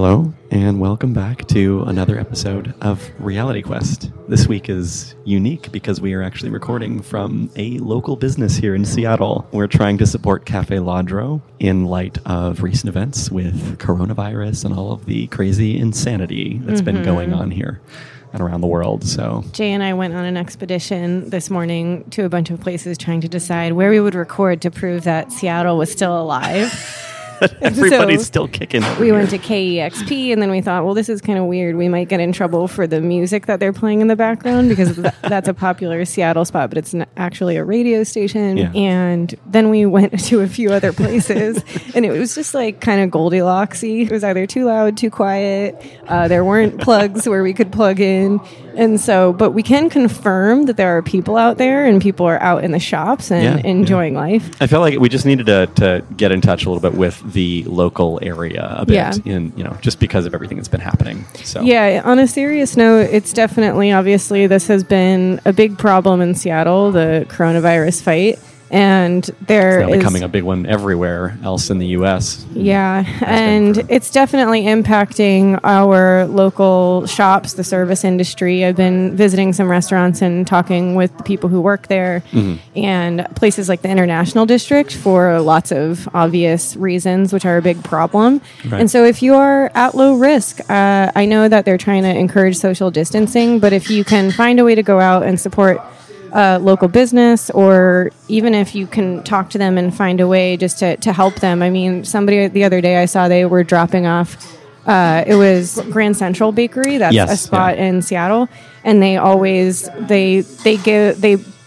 Hello, and welcome back to another episode of Reality Quest. This week is unique because we are actually recording from a local business here in Seattle. We're trying to support Cafe Ladro in light of recent events with coronavirus and all of the crazy insanity that's been going on here and around the world. So Jay and I went on an expedition this morning to a bunch of places trying to decide where we would record to prove that Seattle was still alive. Everybody's still kicking. We went to KEXP, and then we thought, well, this is kind of weird. We might get in trouble for the music that they're playing in the background because that's a popular Seattle spot, but it's actually a radio station. Yeah. And then we went to a few other places, and it was just like kind of Goldilocks-y. It was either too loud, too quiet. There weren't plugs where we could plug in. And so, but we can confirm that there are people out there and people are out in the shops and enjoying life. I felt like we just needed to get in touch a little bit with the local area a bit, in, you know, just because of everything that's been happening. So yeah, on a serious note, it's definitely, obviously, this has been a big problem in Seattle, the coronavirus fight. And it's becoming a big one everywhere else in the U.S. Yeah, and it's definitely impacting our local shops, the service industry. I've been visiting some restaurants and talking with the people who work there, and places like the International District for lots of obvious reasons, which are a big problem. Right. And so if you are at low risk, I know that they're trying to encourage social distancing, but if you can find a way to go out and support local business, or even if you can talk to them and find a way just to help them. I mean, somebody the other day I saw, they were dropping off, it was Grand Central Bakery. That's a spot in Seattle. And they always, they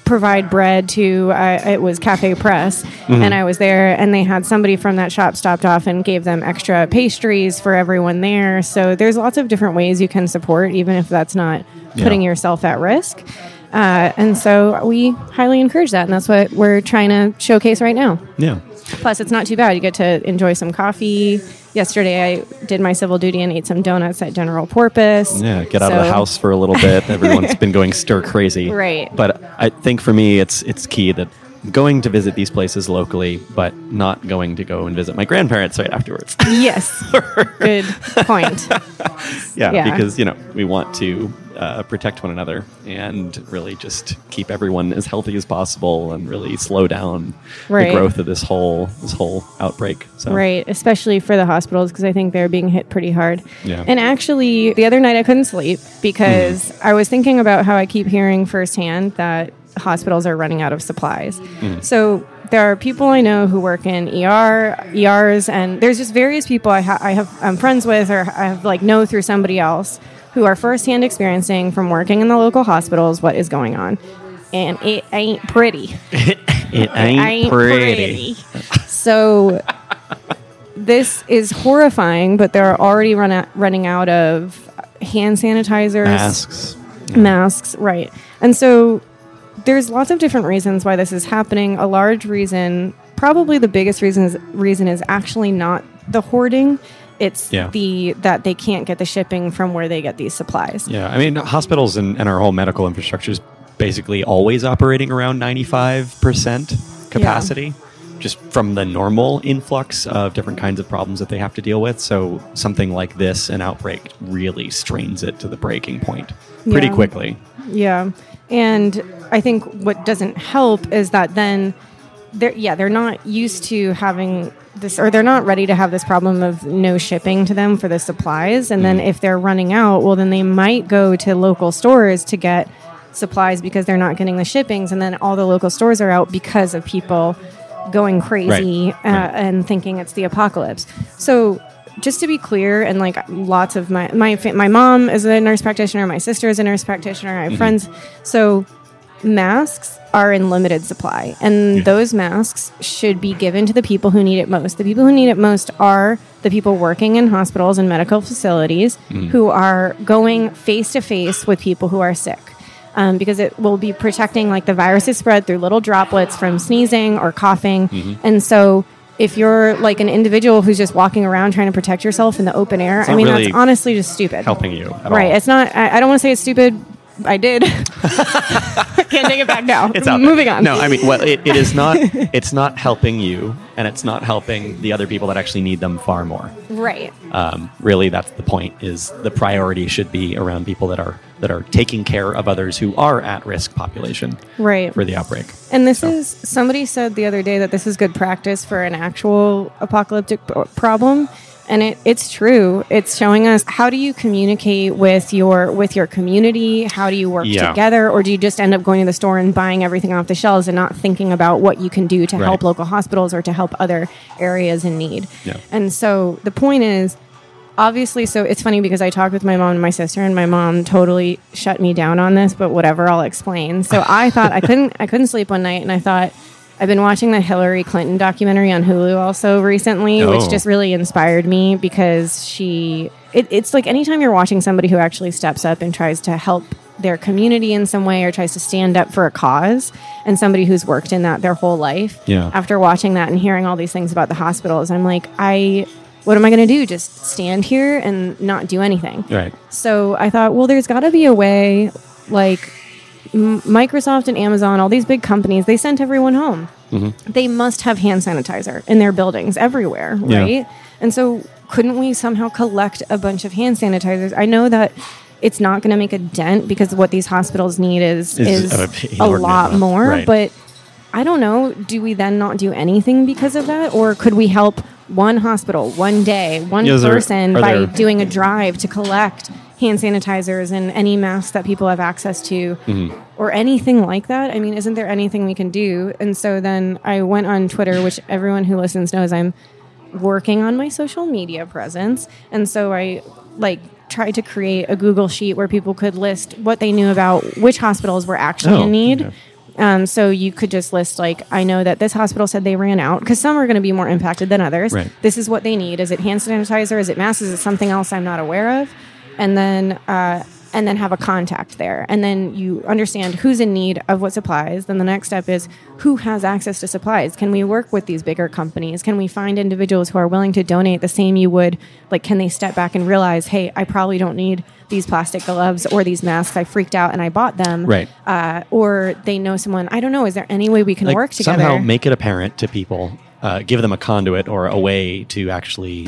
provide bread to, it was Cafe Press, and I was there, and they had somebody from that shop stopped off and gave them extra pastries for everyone there. So there's lots of different ways you can support, even if that's not putting yourself at risk. And so we highly encourage that, and that's what we're trying to showcase right now. Yeah. Plus, it's not too bad. You get to enjoy some coffee. Yesterday, I did my civil duty and ate some donuts at General Porpoise. Yeah, get out of the house for a little bit. Everyone's been going stir crazy. Right. But I think for me, it's key that going to visit these places locally, but not going to go and visit my grandparents right afterwards. Yes. Good point. Yeah, because, you know, we want to protect one another and really just keep everyone as healthy as possible and really slow down the growth of this whole outbreak. So. Right, especially for the hospitals, because I think they're being hit pretty hard. Yeah. And actually, the other night I couldn't sleep because I was thinking about how I keep hearing firsthand that hospitals are running out of supplies. So there are people I know who work in ERs, and there's just various people I'm friends with, or I have like know through somebody else, who are firsthand experiencing from working in the local hospitals what is going on. And it ain't pretty. It ain't pretty. So this is horrifying, but they're already running out of hand sanitizers. Masks, right. And so there's lots of different reasons why this is happening. A large reason, probably the biggest reason is actually not the hoarding. It's that they can't get the shipping from where they get these supplies. Yeah, I mean, hospitals and our whole medical infrastructure is basically always operating around 95% capacity, just from the normal influx of different kinds of problems that they have to deal with. So something like this, an outbreak, really strains it to the breaking point pretty quickly. Yeah, and I think what doesn't help is that then they're not used to having this, or they're not ready to have this problem of no shipping to them for the supplies. And then if they're running out, well, then they might go to local stores to get supplies because they're not getting the shippings. And then all the local stores are out because of people going crazy and thinking it's the apocalypse. So just to be clear, and like lots of my mom is a nurse practitioner, my sister is a nurse practitioner, I have friends. So masks are in limited supply, and those masks should be given to the people who need it most. The people who need it most are the people working in hospitals and medical facilities who are going face-to-face with people who are sick, because it will be protecting, like, the virus is spread through little droplets from sneezing or coughing. And so if you're like an individual who's just walking around trying to protect yourself in the open air, I mean, really, that's honestly just stupid. Helping you at all. It's not, I don't want to say it's stupid. I did. Can't take it back now. It's out there. Moving on. No, I mean, well, it is not. It's not helping you, and it's not helping the other people that actually need them far more. Right. Really, that's the point. Is the priority should be around people that are taking care of others who are at-risk population. Right. For the outbreak. And this is somebody said the other day that this is good practice for an actual apocalyptic problem. And it's true. It's showing us how do you communicate with your community? How do you work together? Or do you just end up going to the store and buying everything off the shelves and not thinking about what you can do to help local hospitals or to help other areas in need? Yeah. And so the point is, obviously, so it's funny because I talked with my mom and my sister, and my mom totally shut me down on this, but whatever, I'll explain. So I thought I couldn't sleep one night, and I thought, I've been watching the Hillary Clinton documentary on Hulu also recently, which just really inspired me because it's like anytime you're watching somebody who actually steps up and tries to help their community in some way or tries to stand up for a cause, and somebody who's worked in that their whole life, after watching that and hearing all these things about the hospitals, I'm like, what am I going to do? Just stand here and not do anything. Right. So I thought, well, there's got to be a way, like Microsoft and Amazon, all these big companies, they sent everyone home. Mm-hmm. They must have hand sanitizer in their buildings everywhere, right? And so couldn't we somehow collect a bunch of hand sanitizers? I know that it's not going to make a dent because what these hospitals need is a lot more, but I don't know, do we then not do anything because of that? Or could we help one hospital, one day, one person by doing a drive to collect hand sanitizers and any masks that people have access to, or anything like that? I mean, isn't there anything we can do? And so then I went on Twitter, which everyone who listens knows I'm working on my social media presence. And so I tried to create a Google sheet where people could list what they knew about which hospitals were actually in need. Okay. So you could just list, I know that this hospital said they ran out, because some are going to be more impacted than others. Right. This is what they need. Is it hand sanitizer? Is it masks? Is it something else I'm not aware of? And then have a contact there. And then you understand who's in need of what supplies. Then the next step is who has access to supplies. Can we work with these bigger companies? Can we find individuals who are willing to donate the same you would? Can they step back and realize, hey, I probably don't need these plastic gloves or these masks. I freaked out and I bought them. Right. Or they know someone. I don't know. Is there any way we can work together? Somehow make it apparent to people. Give them a conduit or a way to actually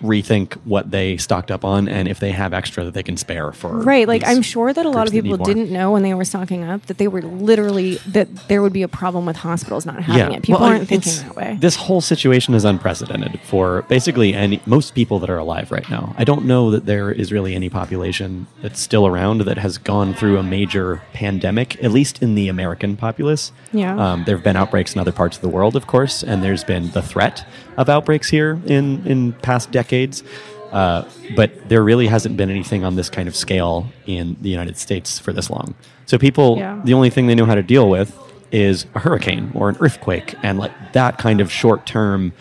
rethink what they stocked up on, and if they have extra that they can spare for. Right. I'm sure that a lot of people didn't know when they were stocking up that they were literally, that there would be a problem with hospitals not having it. People aren't thinking that way. This whole situation is unprecedented for basically most people that are alive right now. I don't know that there is really any population that's still around that has gone through a major pandemic, at least in the American populace. Yeah. There have been outbreaks in other parts of the world, of course, and there's been the threat of outbreaks here in past decades, but there really hasn't been anything on this kind of scale in the United States for this long. So people, the only thing they know how to deal with is a hurricane or an earthquake, and that kind of short-term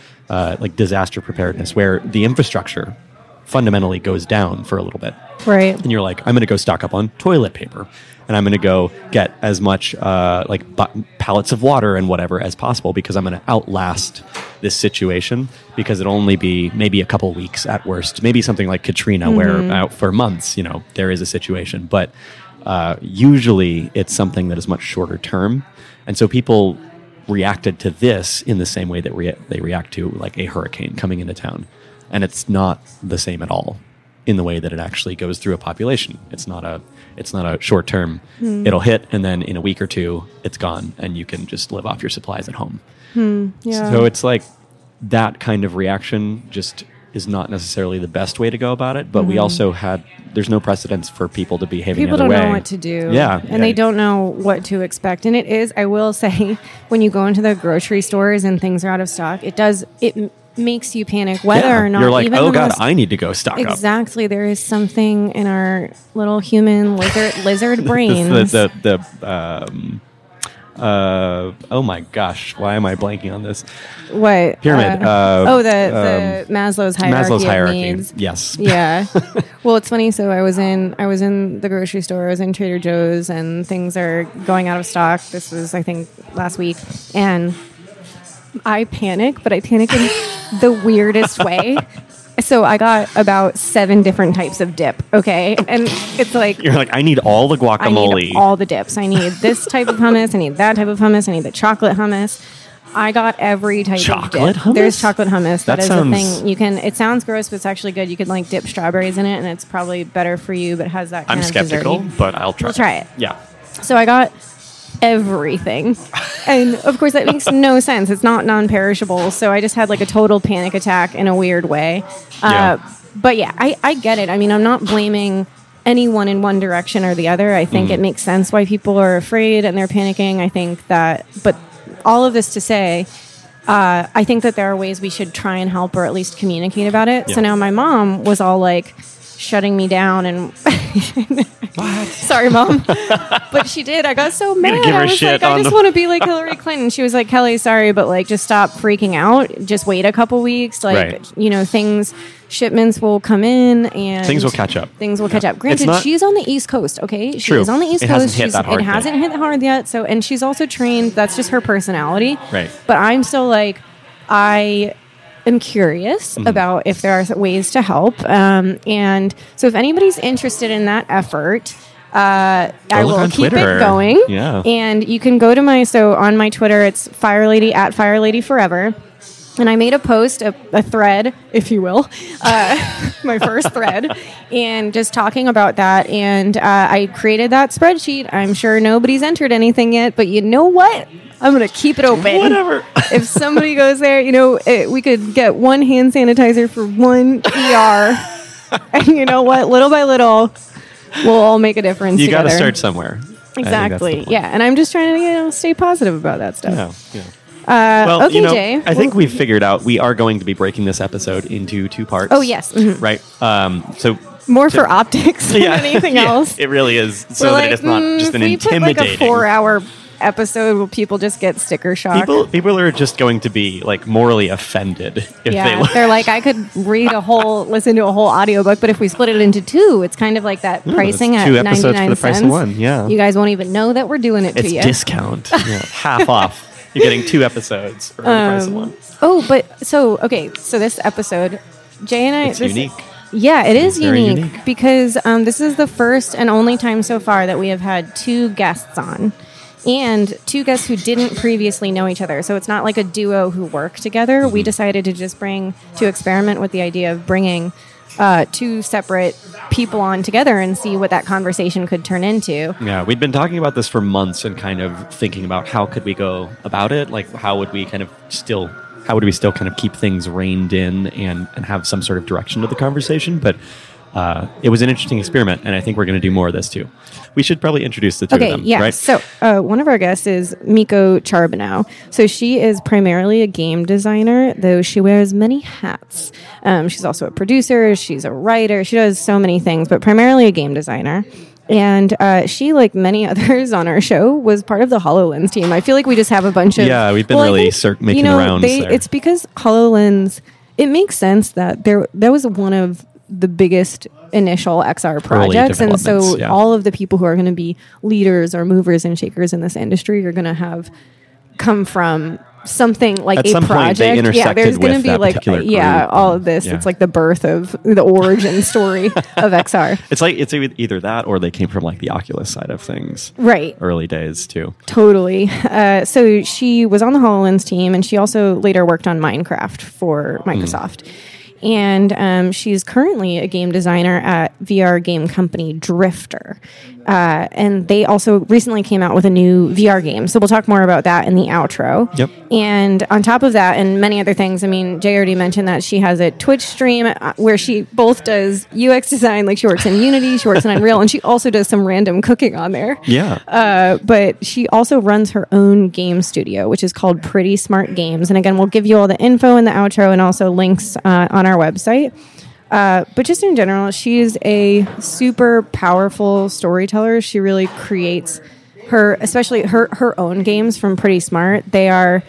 disaster preparedness where the infrastructure fundamentally goes down for a little bit. Right. And you're I'm going to go stock up on toilet paper, and I'm going to go get as much pallets of water and whatever as possible because I'm going to outlast this situation because it'll only be maybe a couple weeks at worst. Maybe something like Katrina where out for months, there is a situation. But usually it's something that is much shorter term. And so people reacted to this in the same way that they react to a hurricane coming into town. And it's not the same at all in the way that it actually goes through a population. It's not a short term. It'll hit, and then in a week or two, it's gone, and you can just live off your supplies at home. So it's that kind of reaction just is not necessarily the best way to go about it. But we also there's no precedence for people to behave in another way. People don't know what to do. Yeah. And they don't know what to expect. And it is, I will say, when you go into the grocery stores and things are out of stock, it makes you panic whether or not you're even oh god, I need to go stock up. Exactly. There is something in our little human lizard brains. Oh my gosh, why am I blanking on this? What? Pyramid. The Maslow's hierarchy. Maslow's hierarchy. Needs. Yes. Yeah. Well, it's funny. So I was in the grocery store. I was in Trader Joe's, and things are going out of stock. This was, I think, last week, and I panic, but I panic in the weirdest way. So I got about 7 different types of dip, okay? And it's like... You're like, I need all the guacamole. I need all the dips. I need this type of hummus. I need that type of hummus. I need the chocolate hummus. I got every type of dip. Hummus? There's chocolate hummus. That is a thing. You can. It sounds gross, but it's actually good. You could like dip strawberries in it, and it's probably better for you, but it has that kind of skeptical, dessert-y. But I'll try it. We'll try it. Yeah. So I got... everything. And of course that makes no sense. It's not non-perishable. So I just had like a total panic attack in a weird way. But yeah, I get it. I mean, I'm not blaming anyone in one direction or the other. I think it makes sense why people are afraid and they're panicking. I think that, but all of this to say, I think that there are ways we should try and help or at least communicate about it. Yeah. So now my mom was all like, shutting me down and what? Sorry, Mom. But she did. I got so mad. I was like, I just want to be like Hillary Clinton. She was like, Kelly, sorry, but like just stop freaking out. Just wait a couple weeks. Like you know, shipments will come in and things will catch up. Things will catch up. Granted, she's on the East Coast, okay? She's on the East Coast. It hasn't hit hard yet. So and she's also trained, that's just her personality. Right. But I'm still like I'm curious about if there are ways to help. And so if anybody's interested in that effort, I will keep it going. Yeah. And you can go to on my Twitter, it's firelady @fireladyforever. And I made a post, a thread, if you will, my first thread, and just talking about that. And I created that spreadsheet. I'm sure nobody's entered anything yet, but you know what? I'm going to keep it open. Whatever. If somebody goes there, you know, we could get 1 hand sanitizer for 1 ER. And you know what? Little by little, we'll all make a difference together. You got to start somewhere. Exactly. Yeah. And I'm just trying to stay positive about that stuff. Yeah. Well, okay, you know, Jay. I think we've figured out we are going to be breaking this episode into 2 parts. Oh, yes. Mm-hmm. Right? So more for optics than anything else. It really is. So that it's not just an intimidating... Put like a 4-hour episode where people just get sticker shock. People are just going to be like morally offended if they... They're like, I could listen to a whole audiobook, but if we split it into 2, it's kind of like that pricing at 99 cents. 2 episodes for the price of 1, You guys won't even know that we're doing it to you. It's discount. Half off. You're getting 2 episodes for the price of 1. Oh, but so this episode, Jay and I... It's unique. Yeah, it's unique because this is the first and only time so far that we have had 2 guests on and 2 guests who didn't previously know each other. So it's not like a duo who work together. Mm-hmm. We decided to just experiment with the idea of bringing 2 separate people on together and see what that conversation could turn into. Yeah, we'd been talking about this for months and kind of thinking about how could we go about it? Like, how would we still kind of keep things reined in and have some sort of direction to the conversation? But it was an interesting experiment, and I think we're going to do more of this, too. We should probably introduce the two of them, right? So one of our guests is Miko Charbonneau. So she is primarily a game designer, though she wears many hats. She's also a producer. She's a writer. She does so many things, but primarily a game designer. And she, like many others on our show, was part of the HoloLens team. I feel like we just have a bunch of... Yeah, we've been making rounds there. It's because HoloLens... It makes sense that that was one of... the biggest initial XR projects. And so all of the people who are going to be leaders or movers and shakers in this industry are going to have come from something like at some project. Point they intersected there's going to be like, all of this. Yeah. It's like the birth of the origin story of XR. It's like, it's either that or they came from like the Oculus side of things. Right. Early days too. Totally. So she was on the HoloLens team and she also later worked on Minecraft for Microsoft. And she's currently a game designer at VR game company Drifter. And they also recently came out with a new VR game. So we'll talk more about that in the outro. Yep. And on top of that and many other things, I mean, Jay already mentioned that she has a Twitch stream where she both does UX design, like she works in Unity, she works in Unreal, and she also does some random cooking on there. Yeah. But she also runs her own game studio, which is called Pretty Smart Games. And again, we'll give you all the info in the outro and also links on our website. But just in general, she is a super powerful storyteller. She really creates especially her own games from Pretty Smart. They are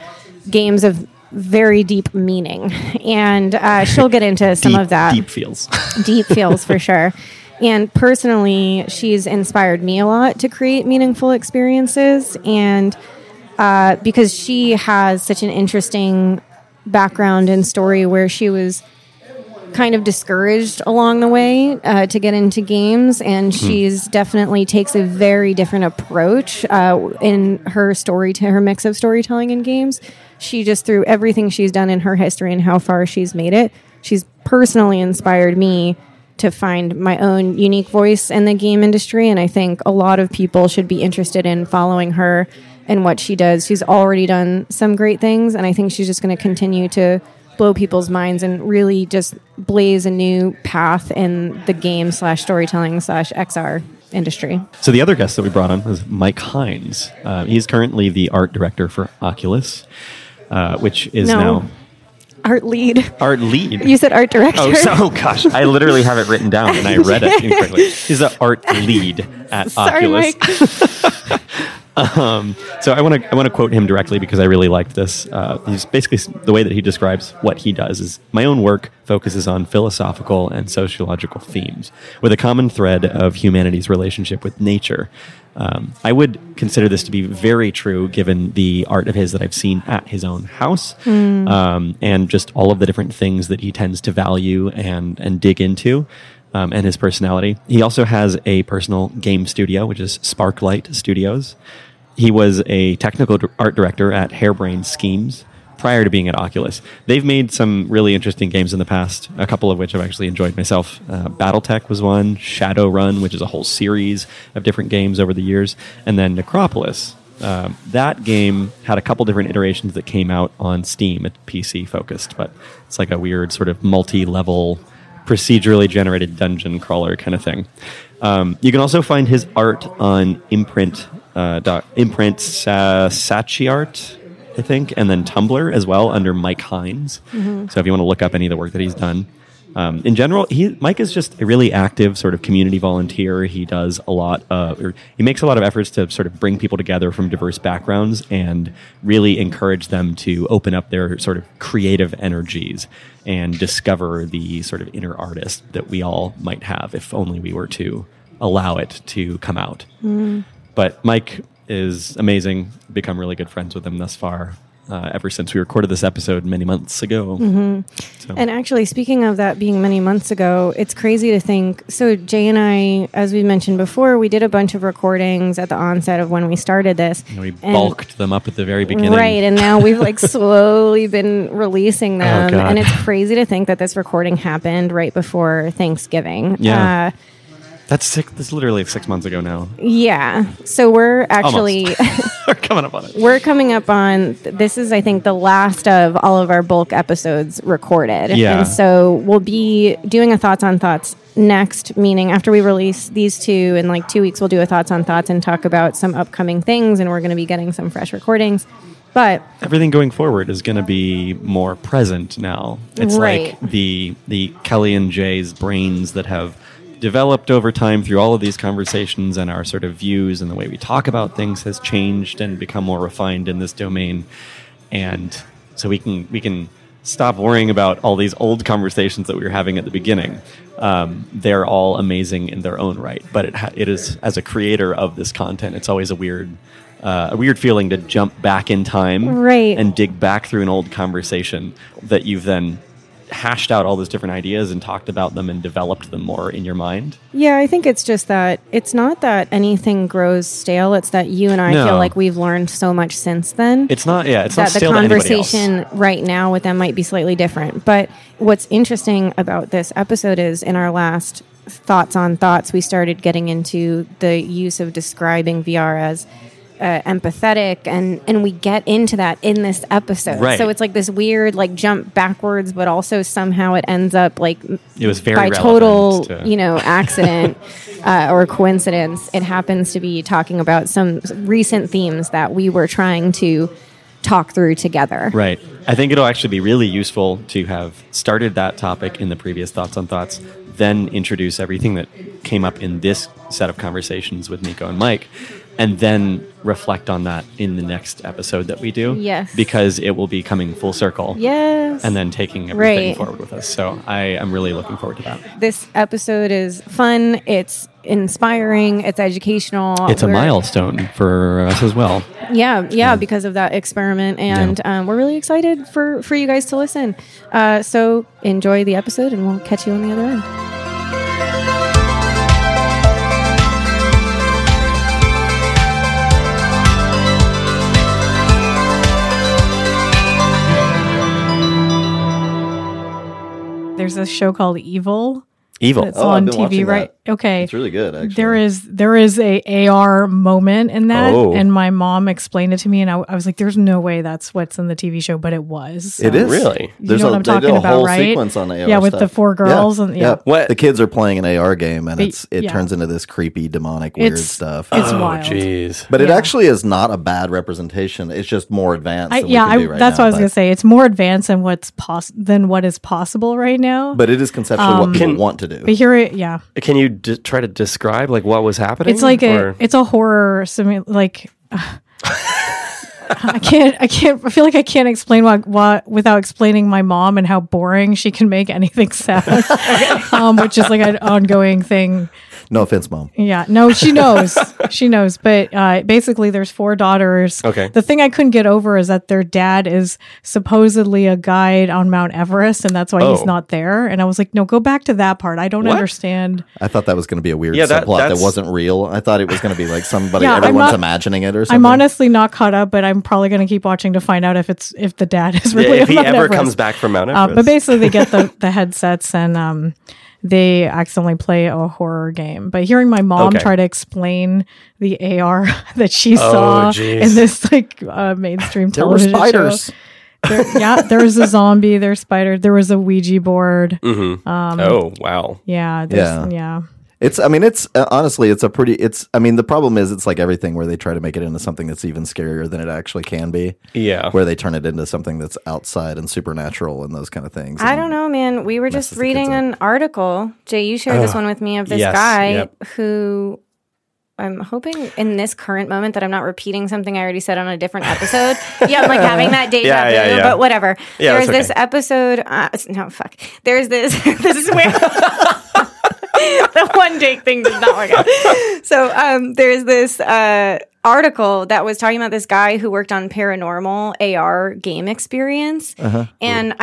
games of very deep meaning, and she'll get into some of that. Deep feels. Deep feels for sure. And personally, she's inspired me a lot to create meaningful experiences, and because she has such an interesting background and story where she was kind of discouraged along the way to get into games, and she's definitely takes a very different approach in her story to her mix of storytelling and games. She just, through everything she's done in her history and how far she's made it, she's personally inspired me to find my own unique voice in the game industry, and I think a lot of people should be interested in following her and what she does. She's already done some great things, and I think she's just going to continue to blow people's minds and really just blaze a new path in the game / storytelling / XR industry. So the other guest that we brought on was Mike Hines. He's currently the art director for Oculus, which is now... Art lead. Art lead. You said art director. Oh gosh. I literally have it written down and I read it incorrectly. He's the art lead at Oculus. Mike. So I want to quote him directly because I really like this. He's basically, the way that he describes what he does is, my own work focuses on philosophical and sociological themes with a common thread of humanity's relationship with nature. I would consider this to be very true given the art of his that I've seen at his own house, and just all of the different things that he tends to value and dig into. And his personality. He also has a personal game studio, which is Sparklight Studios. He was a technical art director at Harebrained Schemes prior to being at Oculus. They've made some really interesting games in the past, a couple of which I've actually enjoyed myself. Battletech was one, Shadowrun, which is a whole series of different games over the years, and then Necropolis. That game had a couple different iterations that came out on Steam. It's PC-focused, but it's like a weird sort of multi-level procedurally generated dungeon crawler kind of thing. You can also find his art on Imprint, Sachiart, I think, and then Tumblr as well under Mike Hines. Mm-hmm. So if you want to look up any of the work that he's done. In general, Mike is just a really active sort of community volunteer. He does a lot of, or he makes a lot of efforts to sort of bring people together from diverse backgrounds and really encourage them to open up their sort of creative energies and discover the sort of inner artist that we all might have if only we were to allow it to come out. Mm. But Mike is amazing. Become really good friends with him thus far. Ever since we recorded this episode many months ago. Mm-hmm. So. And actually, speaking of that being many months ago, it's crazy to think. So Jay and I, as we mentioned before, we did a bunch of recordings at the onset of when we started this. And we bulked them up at the very beginning. Right, and now we've like slowly been releasing them. Oh, and it's crazy to think that this recording happened right before Thanksgiving. Yeah. That's literally 6 months ago now. Yeah. So we're actually... We're coming up on it. We're coming up on... This is, I think, the last of all of our bulk episodes recorded. Yeah. And so we'll be doing a Thoughts on Thoughts next, meaning after we release these two, in like 2 weeks, we'll do a Thoughts on Thoughts and talk about some upcoming things, and we're going to be getting some fresh recordings. But everything going forward is going to be more present now. It's right. Like the Kelly and Jay's brains that have... developed over time through all of these conversations, and our sort of views and the way we talk about things has changed and become more refined in this domain. And so we can stop worrying about all these old conversations that we were having at the beginning. They're all amazing in their own right, but it is, as a creator of this content, it's always a weird feeling to jump back in time, right, and dig back through an old conversation that you've then hashed out all those different ideas and talked about them and developed them more in your mind. Yeah, I think it's just that it's not that anything grows stale. It's that you and I feel like we've learned so much since then. It's not, it's not stale to anybody else. The conversation right now with them might be slightly different. But what's interesting about this episode is in our last Thoughts on Thoughts, we started getting into the use of describing VR as empathetic, and we get into that in this episode. Right. So it's like this weird like jump backwards, but also somehow it ends up like it was very by total accident or coincidence. It happens to be talking about some recent themes that we were trying to talk through together. Right. I think it'll actually be really useful to have started that topic in the previous Thoughts on Thoughts, then introduce everything that came up in this set of conversations with Miko and Mike, and then reflect on that in the next episode that we do. Yes. Because it will be coming full circle. Yeah. Yes. And then taking everything forward with us. So I am really looking forward to that. This episode is fun. It's inspiring. It's educational. It's a milestone for us as well. Yeah, because of that experiment. And we're really excited for you guys to listen. So enjoy the episode, and we'll catch you on the other end. There's a show called Evil. It's on TV, right? That. Okay, it's really good. Actually, there is a AR moment in that, and my mom explained it to me, and I was like, "There's no way that's what's in the TV show," but it was. So. It is really. There's what I'm talking about, whole right? Sequence on AR with stuff. The four girls and What? The kids are playing an AR game, and it turns into this creepy, demonic, weird stuff. It's wild, jeez. But it actually is not a bad representation. It's just more advanced. That's what I was gonna say. It's more advanced than what is possible right now. But it is conceptually what people want to do. But here can you try to describe like what was happening? It's like it's a horror I feel like I can't explain what without explaining my mom and how boring she can make anything sound. Which is like an ongoing thing. No offense, Mom. Yeah, no, she knows. But basically there's four daughters. Okay. The thing I couldn't get over is that their dad is supposedly a guide on Mount Everest, and that's why he's not there. And I was like, no, go back to that part. I don't understand. I thought that was going to be a weird subplot that wasn't real. I thought it was going to be like somebody, everyone's imagining it or something. I'm honestly not caught up, but I'm probably going to keep watching to find out if the dad is really on Mount Everest. If he ever comes back from Mount Everest. But basically they get the headsets and... they accidentally play a horror game. But hearing my mom try to explain the AR that she saw in this like mainstream television show. There were spiders. There was a zombie, there's spider, there was a Ouija board. Mm-hmm. Oh, wow. Yeah. The problem is it's like everything where they try to make it into something that's even scarier than it actually can be. Yeah. Where they turn it into something that's outside and supernatural and those kind of things. I don't know, man. We were just reading an article. Jay, you shared this one with me of this guy who I'm hoping in this current moment that I'm not repeating something I already said on a different episode. I'm like having that deja vu, but whatever. Yeah, there's this episode. There's this. This is where... the one take thing did not work out. So there's this article that was talking about this guy who worked on paranormal AR game experience. Uh-huh. And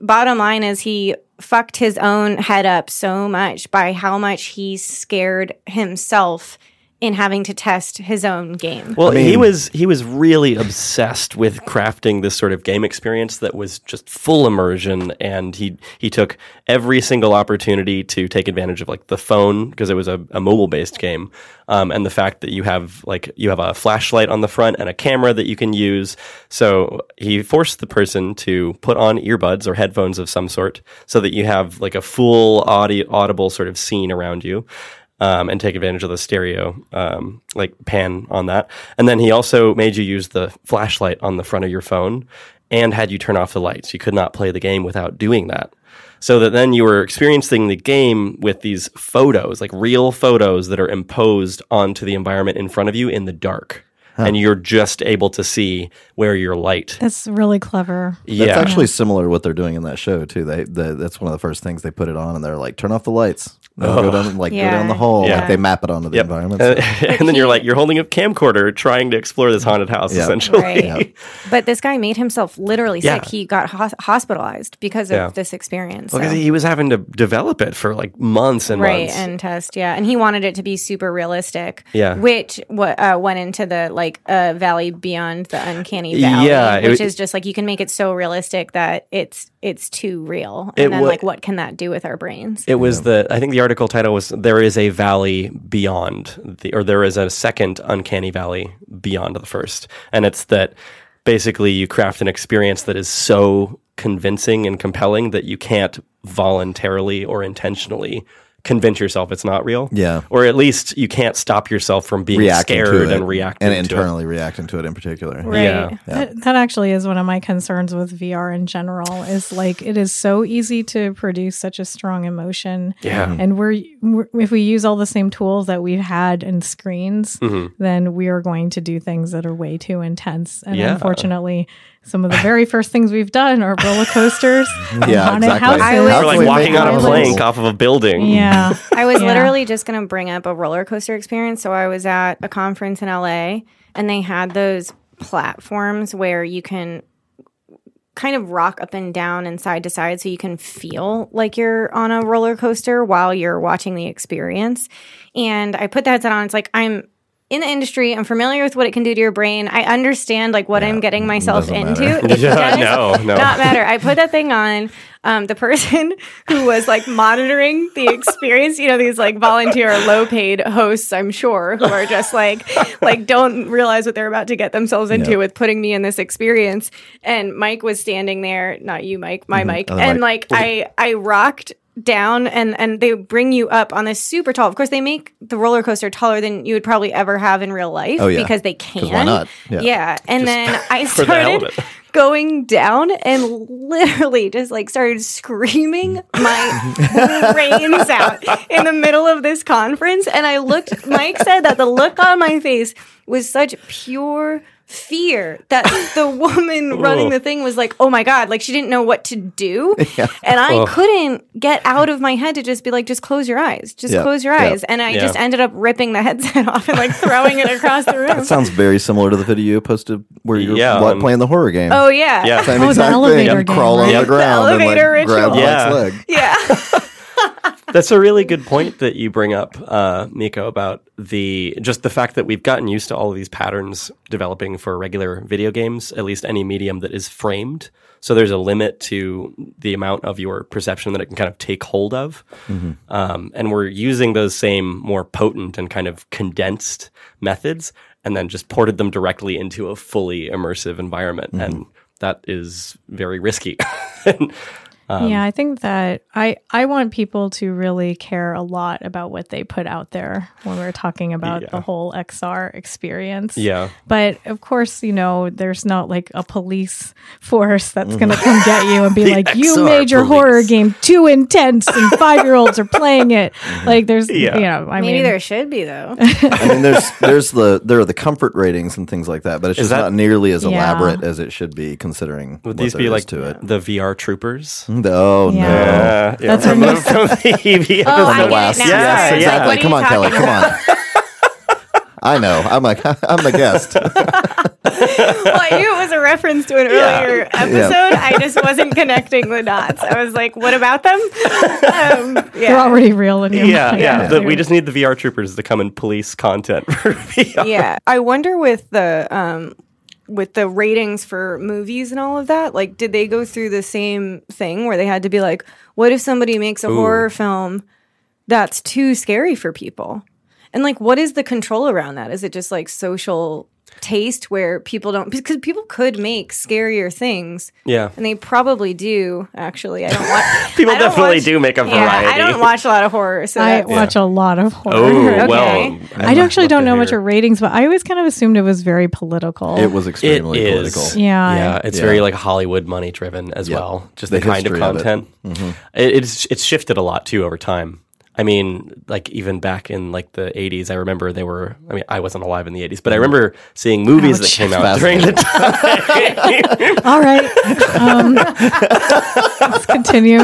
bottom line is he fucked his own head up so much by how much he scared himself in having to test his own game. Well, he was really obsessed with crafting this sort of game experience that was just full immersion, and he took every single opportunity to take advantage of like the phone, because it was a mobile based game, and the fact that you have a flashlight on the front and a camera that you can use. So he forced the person to put on earbuds or headphones of some sort, so that you have like a full audible sort of scene around you. And take advantage of the stereo pan on that. And then he also made you use the flashlight on the front of your phone and had you turn off the lights. You could not play the game without doing that. So that then you were experiencing the game with these photos, like real photos that are imposed onto the environment in front of you in the dark. Huh. And you're just able to see where your light. That's really clever. Yeah. That's actually similar to what they're doing in that show, too. That's one of the first things they put it on, and they're like, turn off the lights. Go down the hall. Yeah. Like they map it onto the environment. And then you're like, you're holding a camcorder trying to explore this haunted house, essentially. Right. Yep. But this guy made himself literally sick. He got hospitalized because of this experience. Because he was having to develop it for like months and months. Right, and test, And he wanted it to be super realistic, which went into the like Valley Beyond the Uncanny Valley, which is just like you can make it so realistic that it's too real. And what can that do with our brains? It was I think the article title was "There is a valley beyond there is a second uncanny valley beyond the first," and it's that basically you craft an experience that is so convincing and compelling that you can't voluntarily or intentionally convince yourself it's not real. Yeah. Or at least you can't stop yourself from being scared and reacting to it. And internally reacting to it in particular. Right. Yeah. That actually is one of my concerns with VR in general, is like it is so easy to produce such a strong emotion. Yeah. And if we use all the same tools that we've had in screens, then we are going to do things that are way too intense. And unfortunately, Some of the very first things we've done are roller coasters. Yeah, exactly. We're like walking on a plank off of a building. Yeah. I was literally just going to bring up a roller coaster experience. So I was at a conference in LA and they had those platforms where you can kind of rock up and down and side to side so you can feel like you're on a roller coaster while you're watching the experience. And I put the headset on. It's like, I'm in the industry, I'm familiar with what it can do to your brain. I understand like what I'm getting myself into. Not matter. I put that thing on. The person who was like monitoring the experience, you know, these like volunteer or low-paid hosts, I'm sure, who are just like don't realize what they're about to get themselves into with putting me in this experience. And Mike was standing there, not you, Mike, my Mike, and like I rocked down and they bring you up on this super tall. Of course, they make the roller coaster taller than you would probably ever have in real life because they can. Why not? Yeah. And then I started going down and literally just like started screaming my brains out in the middle of this conference. And I looked, Mike said that the look on my face was such pure fear that the woman running the thing was like, oh my God, like she didn't know what to do. Yeah. And I couldn't get out of my head to just be like, just close your eyes. Just close your eyes. And I just ended up ripping the headset off and like throwing it across the room. That sounds very similar to the video you posted where you were playing the horror game. Oh, yeah. Yeah. Same exact thing. You crawl on the ground and like grab Mike's leg. Yeah. That's a really good point that you bring up, Miko, about the fact that we've gotten used to all of these patterns developing for regular video games, at least any medium that is framed. So there's a limit to the amount of your perception that it can kind of take hold of. Mm-hmm. And we're using those same more potent and kind of condensed methods and then just ported them directly into a fully immersive environment. Mm-hmm. And that is very risky. I think that I want people to really care a lot about what they put out there when we're talking about the whole XR experience. Yeah. But of course, you know, there's not like a police force that's going to come get you and be like, you made your horror game too intense and 5-year-olds are playing it. Like there's, Maybe there should be though. I mean, there are the comfort ratings and things like that, but it's just not nearly as elaborate as it should be considering what there is to it. Would these be like the VR troopers? Oh, no. That's from the EV episode last. Yes, exactly. Like, come on, Kelly. Come on. I know. I'm a guest. Well, I knew it was a reference to an earlier episode. Yeah. I just wasn't connecting the dots. I was like, what about them? They're already real in your mind. Yeah. We just need the VR troopers to come and police content for VR. Yeah. I wonder with the ratings for movies and all of that, like, did they go through the same thing where they had to be like, what if somebody makes a horror film that's too scary for people? And, like, what is the control around that? Is it just, like, social taste where people don't – because people could make scarier things. Yeah. And they probably do, actually. I don't watch – People definitely do make a variety. Yeah, I don't watch a lot of horror. So I watch a lot of horror. Oh, okay. Well. I actually don't know much of ratings, but I always kind of assumed it was very political. It was extremely political. Yeah. Yeah. It's very, like, Hollywood money-driven as well. Just the kind of content. It's shifted a lot, too, over time. I mean, like, even back in, like, the 80s, I remember they were... I mean, I wasn't alive in the 80s, but I remember seeing movies that came out during the time. All right. Let's continue.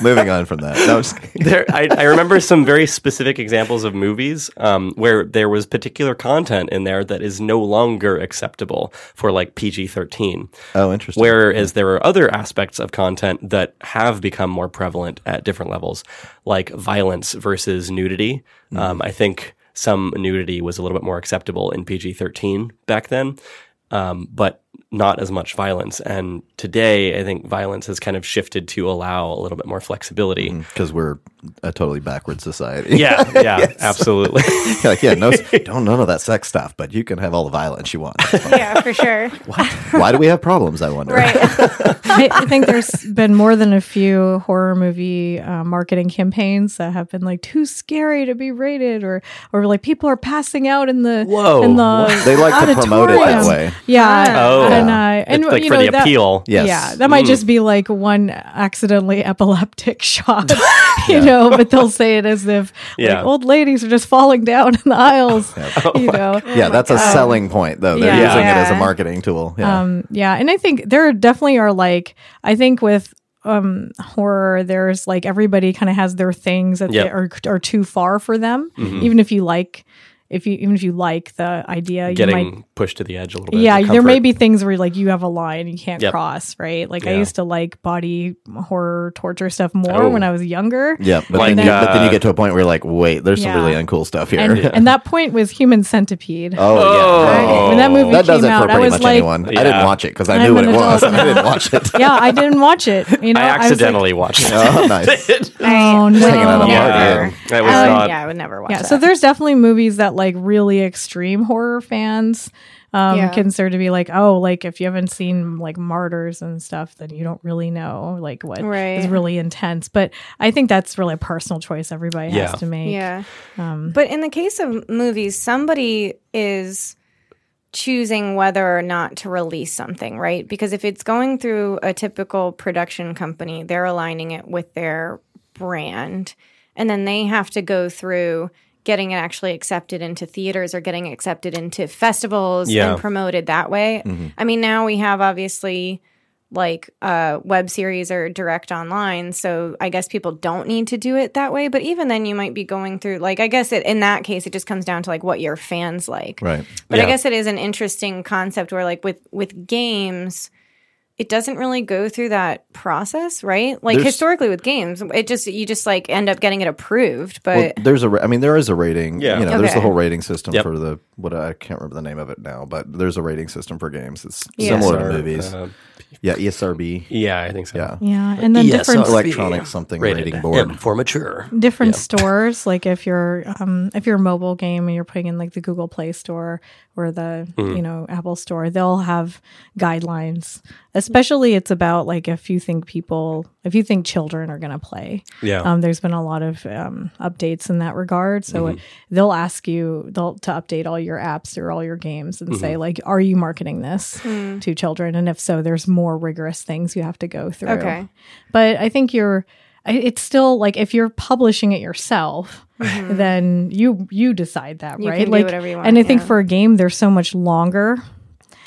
Moving on from that. No, I'm just kidding. I remember some very specific examples of movies where there was particular content in there that is no longer acceptable for, like, PG-13. Oh, interesting. Whereas there are other aspects of content that have become more prevalent at different levels, like violence versus nudity. I think some nudity was a little bit more acceptable in PG-13 back then, but not as much violence. And today, I think violence has kind of shifted to allow a little bit more flexibility. Because we're a totally backward society. Yeah, yes. Absolutely. Like, don't know that sex stuff, but you can have all the violence you want. Yeah, for sure. Why do we have problems, I wonder? Right. I think there's been more than a few horror movie marketing campaigns that have been like too scary to be rated, or like people are passing out in the auditorium. They like to promote it that way. Yeah. Oh. And it's like, you know, for the appeal. Yes. Yeah. That might just be like one accidentally epileptic shot, you know, but they'll say it as if like, old ladies are just falling down in the aisles, you know. Yeah, that's a selling point, though. They're using it as a marketing tool. Yeah. And I think there definitely are, like, I think with horror, there's like everybody kind of has their things that are too far for them, even if you like. Even if you like the idea, you might pushed to the edge a little bit. Yeah, there may be things where like you have a line you can't cross, right? Like I used to like body horror torture stuff more when I was younger. Yeah, but, like, then you get to a point where you're like, wait, there's some really uncool stuff here. And that point was Human Centipede. Oh yeah, right? When that movie came out, I was like, I didn't watch it because I knew what it was, and I didn't watch it. Yeah, I didn't watch it. You know, I accidentally watched it. Oh, nice. Oh no, I would never watch it. Yeah, so there's definitely movies that like really extreme horror fans consider to be like, oh, like if you haven't seen like Martyrs and stuff, then you don't really know like what is really intense. But I think that's really a personal choice everybody has to make. Yeah. But in the case of movies, somebody is choosing whether or not to release something, right? Because if it's going through a typical production company, they're aligning it with their brand, and then they have to go through getting it actually accepted into theaters or getting it accepted into festivals and promoted that way. Mm-hmm. I mean, now we have obviously like web series or direct online, so I guess people don't need to do it that way. But even then, you might be going through like, I guess in that case, it just comes down to like what your fans like. Right. But I guess it is an interesting concept where like with games, it doesn't really go through that process, right? Like historically with games, it just you end up getting it approved. But there is a rating. Yeah. You know, there's the whole rating system for the I can't remember the name of it now, but there's a rating system for games. It's similar to movies. ESRB. Yeah, I think so. Yeah, yeah, and then different electronic something rating board for mature. Different stores, like if you're a mobile game and you're putting in like the Google Play Store or the Apple Store, they'll have guidelines. Especially, it's about like if you think children are going to play. Yeah. There's been a lot of updates in that regard, so they'll ask you to update all your apps or all your games and say like, are you marketing this to children? And if so, there's more rigorous things you have to go through. Okay. But I think it's still like if you're publishing it yourself, then you decide that, right? You can do whatever you want. And I think for a game, there's so much longer.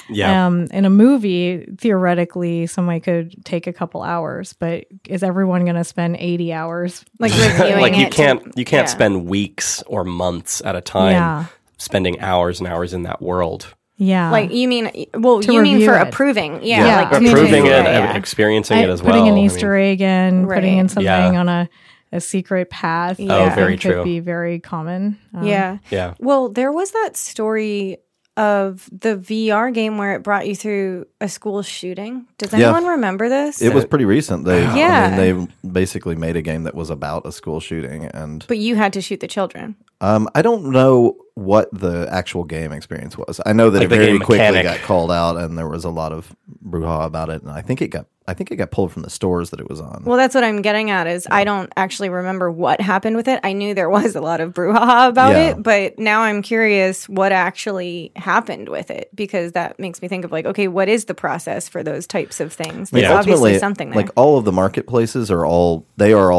Yeah. In a movie, theoretically, somebody could take a couple hours, but is everyone going to spend 80 hours like reviewing like it? You can't spend weeks or months at a time spending hours and hours in that world. Yeah. Like you mean for approving. Yeah. Like approving it and experiencing it as well. Putting an Easter egg in, putting in something on a secret path. Yeah. Oh, very true. Could be very common. Yeah. Well, there was that story of the VR game where it brought you through a school shooting. Does anyone remember this? It was pretty recent. I mean, they basically made a game that was about a school shooting, but you had to shoot the children. I don't know what the actual game experience was. I know that it very quickly got called out, and there was a lot of brouhaha about it. And I think it got pulled from the stores that it was on. Well, that's what I'm getting at is I don't actually remember what happened with it. I knew there was a lot of brouhaha about it, but now I'm curious what actually happened with it, because that makes me think of like, okay, what is the process for those types of things? There's obviously something there. Like all of the marketplaces are all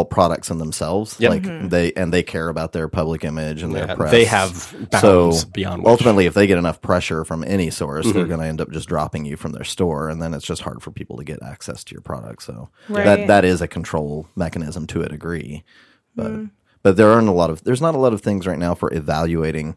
products in themselves. Yep. Like they care about their public image and their press. They have bounds beyond which. Ultimately, if they get enough pressure from any source, they're going to end up just dropping you from their store, and then it's just hard for people to get access to your product, so that is a control mechanism to a degree, but there's not a lot of things right now for evaluating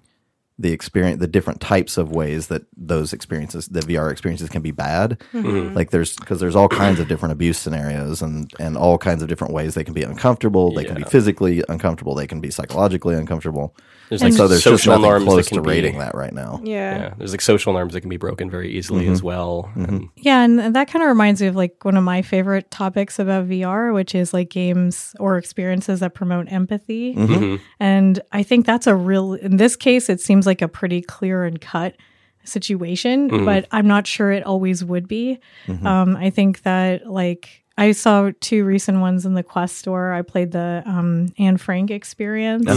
the experience, the different types of ways that those experiences, the VR experiences, can be bad. Mm-hmm. Like because there's all kinds of different abuse scenarios and all kinds of different ways they can be uncomfortable. They can be physically uncomfortable. They can be psychologically uncomfortable. There's like so there's social just norms close that can to rating be, that right now. Yeah. There's like social norms that can be broken very easily as well. Mm-hmm. And that kind of reminds me of like one of my favorite topics about VR, which is like games or experiences that promote empathy. Mm-hmm. And I think that's in this case, it seems like a pretty clear and cut situation, but I'm not sure it always would be. I think that like I saw two recent ones in the Quest store. I played the Anne Frank experience,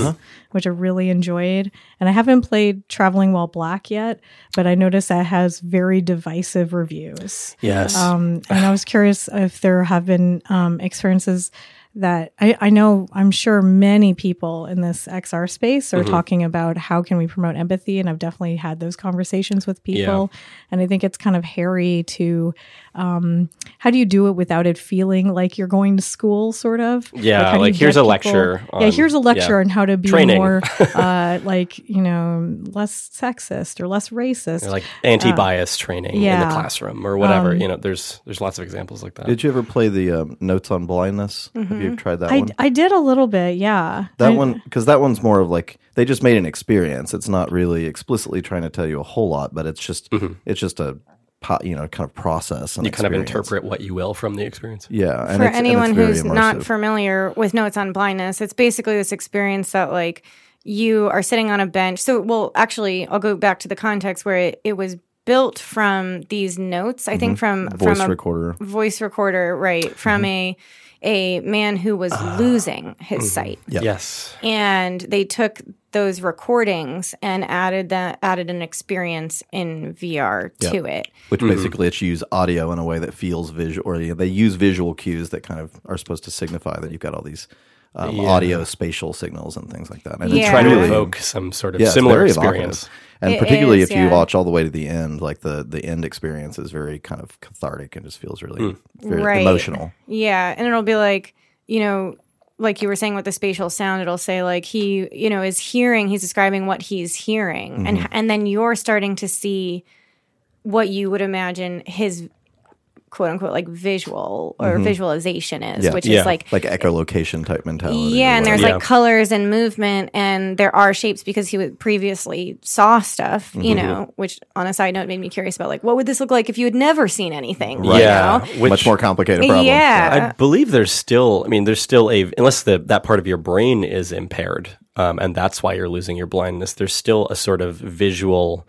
which I really enjoyed. And I haven't played Traveling While Black yet, but I noticed that has very divisive reviews. Yes. And I was curious if there have been experiences that I know, I'm sure many people in this XR space are talking about how can we promote empathy. And I've definitely had those conversations with people. Yeah. And I think it's kind of hairy to, how do you do it without it feeling like you're going to school, sort of? Yeah, like here's a lecture. Yeah, here's a lecture on how to be more, like, you know, less sexist or less racist. Or like anti-bias training in the classroom or whatever. You know, there's lots of examples like that. Did you ever play the Notes on Blindness? Mm-hmm. Have you tried that one? I did a little bit, yeah. That one, because that one's more of like, they just made an experience. It's not really explicitly trying to tell you a whole lot, but it's just a... you know, kind of process. And you kind of interpret what you will from the experience. Yeah. And for anyone who's not familiar with Notes on Blindness, it's basically this experience that, like, you are sitting on a bench. So, well, actually, I'll go back to the context where it was built from these notes, I think from a voice recorder, right, from a man who was losing his sight. Yep. Yes. And they took those recordings and added an experience in VR to it. Which basically it's use audio in a way that feels visual, or they use visual cues that kind of are supposed to signify that you've got all these audio spatial signals and things like that. And they try to evoke some sort of similar experience. And particularly if you watch all the way to the end, like the end experience is very kind of cathartic and just feels really very emotional. Yeah, and it'll be like, you know, like you were saying with the spatial sound, it'll say like he, you know, is hearing, he's describing what he's hearing. And then you're starting to see what you would imagine his quote unquote like visual or visualization is, which is like echolocation type mentality. Yeah, and there's like colors and movement, and there are shapes because he previously saw stuff, you know, which on a side note made me curious about like what would this look like if you had never seen anything? Right. Yeah. You know? Much more complicated problem. Yeah. I believe there's still unless that part of your brain is impaired, and that's why you're losing your blindness, there's still a sort of visual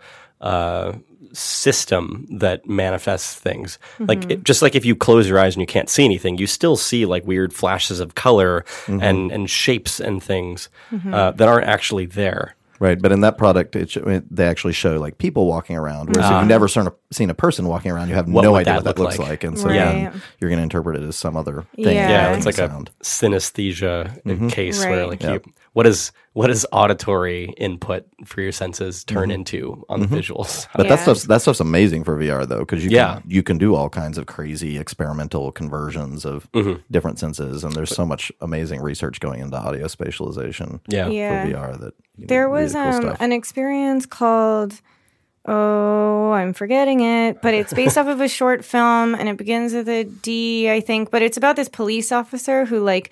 system that manifests things like just like if you close your eyes and you can't see anything, you still see like weird flashes of color and shapes and things that aren't actually there. Right, but in that product, they actually show like people walking around. Whereas if you've never seen a person walking around, you have no idea what that looks like, and so then you're going to interpret it as some other thing. Yeah, it's like sound. A synesthesia case where like you, what is auditory input for your senses turn into on the visuals. But that stuff's amazing for VR though, because you can do all kinds of crazy experimental conversions of different senses, and there's so much amazing research going into audio spatialization for VR that. There was an experience called, I'm forgetting it, but it's based off of a short film, and it begins with a D, I think, but it's about this police officer who, like,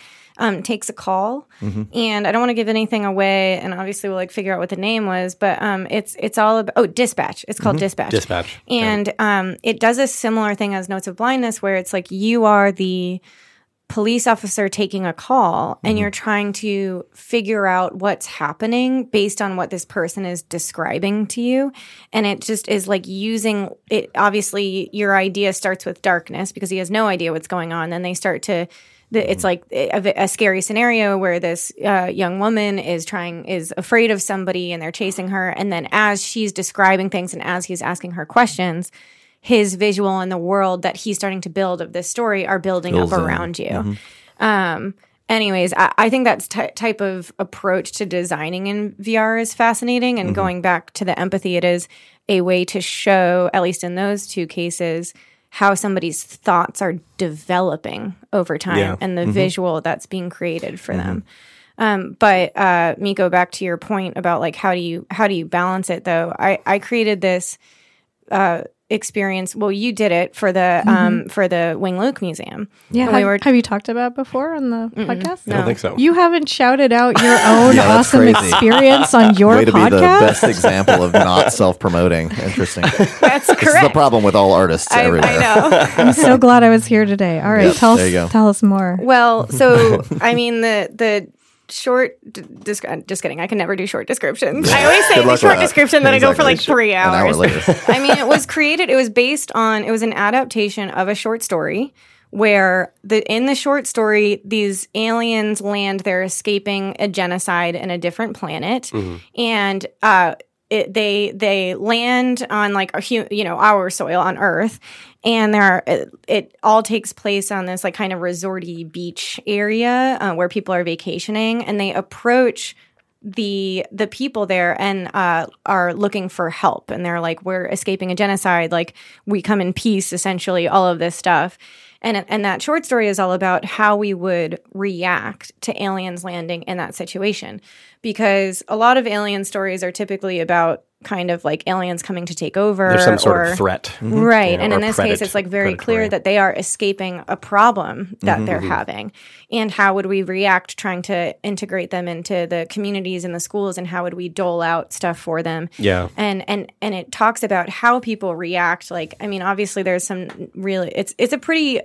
takes a call, and I don't want to give anything away, and obviously we'll, like, figure out what the name was, but it's all about, Dispatch. It's called Dispatch. Dispatch. And it does a similar thing as Notes of Blindness, where it's like you are the police officer taking a call, and you're trying to figure out what's happening based on what this person is describing to you. And it just is like using it. Obviously, your idea starts with darkness because he has no idea what's going on. Then they start to, it's like a scary scenario where this young woman is afraid of somebody and they're chasing her. And then as she's describing things and as he's asking her questions, his visual and the world that he's starting to build of this story are building up around you. Mm-hmm. Anyways, I think that type of approach to designing in VR is fascinating. And going back to the empathy, it is a way to show, at least in those two cases, how somebody's thoughts are developing over time and the visual that's being created for them. But Miko, back to your point about like how do you balance it though? I created this experience. Well, you did it for the for the Wing Luke Museum. Yeah, have you talked about before on the podcast? No. I don't think so. You haven't shouted out your own awesome experience on your podcast. Way to be the best example of not self-promoting. Interesting. That's correct. This is the problem with all artists everywhere. I know. I'm so glad I was here today. All right, tell us more. Well, so I mean the short, just kidding. I can never do short descriptions. I always say the short description, then I go for like 3 hours. An hour later. I mean, it was based on, it was an adaptation of a short story, where in the short story, these aliens land, they're escaping a genocide in a different planet. Mm-hmm. And they land on like our soil on Earth, and it all takes place on this like kind of resorty beach area where people are vacationing, and they approach the people there and are looking for help, and they're like, we're escaping a genocide, like we come in peace, essentially, all of this stuff. And that short story is all about how we would react to aliens landing in that situation, because a lot of alien stories are typically about kind of like aliens coming to take over. There's some sort of threat. Mm-hmm. Right. Yeah, and in this case, it's like very clear that they are escaping a problem that they're having. And how would we react trying to integrate them into the communities and the schools, and how would we dole out stuff for them? Yeah. And it talks about how people react. Like, I mean, obviously there's some really – it's a pretty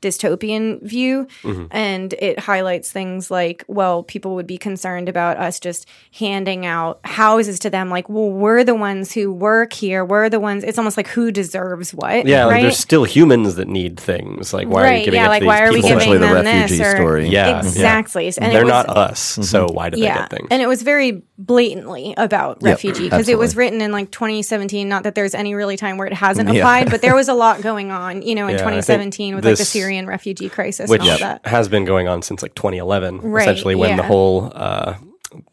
dystopian view, and it highlights things like, well, people would be concerned about us just handing out houses to them, like, well, we're the ones who work here, we're the ones. It's almost like who deserves what. Yeah, right? Like there's still humans that need things, like why are you giving it to these people? Essentially the refugee story. Yeah, exactly. Yeah. And they're not us, so why do they get things? And it was very blatantly about refugee, because it was written in like 2017, not that there's any really time where it hasn't applied, but there was a lot going on, you know, in 2017 with like the Syrian refugee crisis, which and all that has been going on since like 2011, right, essentially, when the whole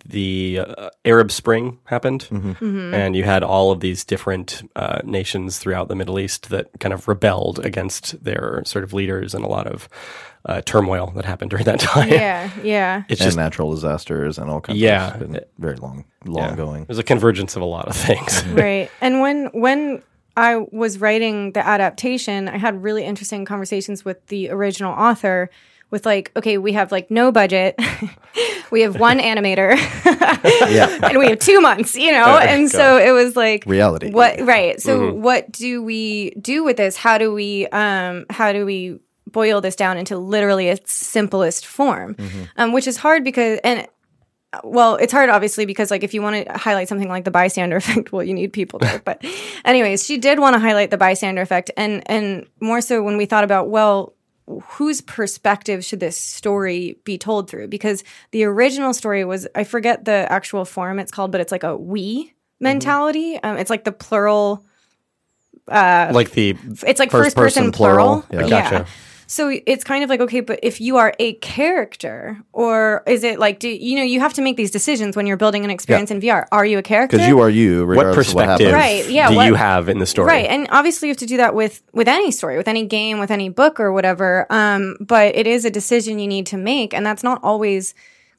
the Arab Spring happened, and you had all of these different nations throughout the Middle East that kind of rebelled against their sort of leaders, and a lot of turmoil that happened during that time. Yeah, yeah. It's just natural disasters and all kinds of things. It's been very long going. There's a convergence of a lot of things. Right. And when I was writing the adaptation, I had really interesting conversations with the original author with like, okay, we have like no budget. We have one animator and we have 2 months, you know? And so it was like reality. What do we do with this? How do we boil this down into literally its simplest form? Which is hard because, it's hard, obviously, because like if you want to highlight something like the bystander effect, well, you need people there. But anyways, she did want to highlight the bystander effect, and more so when we thought about, well, whose perspective should this story be told through? Because the original story was, I forget the actual form it's called, but it's like a we mentality. It's like the plural. It's like first person plural. Yeah. Gotcha. Yeah. So it's kind of like, okay, but if you are a character, or is it like, you have to make these decisions when you're building an experience in VR. Are you a character? Because you are you, regardless of what happens. What perspective you have in the story? Right, and obviously you have to do that with any story, with any game, with any book or whatever, but it is a decision you need to make, and that's not always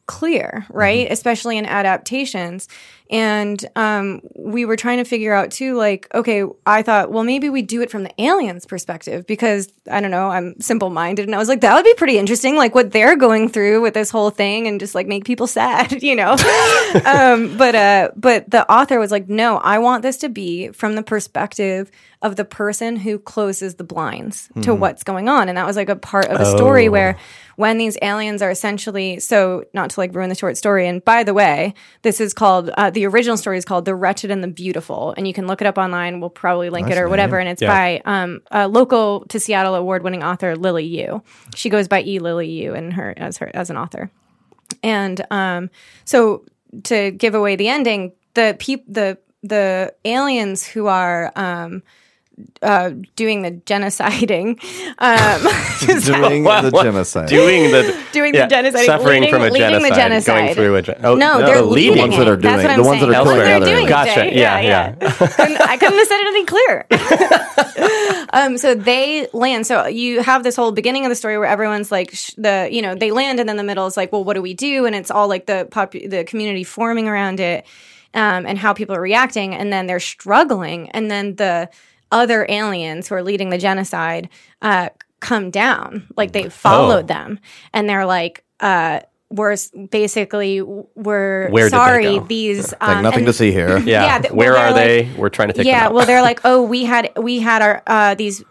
clear, right? Especially in adaptations. And we were trying to figure out too, like, okay, I thought, well, maybe we do it from the aliens' perspective, because I don't know, I'm simple-minded, and I was like, that would be pretty interesting, like what they're going through with this whole thing, and just like make people sad, you know. But the author was like, no, I want this to be from the perspective of the person who closes the blinds to what's going on, and that was like a part of a story where, when these aliens are essentially, so not to like ruin the short story, and by the way, this is called, the original story is called The Wretched and the Beautiful, and you can look it up online, we'll probably link it or whatever, and it's by a local to Seattle award-winning author, Lily Yu. She goes by E. Lily Yu and as an author. And so to give away the ending, the aliens who are doing the genociding, suffering from a genocide, leading the genocide. They're leading the ones that are doing it. The ones that are killing others. Gotcha. Yeah. I couldn't have said anything clearer. So they land. So you have this whole beginning of the story where everyone's like, they land, and then the middle is like, well, what do we do? And it's all like the community forming around it, and how people are reacting, and then they're struggling, and then the other aliens who are leading the genocide come down. Like, they followed them. And they're like, we're sorry, these... like, nothing to see here. Where are they? Like, we're trying to take them out. Well, they're like, oh, we had our these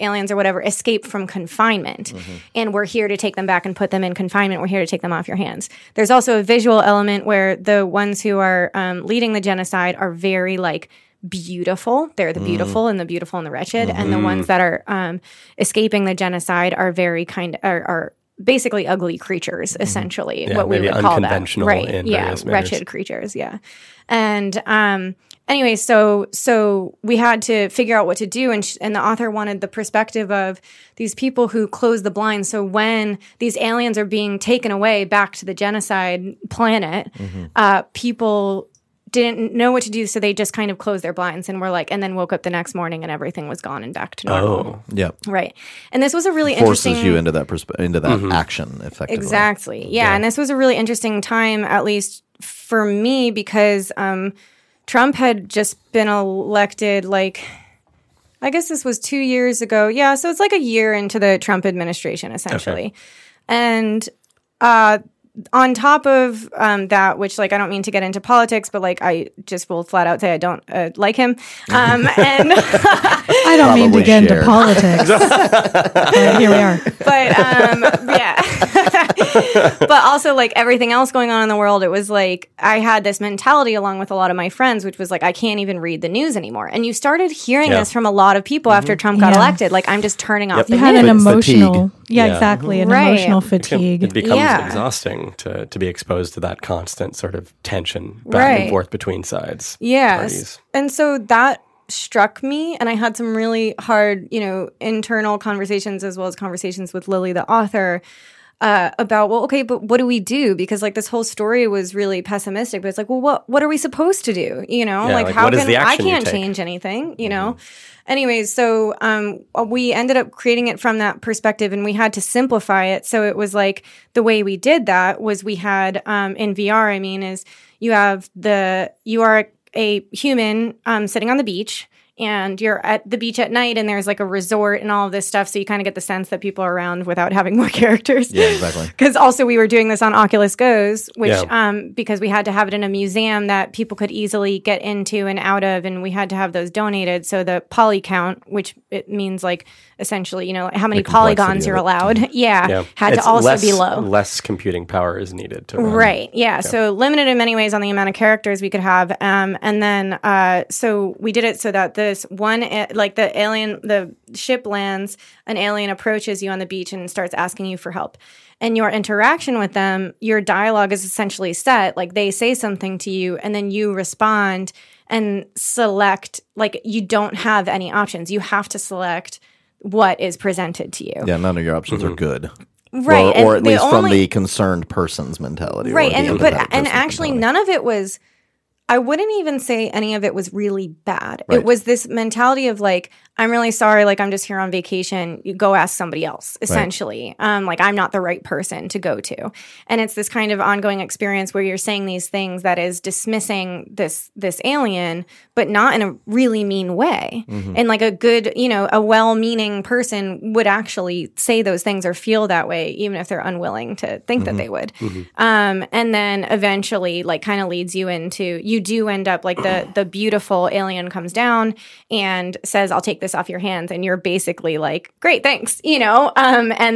aliens or whatever escape from confinement, and we're here to take them back and put them in confinement. We're here to take them off your hands. There's also a visual element where the ones who are leading the genocide are very, like, beautiful. They're the beautiful and the beautiful and the wretched. Mm-hmm. And the ones that are escaping the genocide are very kind – are basically ugly creatures, essentially, yeah, what we would call them. Right, yeah, wretched creatures, yeah. And anyway, so we had to figure out what to do, and the author wanted the perspective of these people who close the blinds. So when these aliens are being taken away back to the genocide planet, people didn't know what to do, so they just kind of closed their blinds and were like, and then woke up the next morning and everything was gone and back to normal. Oh, yeah. Right. And this was a really interesting... Forces you into that action, effectively. Exactly. Yeah, and this was a really interesting time, at least for me, because Trump had just been elected, like... I guess this was 2 years ago. Yeah, so it's like a year into the Trump administration, essentially. Okay. And... on top of that, which, like, I don't mean to get into politics, but, like, I just will flat out say I don't like him. And I don't mean to get into politics. Here we are. But, yeah. But also, like, everything else going on in the world, it was, like, I had this mentality along with a lot of my friends, which was, like, I can't even read the news anymore. And you started hearing this from a lot of people after Trump got elected. Like, I'm just turning off the news. You had an emotional... Yeah, exactly. An emotional fatigue. It becomes exhausting to be exposed to that constant sort of tension back and forth between sides. Yes. And so that struck me, and I had some really hard, internal conversations as well as conversations with Lily, the author, about, well, okay, but what do we do? Because, like, this whole story was really pessimistic, but it's like, well, what are we supposed to do? Yeah, like how can I can't change anything, know? Anyways, so we ended up creating it from that perspective, and we had to simplify it. So it was like the way we did that was we had in VR, is you are a human sitting on the beach. And you're at the beach at night, and there's like a resort and all of this stuff. So you kind of get the sense that people are around without having more characters. Yeah, exactly. Because also we were doing this on Oculus Go's, which because we had to have it in a museum that people could easily get into and out of, and we had to have those donated. So the poly count, which it means like essentially, how many polygons you're allowed, had to also be low. Less computing power is needed to run. Right. Yeah. So limited in many ways on the amount of characters we could have, and then so we did it so that this one, like the ship lands, an alien approaches you on the beach and starts asking you for help. And your interaction with them, your dialogue is essentially set. Like they say something to you and then you respond and select, like you don't have any options. You have to select what is presented to you. Yeah, none of your options are good. Right. Or at least from the concerned person's mentality. Right. And actually none of it was... I wouldn't even say any of it was really bad. Right. It was this mentality of like, I'm really sorry, like I'm just here on vacation. You go ask somebody else, essentially. Right. Like I'm not the right person to go to. And it's this kind of ongoing experience where you're saying these things that is dismissing this alien, but not in a really mean way. Mm-hmm. And like a good, a well-meaning person would actually say those things or feel that way, even if they're unwilling to think that they would. Mm-hmm. And then eventually like kind of leads you into... You do end up like the beautiful alien comes down and says, I'll take this off your hands. And you're basically like, great, thanks, and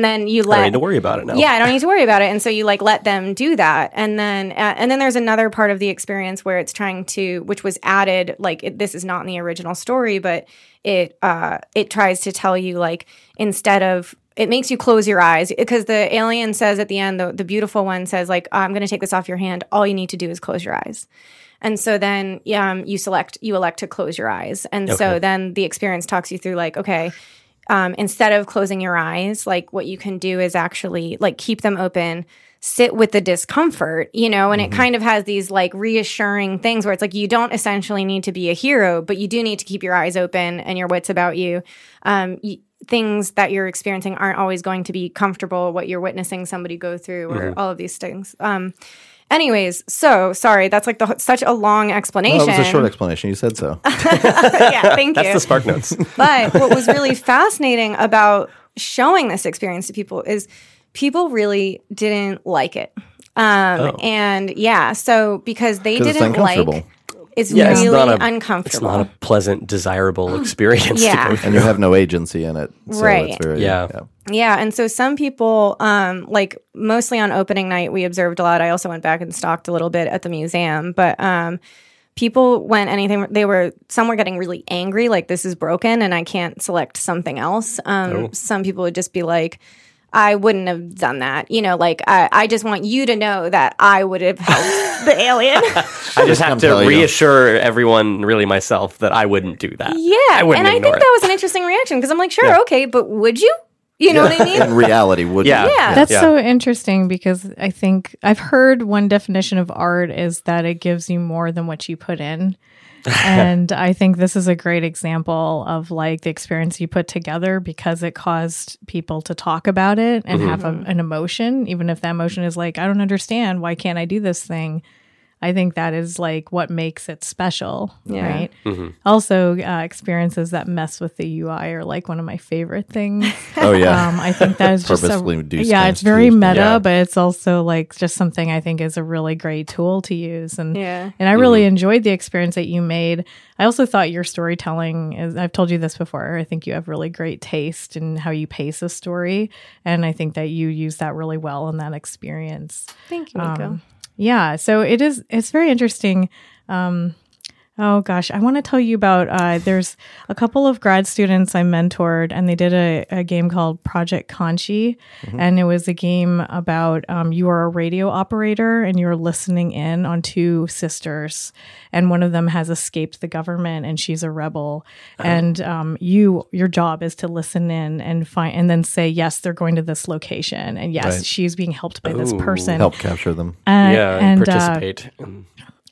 then you I don't need to worry about it now. Yeah, I don't need to worry about it. And so you like let them do that. And then there's another part of the experience where it's trying to, which was added, like this is not in the original story, but it tries to tell you like instead of, it makes you close your eyes because the alien says at the end, the beautiful one says like, I'm going to take this off your hand. All you need to do is close your eyes. And so then you elect to close your eyes. And so then the experience talks you through like, okay, instead of closing your eyes, like what you can do is actually like keep them open, sit with the discomfort, and it kind of has these like reassuring things where it's like you don't essentially need to be a hero, but you do need to keep your eyes open and your wits about you. Things that you're experiencing aren't always going to be comfortable, what you're witnessing somebody go through or all of these things. Anyways, so sorry, that's like such a long explanation. Well, that was a short explanation. You said so. Yeah, thank you. That's the Spark Notes. But what was really fascinating about showing this experience to people is people really didn't like it. And yeah, so because they didn't like it's really uncomfortable. It's not a pleasant, desirable experience to go through. And you have no agency in it. So it's very, yeah, and so some people, like mostly on opening night, we observed a lot. I also went back and stalked a little bit at the museum, but people, when anything, they were, some were getting really angry, like, this is broken and I can't select something else. Some people would just be like, I wouldn't have done that. You know, like, I just want you to know that I would have helped the alien. I just have to reassure everyone, really myself, that I wouldn't do that. Yeah. I think that was an interesting reaction, because I'm like, sure, okay, but would you? You know what I mean? In reality, would you? Yeah. That's so interesting, because I think I've heard one definition of art is that it gives you more than what you put in. And I think this is a great example of, like, the experience you put together, because it caused people to talk about it and have an emotion, even if that emotion is like, I don't understand, why can't I do this thing? I think that is, like, what makes it special, right? Mm-hmm. Also, experiences that mess with the UI are, like, one of my favorite things. Oh, yeah. I think that is just it's very meta, but it's also, like, just something I think is a really great tool to use. And I really enjoyed the experience that you made. I also thought your storytelling is, I've told you this before, I think you have really great taste in how you pace a story, and I think that you use that really well in that experience. Thank you, Miko. Yeah, so it's very interesting. Oh gosh, I want to tell you about, there's a couple of grad students I mentored, and they did a game called Project Conchi, and it was a game about you are a radio operator and you're listening in on two sisters, and one of them has escaped the government and she's a rebel, and your job is to listen in and find, and then say, yes, they're going to this location, and yes, she's being helped by this person. Help capture them. And participate.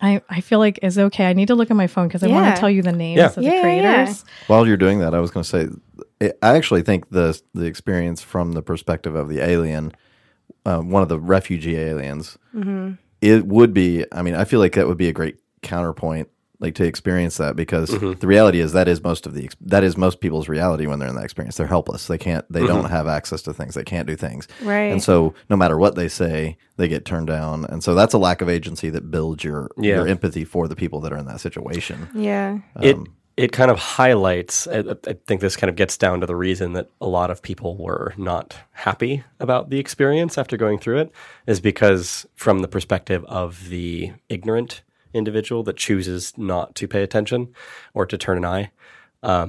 I feel like it's okay. I need to look at my phone, because I want to tell you the names of the creators. While you're doing that, I was going to say, I actually think the experience from the perspective of the alien, one of the refugee aliens, it would be, I mean, I feel like that would be a great counterpoint, like, to experience that, because the reality is that is most people's reality when they're in that experience. They're helpless. They don't have access to things. They can't do things. Right. And so no matter what they say, they get turned down. And so that's a lack of agency that builds your empathy for the people that are in that situation. Yeah. It kind of highlights, I think this kind of gets down to the reason that a lot of people were not happy about the experience after going through it, is because from the perspective of the ignorant individual that chooses not to pay attention or to turn an eye,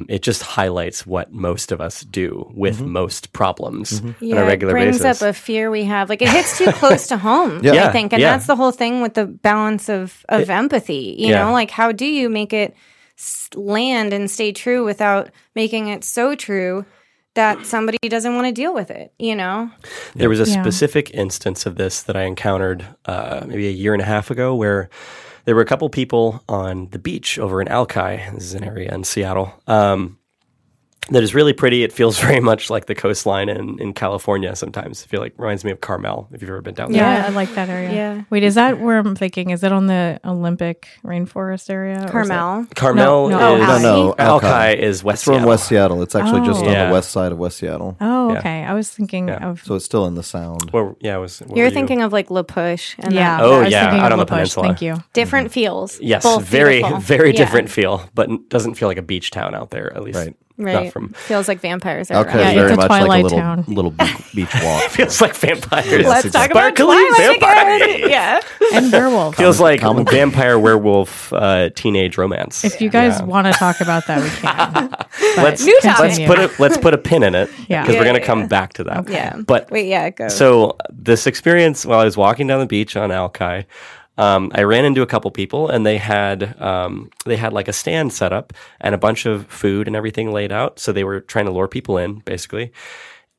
it just highlights what most of us do with most problems on a regular basis. It brings up a fear we have. Like, it hits too close to home, I think. And that's the whole thing with the balance of empathy. You know, like, how do you make it land and stay true without making it so true that somebody doesn't want to deal with it, you know? There was a specific instance of this that I encountered maybe a year and a half ago, where there were a couple people on the beach over in Alki. This is an area in Seattle that is really pretty. It feels very much like the coastline in California sometimes. I feel like it reminds me of Carmel, if you've ever been down there. Yeah, I like that area. Yeah. Wait, is that where I'm thinking? Is it on the Olympic rainforest area? Carmel. Carmel is... No, Alki is West Seattle. It's from West Seattle. It's actually just on the west side of West Seattle. Oh, okay. I was thinking of... So it's still in the Sound. Well, yeah, it was... You're thinking of, like, La Push. And out on the peninsula. Thank you. Different feels. Yes, both very, very different feel, but doesn't feel like a beach town out there, at least. Right. Feels like vampires are around. Yeah, it's a Twilight Town. Little beach walk. Feels like vampires. Let's talk about Twilight again. Yeah. And werewolf. Feels like vampire, werewolf, teenage romance. If you guys want to talk about that, we can. Let's put a pin in it, because we're going to come back to that. Okay. Yeah. But wait, go. So this experience, while I was walking down the beach on Alki, I ran into a couple people, and they had like a stand set up and a bunch of food and everything laid out. So they were trying to lure people in, basically.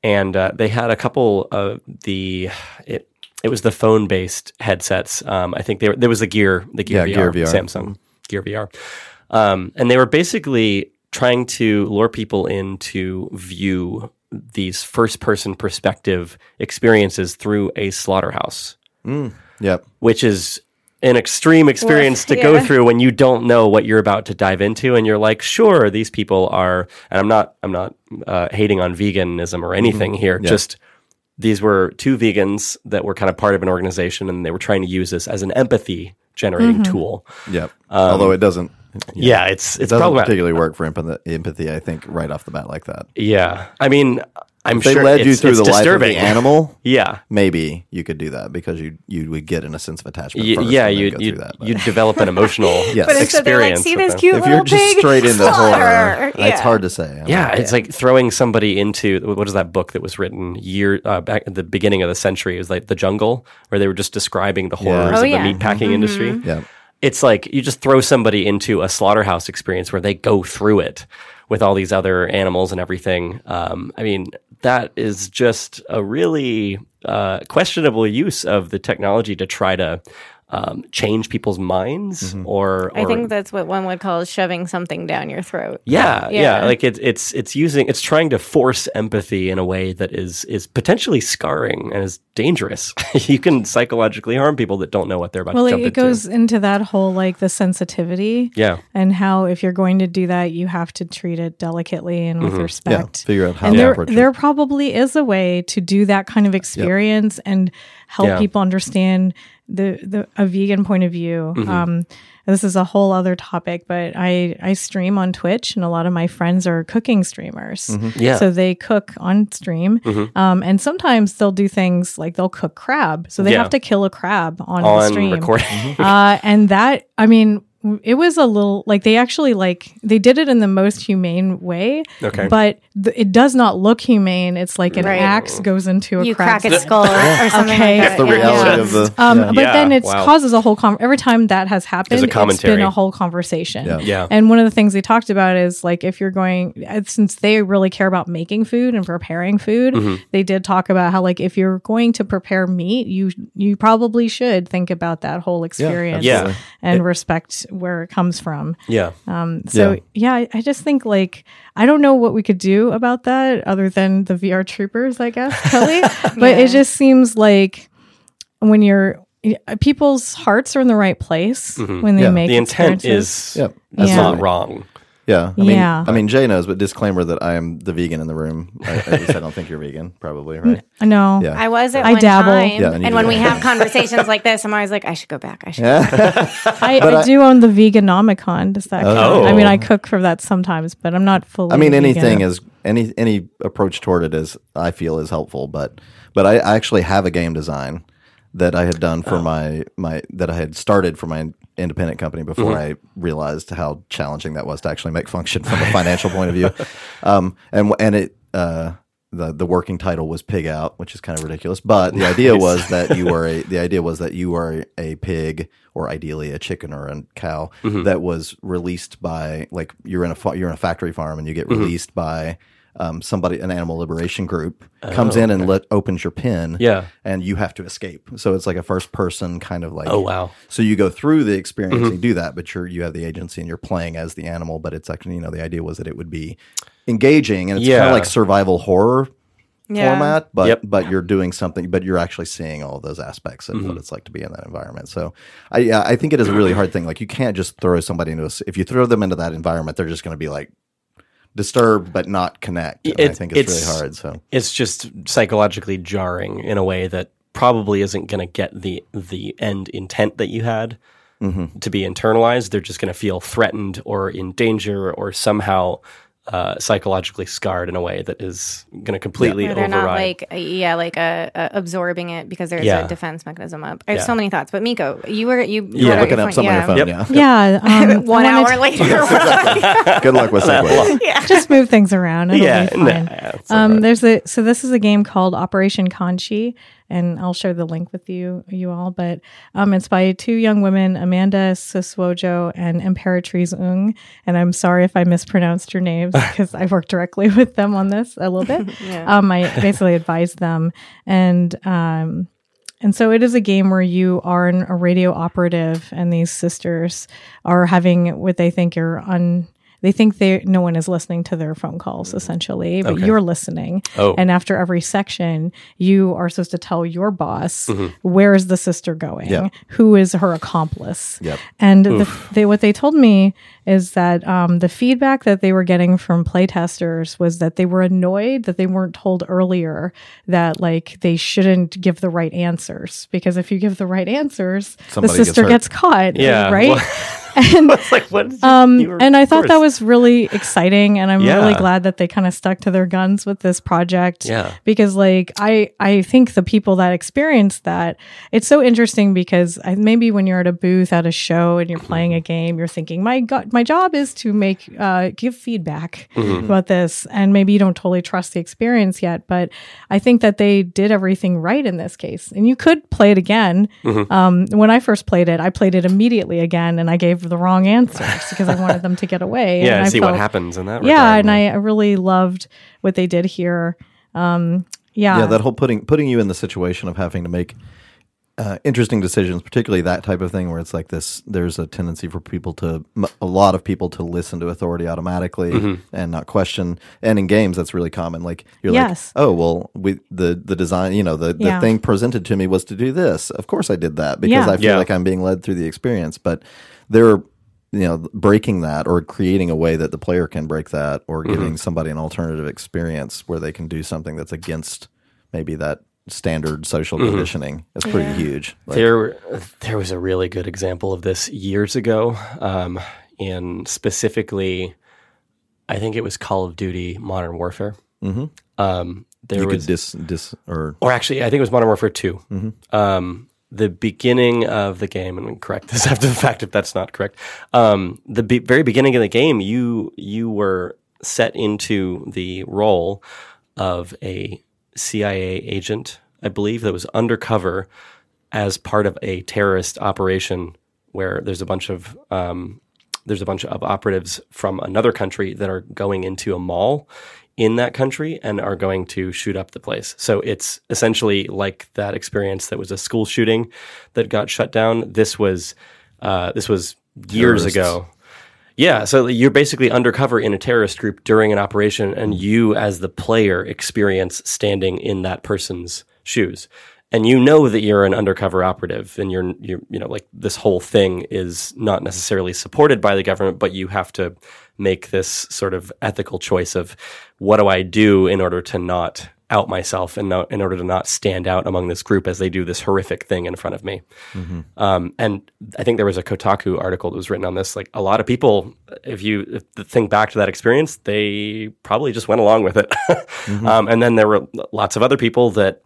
And they had a couple of it was the phone based headsets. I think there was the Gear VR. Samsung Gear VR, and they were basically trying to lure people in to view these first person perspective experiences through a slaughterhouse. Mm. Yep, which is an extreme experience to go through when you don't know what you're about to dive into, and you're like, sure, these people are, and I'm not hating on veganism or anything here. Yeah. Just these were two vegans that were kind of part of an organization, and they were trying to use this as an empathy generating tool. Yep. Although it doesn't. Yeah, it's it doesn't particularly work for empathy. I think right off the bat like that. Yeah, I mean, I'm sure they led you through the disturbing life of the animal. Yeah, maybe you could do that because you would get in a sense of attachment. First yeah, you develop an emotional yes. but experience. Like, see this cute if you're just pig straight into horror, yeah. It's hard to say. It's like throwing somebody into what is that book that was written back at the beginning of the century? It was like The Jungle, where they were just describing the horrors of the meatpacking industry. Yeah. It's like you just throw somebody into a slaughterhouse experience where they go through it with all these other animals and everything. I mean, that is just a really questionable use of the technology to try to change people's minds. Mm-hmm. Or I think that's what one would call shoving something down your throat. Yeah. Like it's trying to force empathy in a way that is potentially scarring and is dangerous. You can psychologically harm people that don't know what they're about to jump into. Well, it goes into that whole the sensitivity. Yeah. And how if you're going to do that, you have to treat it delicately and with respect. Yeah. Figure out how. And there probably is a way to do that kind of experience and help people understand a vegan point of view. Mm-hmm. This is a whole other topic, but I stream on Twitch, and a lot of my friends are cooking streamers. Mm-hmm. Yeah. So they cook on stream, and sometimes they'll do things like they'll cook crab. So they have to kill a crab on the stream. Recording. And that, I mean, it was a little they did it in the most humane way, but it does not look humane. It's like an axe goes into a crab. You crack its skull or something. Okay. That's the reality of the. But then it causes a whole every time that has happened, it's been a whole conversation. Yeah. Yeah. And one of the things they talked about is if you're going, since they really care about making food and preparing food, they did talk about how if you're going to prepare meat, you probably should think about that whole experience and respect where it comes from. I just think I don't know what we could do about that other than the VR troopers, I guess, Kelly. But it just seems like when people's hearts are in the right place when they make the intent is that's not wrong. Yeah. I mean, Jay knows, but disclaimer that I am the vegan in the room. At least I don't think you're vegan, probably, right? No. Yeah. I was at one dabble. Time. Yeah, and when we have conversations like this, I'm always like, I should go back. I do own the Veganomicon. Does that count? I mean, I cook for that sometimes, but I'm not fully anything vegan. Is... Any approach toward it is, I feel, is helpful. But I actually have a game design that I had done for that I had started for my independent company before I realized how challenging that was to actually make function from a financial point of view. The working title was Pig Out, which is kind of ridiculous, but the idea was that you are a pig, or ideally a chicken or a cow, that was released by you're in a factory farm, and you get released by somebody, an animal liberation group, comes in and opens your pen, and you have to escape. So it's like a first person kind of So you go through the experience and do that, but you have the agency and you're playing as the animal. But it's actually, the idea was that it would be engaging, and it's kind of like survival horror format, but you're doing something, but you're actually seeing all of those aspects of what it's like to be in that environment. So I think it is a really hard thing. You can't just throw somebody if you throw them into that environment, they're just going to be disturbed but not connect. I think it's really hard. So it's just psychologically jarring in a way that probably isn't going to get the end intent that you had to be internalized. They're just going to feel threatened or in danger or somehow psychologically scarred in a way that is going to completely override. They're not absorbing it because there's a defense mechanism up. I have so many thoughts, but Miko, you were looking up something on your phone. One hour later. Good luck with that. Just move things around. It'll be fine. So this is a game called Operation Conchi, and I'll share the link with you all. But it's by two young women, Amanda Siswojo and Imperatrice Ung. And I'm sorry if I mispronounced your names because I worked directly with them on this a little bit. I basically advised them. And so it is a game where you are a radio operative, and these sisters are having what they think are They think no one is listening to their phone calls, essentially, but you're listening. Oh. And after every section, you are supposed to tell your boss, where is the sister going? Yep. Who is her accomplice? Yep. And what they told me is that the feedback that they were getting from playtesters was that they were annoyed that they weren't told earlier that they shouldn't give the right answers. Because if you give the right answers, the sister gets caught. Yeah. Right? Well, And I was like, what is and I thought that was really exciting, and I'm really glad that they kind of stuck to their guns with this project. Yeah. Because like I think the people that experience that, it's so interesting because maybe when you're at a booth at a show and you're playing a game, you're thinking, my God, my job is to make give feedback about this, and maybe you don't totally trust the experience yet. But I think that they did everything right in this case, and you could play it again. When I first played it, I played it immediately again, and I gave the wrong answers because I wanted them to get away. Yeah, and see what happens in that regard. Yeah, and I really loved what they did here. Yeah, that whole putting you in the situation of having to make interesting decisions, particularly that type of thing where it's like this, there's a tendency for people to, a lot of people to listen to authority automatically and not question. And in games, that's really common. Like, you're like, oh, well, the design, you know, the thing presented to me was to do this. Of course I did that because I feel like I'm being led through the experience. But they're, you know, breaking that or creating a way that the player can break that or giving somebody an alternative experience where they can do something that's against maybe that standard social conditioning. That's pretty huge. Like, there was a really good example of this years ago, in specifically, I think it was Call of Duty Modern Warfare. Actually, I think it was Modern Warfare 2. The beginning of the game, and correct this after the fact if that's not correct. The very beginning of the game, you were set into the role of a CIA agent, I believe, that was undercover as part of a terrorist operation where there's a bunch of operatives from another country that are going into a mall in that country and are going to shoot up the place. So it's essentially like that experience that was a school shooting that got shut down. This was years ago. Yeah, so you're basically undercover in a terrorist group during an operation, and you, as the player, experience standing in that person's shoes, and you know that you're an undercover operative, and you know, like, this whole thing is not necessarily supported by the government, but you have to make this sort of ethical choice of what do I do in order to not out myself and in order to not stand out among this group as they do this horrific thing in front of me. And I think there was a Kotaku article that was written on this. Like, a lot of people, if think back to that experience, they probably just went along with it. And then there were lots of other people that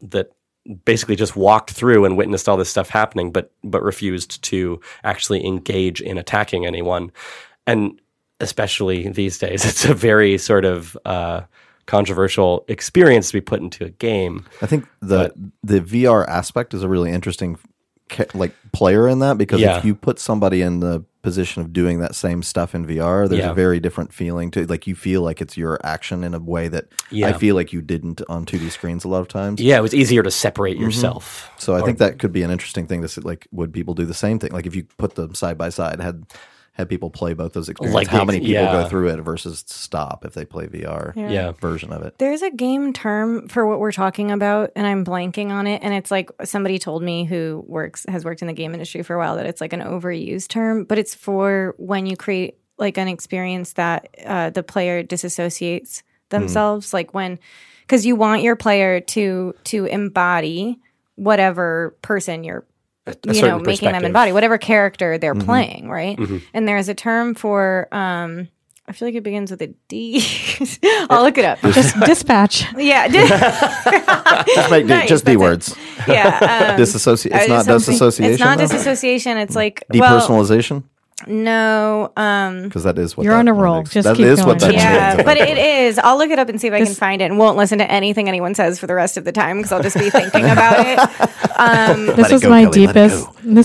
basically just walked through and witnessed all this stuff happening, but refused to actually engage in attacking anyone. And especially these days, it's a very sort of controversial experience to be put into a game. I think the VR aspect is a really interesting player in that, because if you put somebody in the position of doing that same stuff in VR, there's a very different feeling to, like, you feel like it's your action in a way that I feel like you didn't on 2D screens a lot of times. Yeah, it was easier to separate yourself. So I think that could be an interesting thing. This, like, would people do the same thing? Like, if you put them side by side, had people play both those experiences, like, how many people go through it versus stop if they play VR version of it. There's a game term for what we're talking about, and I'm blanking on it, and it's like, somebody told me who has worked in the game industry for a while, that it's like an overused term, but it's for when you create like an experience that the player disassociates themselves, like when, because you want your player to embody whatever person you're making them embody whatever character they're playing, right? And there's a term for, I feel like it begins with a D. I'll look it up. Dispatch. Yeah. Just D words. Yeah. Disassociation. It's not disassociation. It's not disassociation. It's like, depersonalization? No. Because that is what you're on a roll. Just that keep is going. What that means. But it is. I'll look it up and see if I can find it, and won't listen to anything anyone says for the rest of the time because I'll just be thinking about it. This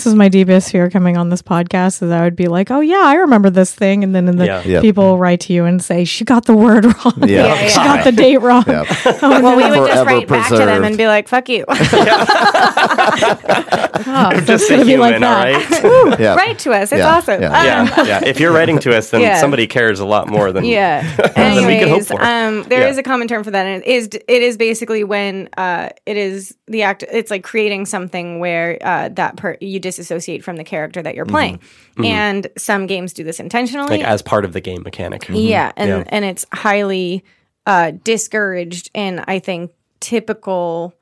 is my deepest fear coming on this podcast, is I would be like, oh yeah, I remember this thing, and then people write to you and say, she got the word wrong. She got the date wrong. Well, we would just write back to them and be like, fuck you. I'm just a human, all right? Write to us. It's awesome. If you're writing to us, then somebody cares a lot more than than we can hope for. There is a common term for that, and it is basically when it is the act. It's like creating something where you disassociate from the character that you're playing, and some games do this intentionally, like as part of the game mechanic. And it's highly discouraged, and I think typical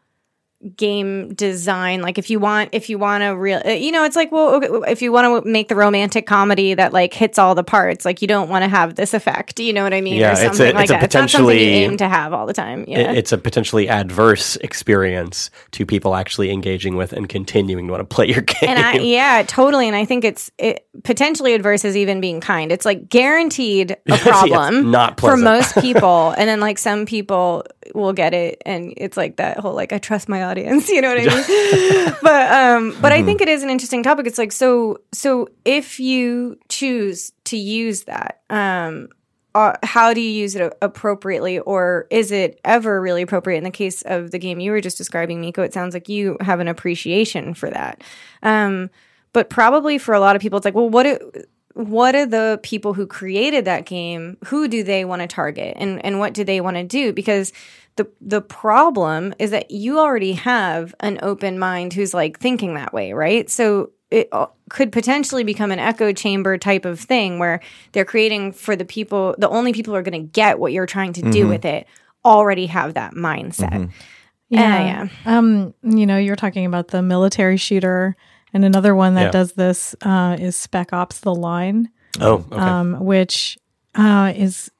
game design, like if you want a real, you know, it's like, well, okay, if you want to make the romantic comedy that like hits all the parts, like you don't want to have this effect, you know what I mean? Yeah, or something it's like that. It's not something you aim to have all the time. Yeah. It's a potentially adverse experience to people actually engaging with and continuing to want to play your game. And totally. And I think it's potentially adverse as even being kind. It's like guaranteed a problem not for most people. And then like some people will get it. And it's like that whole, like, I trust my audience, you know what I mean? But I think it is an interesting topic. It's like, so if you choose to use that, how do you use it appropriately, or is it ever really appropriate? In the case of the game you were just describing, Miko, it sounds like you have an appreciation for that. But probably for a lot of people, it's like, well, what are the people who created that game, who do they want to target, and what do they want to do? Because the problem is that you already have an open mind who's like thinking that way, right? So it could potentially become an echo chamber type of thing where they're creating for the people, the only people who are going to get what you're trying to do with it already have that mindset. Yeah. You know, you're talking about the military shooter. And another one that does this is Spec Ops: The Line, which is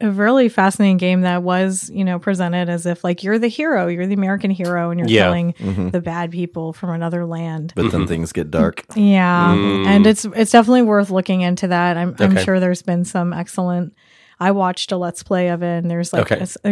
a really fascinating game that was, you know, presented as if like you're the hero, you're the American hero, and you're killing the bad people from another land. But then things get dark. And it's definitely worth looking into that. I'm sure there's been some excellent. I watched a Let's Play of it, and there's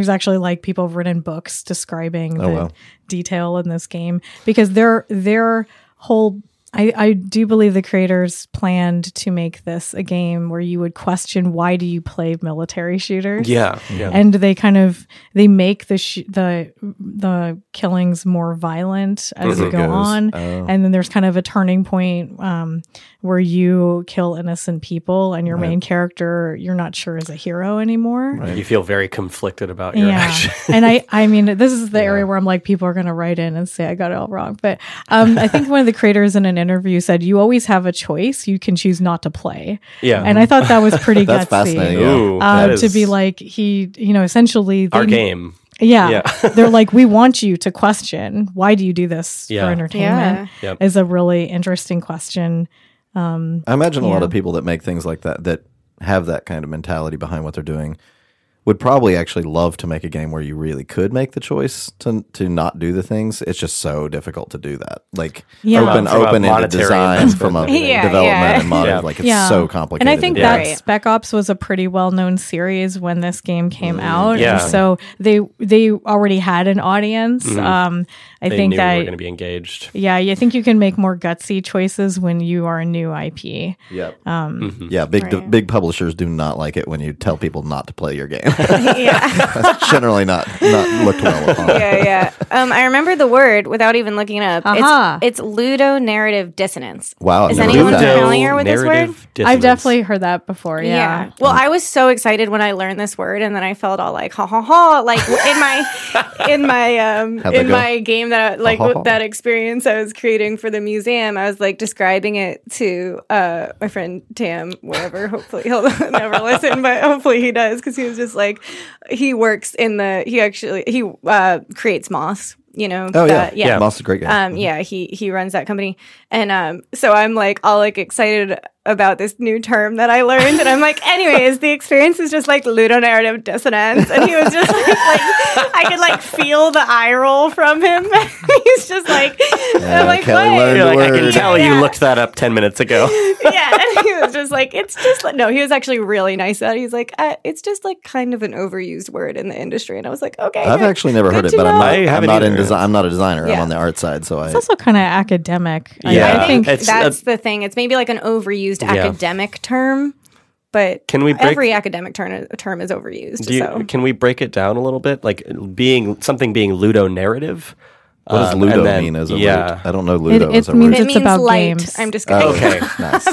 actually like people have written books describing the detail in this game, because their whole. I do believe the creators planned to make this a game where you would question, why do you play military shooters? Yeah. And they kind of make the killings more violent as it goes on. Oh. And then there's kind of a turning point where you kill innocent people, and your main character, you're not sure is a hero anymore. Right. You feel very conflicted about your actions. And I mean, this is the area where I'm like, people are going to write in and say I got it all wrong. But I think one of the creators in an interview said, you always have a choice, you can choose not to play. And I thought that was pretty gutsy. Fascinating. To be like, he, you know, essentially our game. They're like, we want you to question, why do you do this for entertainment? Is a really interesting question. I imagine a lot of people that make things like that, that have that kind of mentality behind what they're doing, would probably actually love to make a game where you really could make the choice to not do the things. It's just so difficult to do that. Like open into design from a development and model. Like it's so complicated. And I think that Spec Ops was a pretty well-known series when this game came out. And so they already had an audience. I think that we're going to be engaged. Yeah, I think you can make more gutsy choices when you are a new IP. Big publishers do not like it when you tell people not to play your game. That's generally not looked well upon. I remember the word without even looking it up. It's ludonarrative dissonance. Wow. Is anyone familiar with this word? Dissonance. I've definitely heard that before. Yeah. Well, I was so excited when I learned this word, and then I felt all like like in my game. That experience I was creating for the museum, I was like describing it to my friend Tam, wherever. Hopefully he'll never listen, but hopefully he does, because he was just like, he creates Moss. You know, Moss is a great guy. He runs that company, and so I'm like all like excited about this new term that I learned, and I'm like, anyways, the experience is just like ludonarrative dissonance, and he was just like I could like feel the eye roll from him. He's just like, I'm like, I can tell you looked that up 10 minutes ago. And he was just like, it's just like, no, he was actually really nice about it. He's like, it's just like kind of an overused word in the industry, and I was like, okay. I've actually never heard it, but I'm not a designer. I'm on the art side, so it's also kind of academic. I think that's the thing. It's maybe like an overused academic term, but every academic term is overused. Can we break it down a little bit? Like being ludonarrative. What does ludo mean as a word? I don't know ludo as a word. It means about light. Games. I'm just kidding. Okay. Nice.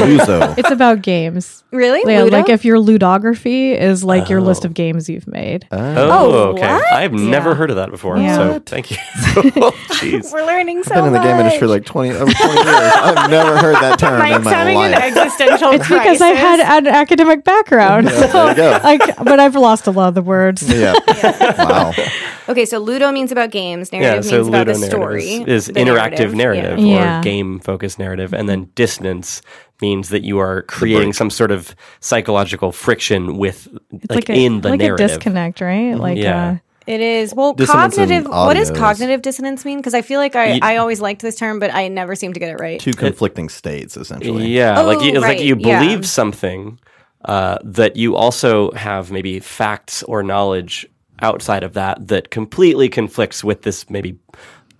Ludo. It's about games. Really? Yeah, ludo? Like if your ludography is like your list of games you've made. Okay. What? I've never heard of that before. Yeah. So thank you. We're learning so much. I've been in the game industry like 20 years. I've never heard that term in my life. An existential crisis. It's because I had an academic background. But I've lost a lot of the words. Wow. Okay, so ludo means about games. games. Narrative means about the story. Is the interactive narrative or game-focused narrative. And then dissonance means that you are creating some sort of psychological friction with, like narrative. Like a disconnect, right? It is. Well, cognitive. What does cognitive dissonance mean? Because I feel like I always liked this term, but I never seem to get it right. Two conflicting states, essentially. Yeah. Oh, like you believe something that you also have maybe facts or knowledge outside of that completely conflicts with this maybe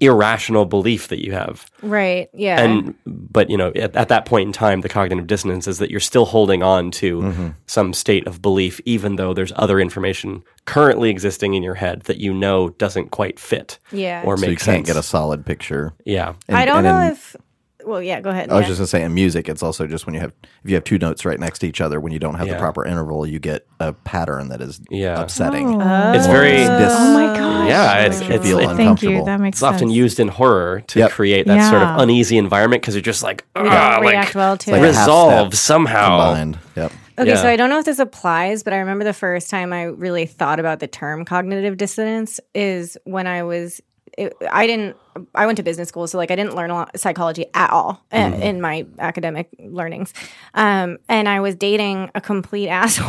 irrational belief that you have. Right. Yeah. But you know, at that point in time, the cognitive dissonance is that you're still holding on to some state of belief, even though there's other information currently existing in your head that you know doesn't quite fit. Yeah. Or so make sense. You can't get a solid picture. Yeah. And, I don't know if. Well, yeah. Go ahead. I was just gonna say, in music, it's also just when if you have two notes right next to each other, when you don't have the proper interval, you get a pattern that is upsetting. Oh. It's very. Oh my gosh. Yeah, it feels uncomfortable. Thank you. That makes sense. It's often used in horror to create that sort of uneasy environment because you're just like, resolve somehow. Combined. Yep. Okay, so I don't know if this applies, but I remember the first time I really thought about the term cognitive dissonance is when I was. I went to business school, so I didn't learn a lot psychology at all in my academic learnings. And I was dating a complete asshole.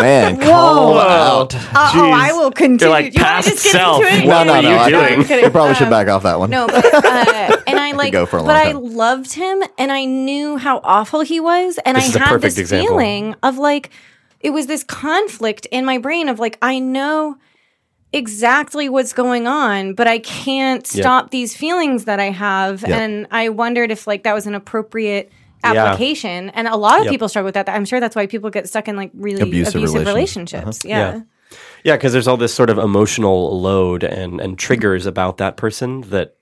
Man, call out. I will continue. You're like past self. No, what are you doing? You probably should back off that one. No, but and I I loved him, and I knew how awful he was, and I had this feeling of it was this conflict in my brain of I know exactly what's going on, but I can't stop these feelings that I have. Yep. And I wondered if that was an appropriate application. Yeah. And a lot of people struggle with that. I'm sure that's why people get stuck in really abusive relationships. Uh-huh. Yeah. Yeah, because there's all this sort of emotional load and triggers about that person that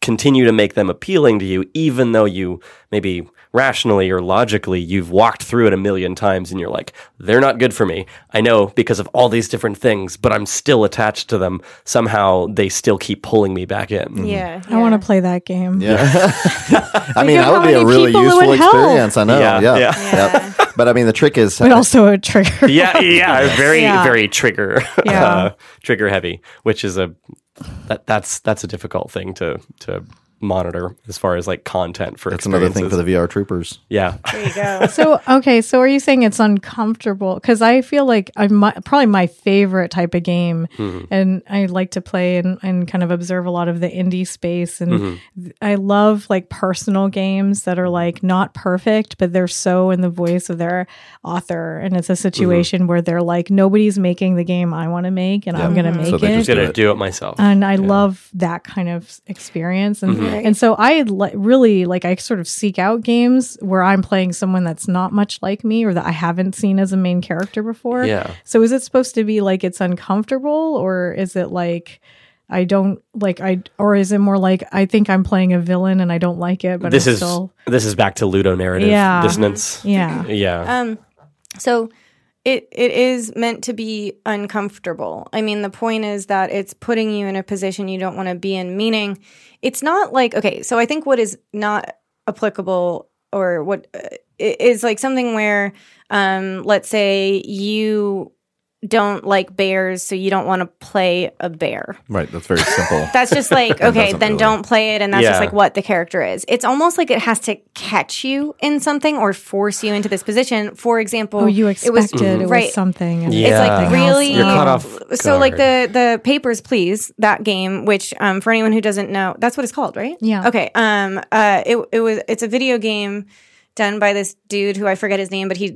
continue to make them appealing to you, even though you maybe rationally or logically you've walked through it a million times and you're like, they're not good for me. I know because of all these different things, but I'm still attached to them. Somehow they still keep pulling me back in. Mm-hmm. Yeah. I want to play that game. Yeah. I mean, that would be a really useful experience. I know. Yeah. Yep. But I mean, the trick is... But also a trigger. Very trigger. Yeah. Trigger heavy, which is that's a difficult thing to monitor as far as content for experiences. That's another thing for the VR troopers. Yeah. There you go. So are you saying it's uncomfortable? Because I feel probably my favorite type of game, and I like to play and kind of observe a lot of the indie space, and I love personal games that are not perfect, but they're so in the voice of their author, and it's a situation where they're nobody's making the game I want to make, and I'm going to make it. So they're just going to do it myself. And I love that kind of experience, and and so I really I sort of seek out games where I'm playing someone that's not much like me or that I haven't seen as a main character before. Yeah. So is it supposed to be it's uncomfortable, or is it or is it more I think I'm playing a villain and I don't like it, but this is back to ludonarrative dissonance. Yeah. Yeah. So it is meant to be uncomfortable. I mean, the point is that it's putting you in a position you don't want to be in, meaning it's not so I think what is not applicable or what is something where, let's say you don't like bears, so you don't want to play a bear. Right, that's very simple. That's just don't play it, and that's just what the character is. It's almost it has to catch you in something or force you into this position. For example, you expected it was something. And it's really... You're caught off guard. So the Papers, Please, that game, which for anyone who doesn't know, that's what it's called, right? Yeah. Okay. It's a video game done by this dude who I forget his name, but he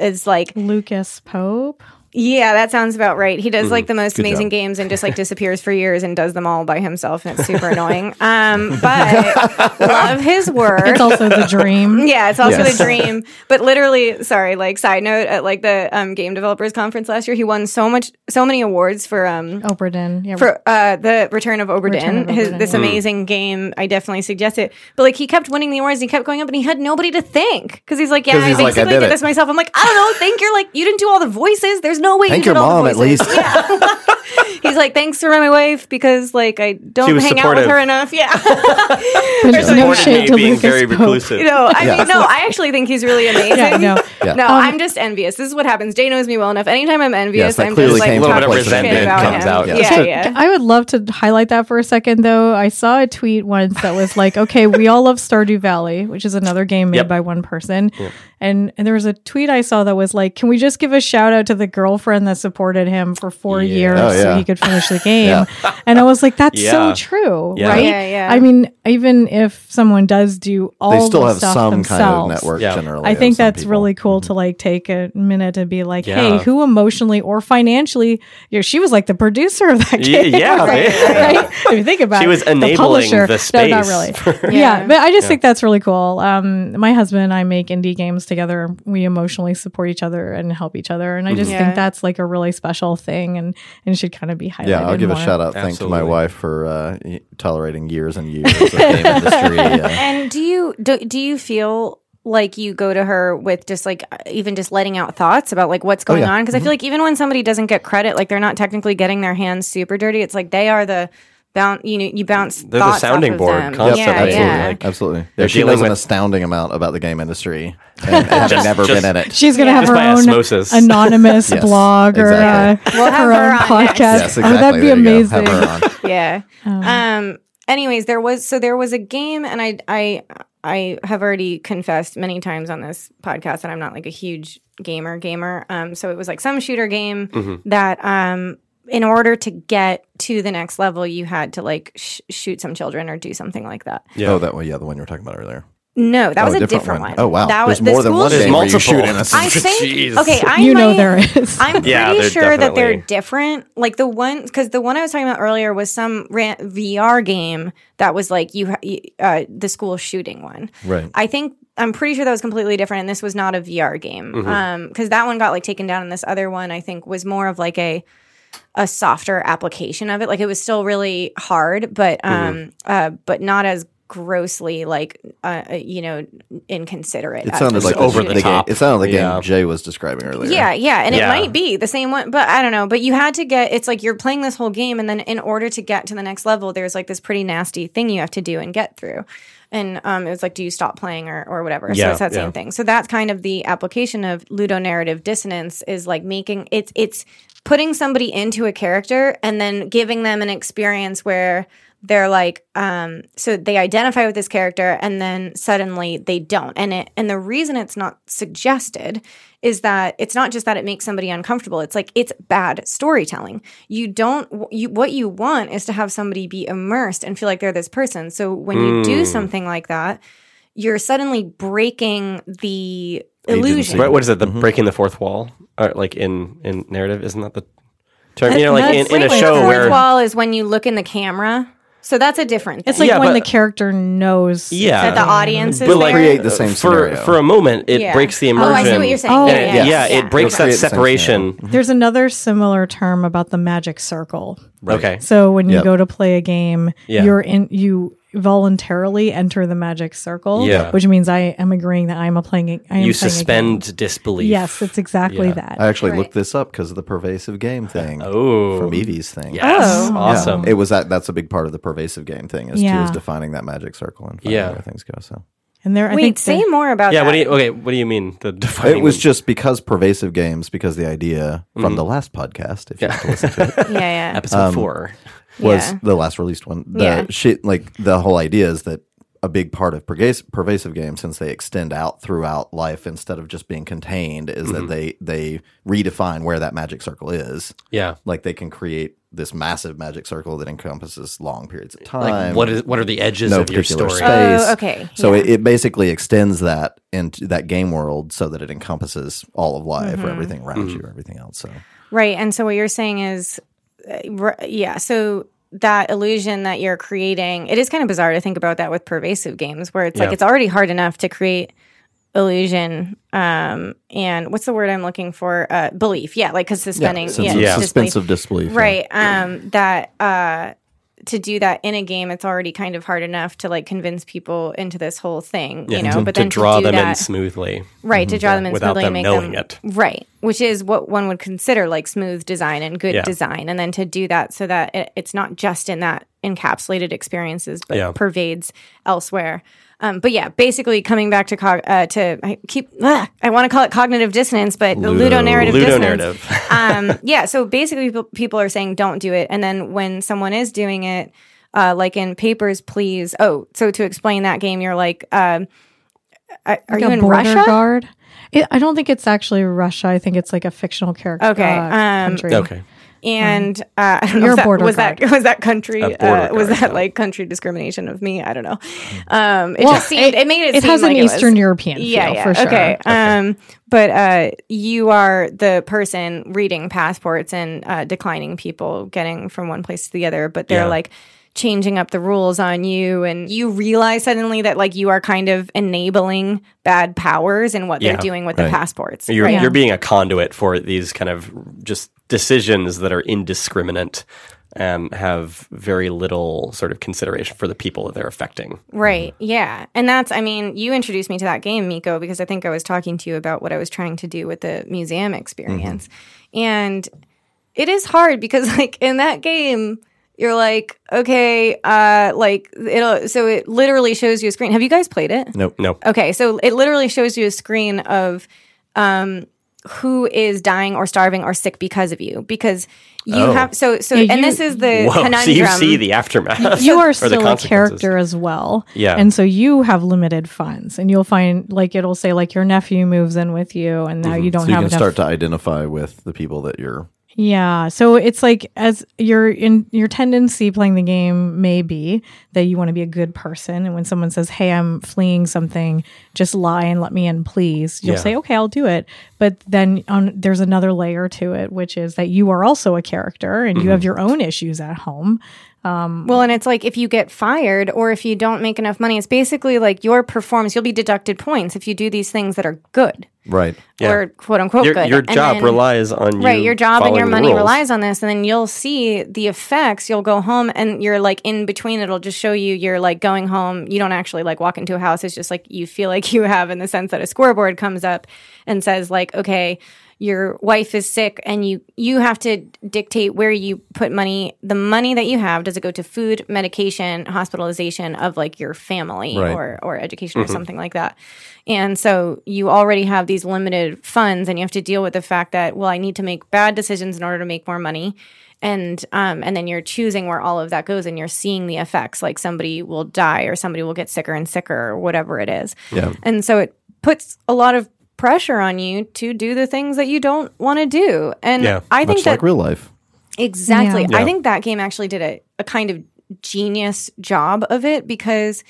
is Lucas Pope. Yeah, that sounds about right. He does the most amazing games and just disappears for years and does them all by himself, and it's super annoying. But love his work. It's also the dream. Yeah, it's also the dream. But literally, side note, at the game developers conference last year, he won so many awards for Oberdin. Yeah, for the Return of Oberdin. This amazing game. I definitely suggest it. But he kept winning the awards, and he kept going up, and he had nobody to thank because he's I did this myself. I'm I don't know. Thank you. You didn't do all the voices. There's no way. Thank your mom, at least. Yeah. He's like, thanks for my wife because like I don't hang out with her enough. Yeah. There's no shade to being very reclusive. No, I actually think he's really amazing. I'm just envious. This is what happens. Jay knows me well enough. Anytime I'm envious, I'm just like talking shit about him. I would love to highlight that for a second though. I saw a tweet once that was like, okay, we all love Stardew Valley, which is another game made by one person. Yep. And there was a tweet I saw that was like, can we just give a shout out to the girlfriend that supported him for 4 years so he could finish the game? And I was like, that's so true, right? I mean, even if someone does do all the stuff themselves, they still have some kind of network generally. I think that's really cool to like take a minute to be like, hey, who emotionally or financially, she was like the producer of that game. Right? If you think about it. She was enabling the space. No, not really. But I just think that's really cool. My husband and I make indie games together. We emotionally support each other and help each other, and I just think that's like a really special thing and should kind of be highlighted. I'll give a shout out thanks to my wife for tolerating years and years of game industry. And do you feel like you go to her with just like even just letting out thoughts about like what's going on? Because I feel like even when somebody doesn't get credit, like they're not technically getting their hands super dirty. It's like they are the bounce they're the sounding board constantly. Absolutely. She knows an astounding amount about the game industry and just, never been in it. She's going to have her own anonymous blog or we'll have her own podcast. That'd be amazing. Anyways, there was a game, and I have already confessed many times on this podcast that I'm not like a huge gamer. So it was like some shooter game that in order to get to the next level, you had to like shoot some children or do something like that. Yeah. Oh, that one. Yeah, the one you were talking about earlier. No, that was a different one. Oh wow, that was more than one game where you shoot innocents. I think. Okay, there is. I'm pretty sure that they're different. Like the one I was talking about earlier was some VR game that was like the school shooting one. Right. I think. I'm pretty sure that was completely different, and this was not a VR game because that one got like taken down, and this other one I think was more of like a softer application of it. Like it was still really hard, but not as grossly like inconsiderate. It sounded like over the top. It sounded like the game Jay was describing earlier. It might be the same one, but I don't know. But you had to get. It's like you're playing this whole game, and then in order to get to the next level, there's like this pretty nasty thing you have to do and get through. And it was like, do you stop playing or whatever? So it's that same thing. So that's kind of the application of ludonarrative dissonance is like making it's putting somebody into a character and then giving them an experience where they're like, so they identify with this character and then suddenly they don't. And the reason it's not suggested is that it's not just that it makes somebody uncomfortable. It's like it's bad storytelling. What you want is to have somebody be immersed and feel like they're this person. So when you do something like that, you're suddenly breaking the illusion. Right? What is it? The breaking the fourth wall? Or like in narrative, isn't that the term? That's, you know, like in a show where the fourth wall is when you look in the camera. So that's a different thing. It's like when the character knows that the audience is there. Create the same scenario. For a moment, it breaks the immersion. Oh, I see what you're saying. Oh, it breaks that separation. There's another similar term about the magic circle. Right. Okay. So when you go to play a game, you voluntarily enter the magic circle, which means I am agreeing that I am playing. You suspend disbelief. Yes, it's exactly that. I actually looked this up because of the pervasive game thing. From Evie's thing. Yes. Oh. Awesome. Yeah. It was that's a big part of the pervasive game thing is defining that magic circle and finding where things go. So. And there, say more about that. What do you mean? It was just because pervasive games, because the idea from the last podcast, if you have to listen to it. Episode 4. Was the last released one. The whole idea is that a big part of pervasive games, since they extend out throughout life instead of just being contained, is that they redefine where that magic circle is. Yeah. Like they can create this massive magic circle that encompasses long periods of time. Like what are the edges of your story? Space. Oh, okay. So it basically extends that into that game world so that it encompasses all of life or everything around you, everything else. So. Right. And so what you're saying is... so that illusion that you're creating, it is kind of bizarre to think about that with pervasive games where it's like it's already hard enough to create illusion and what's the word I'm looking for? Belief. Yeah, like because suspending. Suspensive disbelief. Right. To do that in a game, it's already kind of hard enough to like convince people into this whole thing, you know, but then to draw them in smoothly. Right, to draw them in smoothly and make them knowing it. Right. which is what one would consider like smooth design and good design. And then to do that so that it's not just in that encapsulated experiences, but pervades elsewhere. But yeah, basically coming back I want to call it cognitive dissonance, but the ludonarrative dissonance. So basically people are saying don't do it. And then when someone is doing it, like in Papers, Please. Oh, so to explain that game, you're like, are you in Russia? Guard? I don't think it's actually Russia. I think it's like a fictional character. Okay. Country. Okay. And I don't know if that was that country was that like country discrimination of me? I don't know. It made it seem has like an Eastern European feel for sure. Okay. But you are the person reading passports and declining people getting from one place to the other, but they're like changing up the rules on you, and you realize suddenly that like you are kind of enabling bad powers and what they're doing with the passports. You're being a conduit for these kind of just decisions that are indiscriminate and have very little sort of consideration for the people that they're affecting. Right, yeah. And that's, I mean, you introduced me to that game, Miko, because I think I was talking to you about what I was trying to do with the museum experience. Mm-hmm. And it is hard because like in that game, you're like, okay, so it literally shows you a screen. Have you guys played it? Nope. Okay, so it literally shows you a screen of who is dying or starving or sick because of you. Because you have, and this is the conundrum. So you see the aftermath. You are still a character as well. Yeah. And so you have limited funds. And you'll find, like, it'll say, like, your nephew moves in with you, and now you don't have enough. So you can start to identify with the people that you're... Yeah, so it's like as your tendency playing the game may be that you want to be a good person, and when someone says, "Hey, I'm fleeing something, just lie and let me in, please," you'll say, "Okay, I'll do it." But then there's another layer to it, which is that you are also a character and you have your own issues at home. And it's like if you get fired or if you don't make enough money, it's basically like your performance, you'll be deducted points if you do these things that are good. Right. Yeah. Or quote unquote good. Your job relies on you. Right. Your job and your money relies on this. And then you'll see the effects. You'll go home and you're like in between. It'll just show you you're like going home. You don't actually like walk into a house. It's just like you feel like you have in the sense that a scoreboard comes up and says like, okay, your wife is sick, and you have to dictate where you put money. The money that you have, does it go to food, medication, hospitalization of like your family or education or something like that? And so you already have these limited funds, and you have to deal with the fact that, well, I need to make bad decisions in order to make more money. And then you're choosing where all of that goes, and you're seeing the effects. Like somebody will die or somebody will get sicker and sicker or whatever it is. Yeah. And so it puts a lot of pressure on you to do the things that you don't want to do. And I think that's like real life. Exactly. Yeah. I think that game actually did a kind of genius job of it because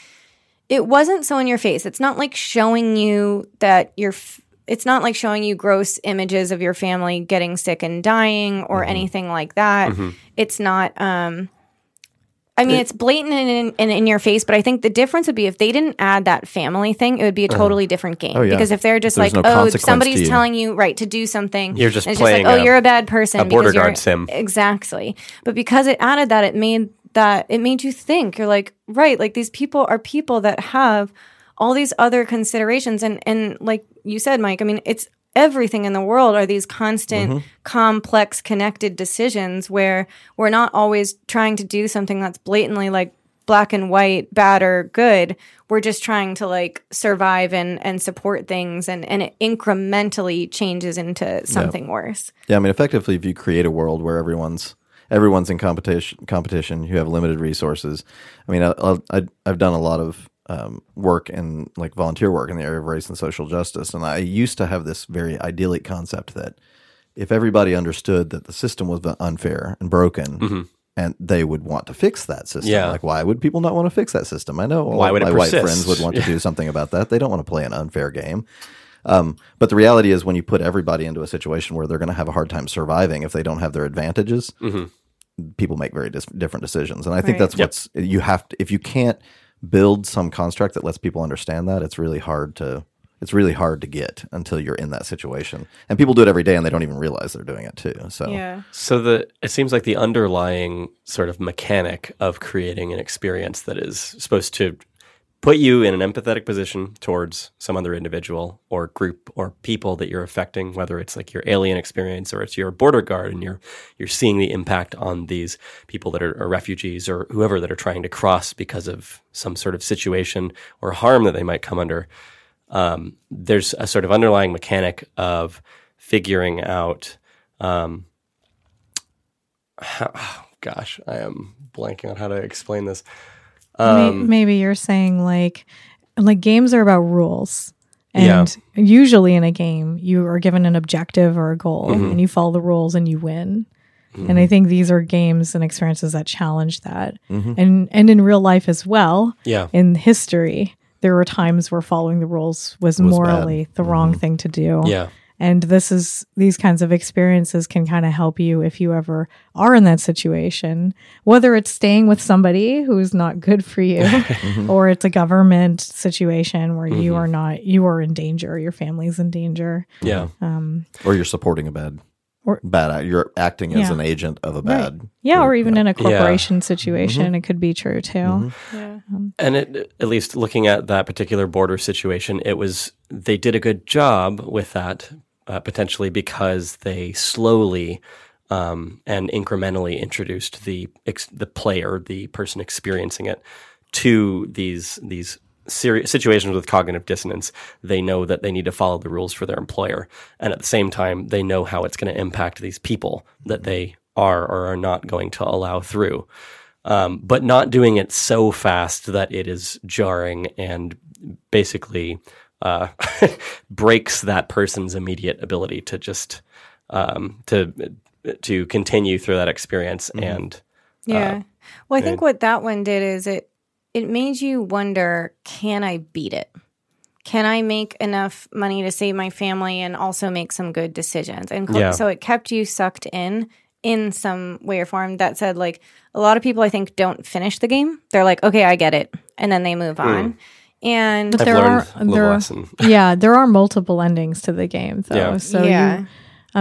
it wasn't so in your face. It's not like showing you that it's not like showing you gross images of your family getting sick and dying or anything like that. Mm-hmm. It's not, I mean, it's blatant and in your face, but I think the difference would be if they didn't add that family thing, it would be a totally different game. Oh, yeah. Because if they're just somebody's telling you, right, to do something. You're just playing you're a bad person. A border guard sim. Exactly. But because it added that, it made you think. You're like, right, like these people are people that have all these other considerations. And like you said, Mike, I mean, it's everything in the world are these constant, complex, connected decisions where we're not always trying to do something that's blatantly like black and white, bad or good. We're just trying to like survive and support things, and it incrementally changes into something worse. Yeah, I mean, effectively, if you create a world where everyone's in competition, you have limited resources. I mean, I've done a lot of work and like volunteer work in the area of race and social justice. And I used to have this very idyllic concept that if everybody understood that the system was unfair and broken and they would want to fix that system. Yeah. Like, why would people not want to fix that system? I know why would my white friends would want to do something about that. They don't want to play an unfair game. But the reality is when you put everybody into a situation where they're going to have a hard time surviving if they don't have their advantages, people make very different decisions. And I think that's what's you have to, if you can't build some construct that lets people understand that it's really hard to get until you're in that situation, and people do it every day and they don't even realize they're doing it too. So it seems like the underlying sort of mechanic of creating an experience that is supposed to put you in an empathetic position towards some other individual or group or people that you're affecting, whether it's like your alien experience or it's your border guard and you're seeing the impact on these people that are refugees or whoever that are trying to cross because of some sort of situation or harm that they might come under. There's a sort of underlying mechanic of figuring out I am blanking on how to explain this. Maybe you're saying like games are about rules, and usually in a game you are given an objective or a goal, mm-hmm. and you follow the rules and you win. Mm-hmm. And I think these are games and experiences that challenge that, mm-hmm. and in real life as well. Yeah, in history, there were times where following the rules was morally bad. The mm-hmm. wrong thing to do. Yeah. And these kinds of experiences can kind of help you if you ever are in that situation, whether it's staying with somebody who's not good for you mm-hmm. or it's a government situation where mm-hmm. you are in danger, your family's in danger. Yeah. Or you're supporting a bad, you're acting as an agent of a bad. Right. Yeah. Group, or even in a corporation situation, mm-hmm. it could be true too. Mm-hmm. Yeah. And at least looking at that particular border situation, they did a good job with that. Potentially because they slowly and incrementally introduced the player, the person experiencing it, to these serious situations with cognitive dissonance. They know that they need to follow the rules for their employer, and at the same time, they know how it's going to impact these people that they are or are not going to allow through. But not doing it so fast that it is jarring and basically breaks that person's immediate ability to just to continue through that experience. Mm-hmm. And well, I think what that one did is it made you wonder: can I beat it? Can I make enough money to save my family and also make some good decisions? And so it kept you sucked in some way or form. That said, like, a lot of people I think don't finish the game. They're like, okay, I get it, and then they move on. And but there are multiple endings to the game, though. Yeah. So it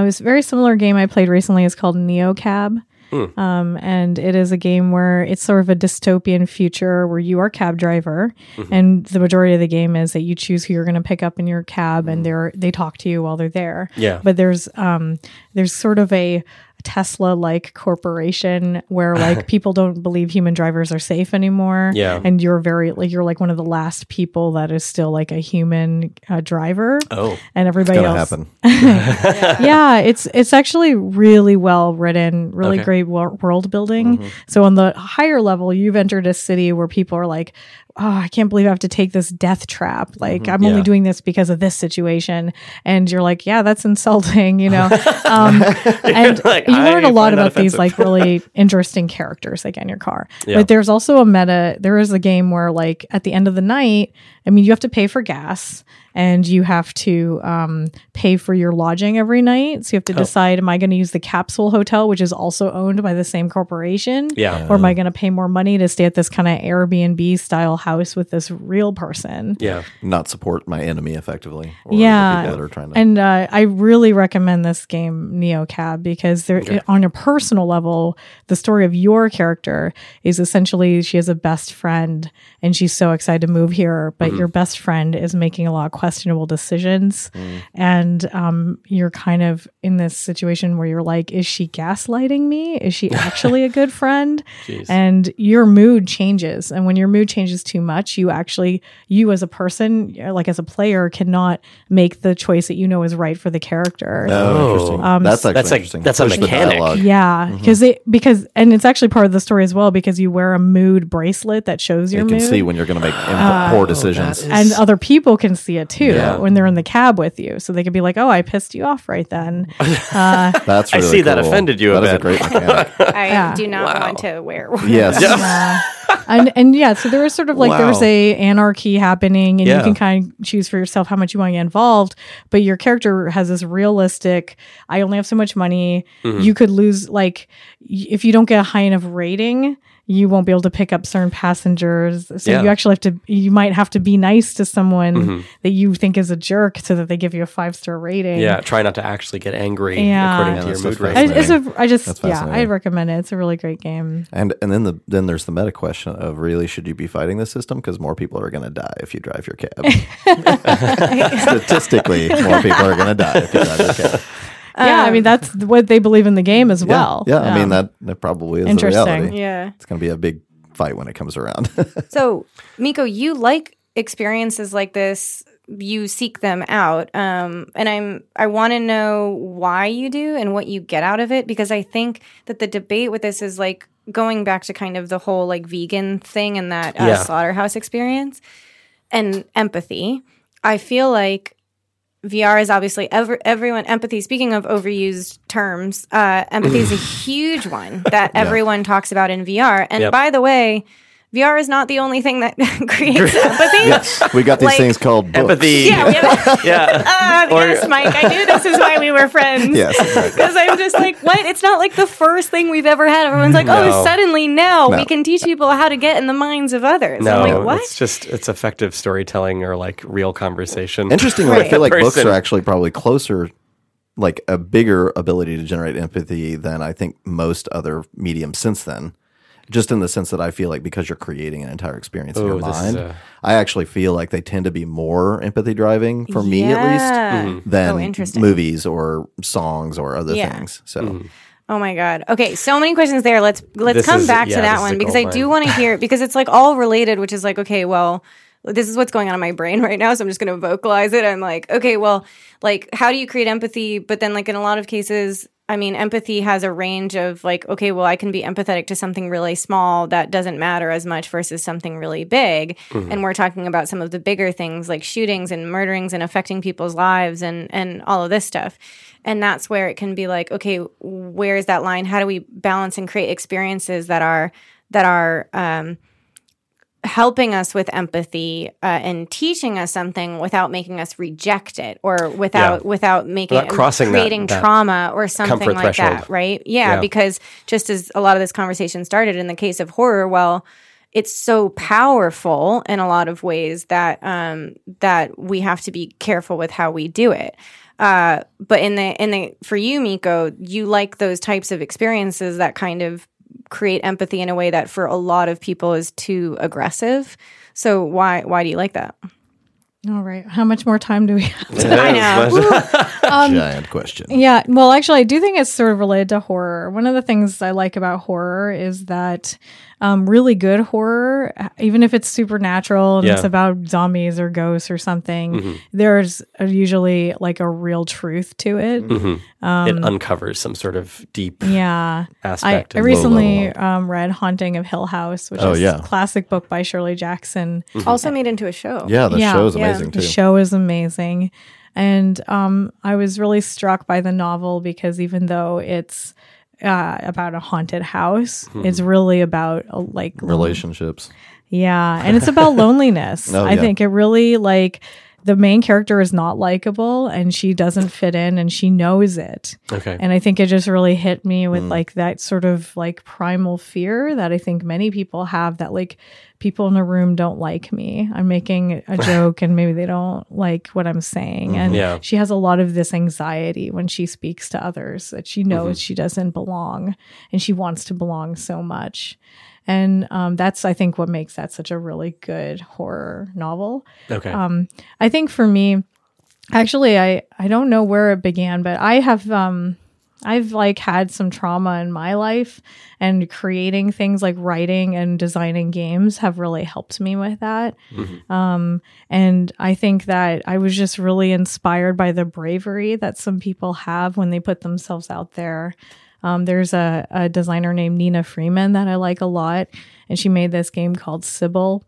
was a very similar game I played recently. It's called NeoCab, and it is a game where it's sort of a dystopian future where you are cab driver, mm-hmm. and the majority of the game is that you choose who you're going to pick up in your cab, and they talk to you while they're there. Yeah. But there's sort of a Tesla-like corporation where like people don't believe human drivers are safe anymore, and you're like one of the last people that is still like a human driver. Oh, and everybody else. It's actually really well written, really great world building. Mm-hmm. So on the higher level, you've entered a city where people are like, oh, I can't believe I have to take this death trap. Like, mm-hmm. I'm only doing this because of this situation. And you're like, yeah, that's insulting, you know? And like, you learn a lot about these like really interesting characters like in your car. Yeah. But there's also a meta. There is a game where like at the end of the night, I mean, you have to pay for gas and you have to pay for your lodging every night. So you have to decide, am I going to use the capsule hotel, which is also owned by the same corporation? Yeah. Or am I going to pay more money to stay at this kind of Airbnb style house with this real person? Yeah. Not support my enemy effectively. Or the people that are trying to. And I really recommend this game, NeoCab, because on a personal level, the story of your character is essentially she has a best friend and she's so excited to move here. But mm-hmm. your best friend is making a lot of questionable decisions, and you're kind of in this situation where you're like, is she gaslighting me? Is she actually a good friend? Jeez. And your mood changes, and when your mood changes too much, you as a person, like as a player, cannot make the choice that you know is right for the character. That's interesting. That's a mechanic. Yeah, because it's actually part of the story as well, because you wear a mood bracelet that shows your mood. You can see when you're going to make poor decisions, and other people can see it too when they're in the cab with you, so they could be like, "Oh, I pissed you off right then." That's really that offended you. That is a great mechanic. I do not want to wear one. Yes, so there was sort of like there was a anarchy happening, and you can kind of choose for yourself how much you want to get involved. But your character has this realistic. I only have so much money. Mm-hmm. You could lose, like, if you don't get a high enough rating, you won't be able to pick up certain passengers. So you actually have to, you might have to be nice to someone that you think is a jerk so that they give you a 5-star rating. Yeah. Try not to actually get angry according to your mood right now. I'd recommend it. It's a really great game. And then there's the meta question of, really, should you be fighting the system? Because more people are going to die if you drive your cab. Statistically, more people are going to die if you drive your cab. Yeah, I mean, that's what they believe in the game as well. Yeah, I mean, that probably is the reality. Yeah. It's going to be a big fight when it comes around. So, Miko, you like experiences like this. You seek them out. And I want to know why you do and what you get out of it, because I think that the debate with this is, like, going back to kind of the whole, like, vegan thing and that slaughterhouse experience and empathy. I feel like VR is obviously everyone empathy. Speaking of overused terms, empathy is a huge one that everyone talks about in VR. And by the way, VR is not the only thing that creates empathy. Yes, we got these things called books. Empathy. Yeah, yes, Mike, I knew this is why we were friends. Yes, because I'm just like, what? It's not like the first thing we've ever had. Everyone's like, suddenly now we can teach people how to get in the minds of others. No, I'm like, what? It's just effective storytelling or like real conversation. Interestingly, I feel like books are actually probably closer, like a bigger ability to generate empathy than I think most other mediums since then. Just in the sense that I feel like because you're creating an entire experience in your mind, I actually feel like they tend to be more empathy driving for me at least than movies or songs or other things. So, oh my God. Okay, so many questions there. Let's come back to that one because I do want to hear, because it's like all related, which is like, okay, well, this is what's going on in my brain right now, so I'm just going to vocalize it. I'm like, okay, well, like, how do you create empathy? But then, like, in a lot of cases, I mean, empathy has a range of, like, okay, well, I can be empathetic to something really small that doesn't matter as much versus something really big. Mm-hmm. And we're talking about some of the bigger things like shootings and murderings and affecting people's lives and all of this stuff. And that's where it can be like, okay, where is that line? How do we balance and create experiences that are helping us with empathy and teaching us something without making us reject it or without creating trauma or something like that, right? Yeah, because just as a lot of this conversation started in the case of horror, well, it's so powerful in a lot of ways that that we have to be careful with how we do it. But in the for you, Miko, you like those types of experiences that kind of create empathy in a way that for a lot of people is too aggressive. So why do you like that? All right. How much more time do we have? I know. Giant question. Yeah. Well, actually, I do think it's sort of related to horror. One of the things I like about horror is that really good horror, even if it's supernatural and it's about zombies or ghosts or something, there's usually like a real truth to it. Mm-hmm. It uncovers some sort of deep aspect. I recently read Haunting of Hill House, which is a classic book by Shirley Jackson. Mm-hmm. Also made into a show. Yeah, the show is amazing too. The show is amazing. And I was really struck by the novel because even though it's about a haunted house. Mm-hmm. It's really about like relationships. Yeah. And it's about loneliness. I think it really like the main character is not likable and she doesn't fit in and she knows it. Okay. And I think it just really hit me with like that sort of like primal fear that I think many people have that like people in a room don't like me. I'm making a joke and maybe they don't like what I'm saying. Mm-hmm. And she has a lot of this anxiety when she speaks to others that she knows she doesn't belong and she wants to belong so much. And that's, I think, what makes that such a really good horror novel. Okay. I think for me, actually, I don't know where it began, but I have... I've like had some trauma in my life, and creating things like writing and designing games have really helped me with that. Mm-hmm. And I think that I was just really inspired by the bravery that some people have when they put themselves out there. There's a designer named Nina Freeman that I like a lot, and she made this game called Sybil.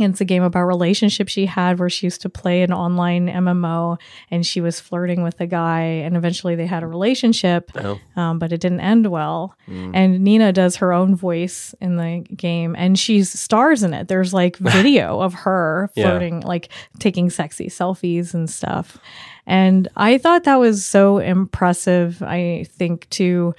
And it's a game about relationship she had where she used to play an online MMO and she was flirting with a guy and eventually they had a relationship, but it didn't end well. And Nina does her own voice in the game and she stars in it. There's like video of her flirting, like taking sexy selfies and stuff. And I thought that was so impressive, I think, to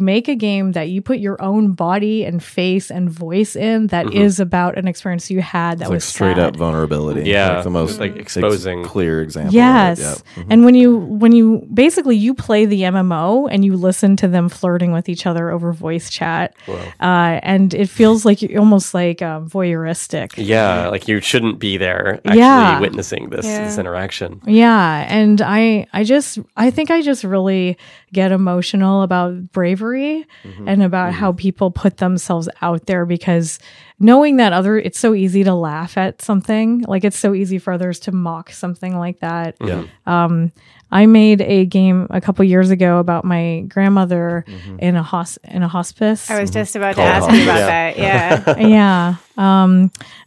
make a game that you put your own body and face and voice in that is about an experience you had that it's was like straight sad. Up vulnerability. Yeah. Like the most like exposing clear example. Yes. Yeah. Mm-hmm. And when you basically you play the MMO and you listen to them flirting with each other over voice chat. And it feels like you're almost like voyeuristic. Yeah. Like you shouldn't be there actually witnessing this interaction. Yeah. And I think I just really get emotional about bravery and about how people put themselves out there, because knowing that it's so easy to laugh at something, like it's so easy for others to mock something like that. Yeah. I made a game a couple years ago about my grandmother in a hospice. I was just about to ask you about that. Yeah.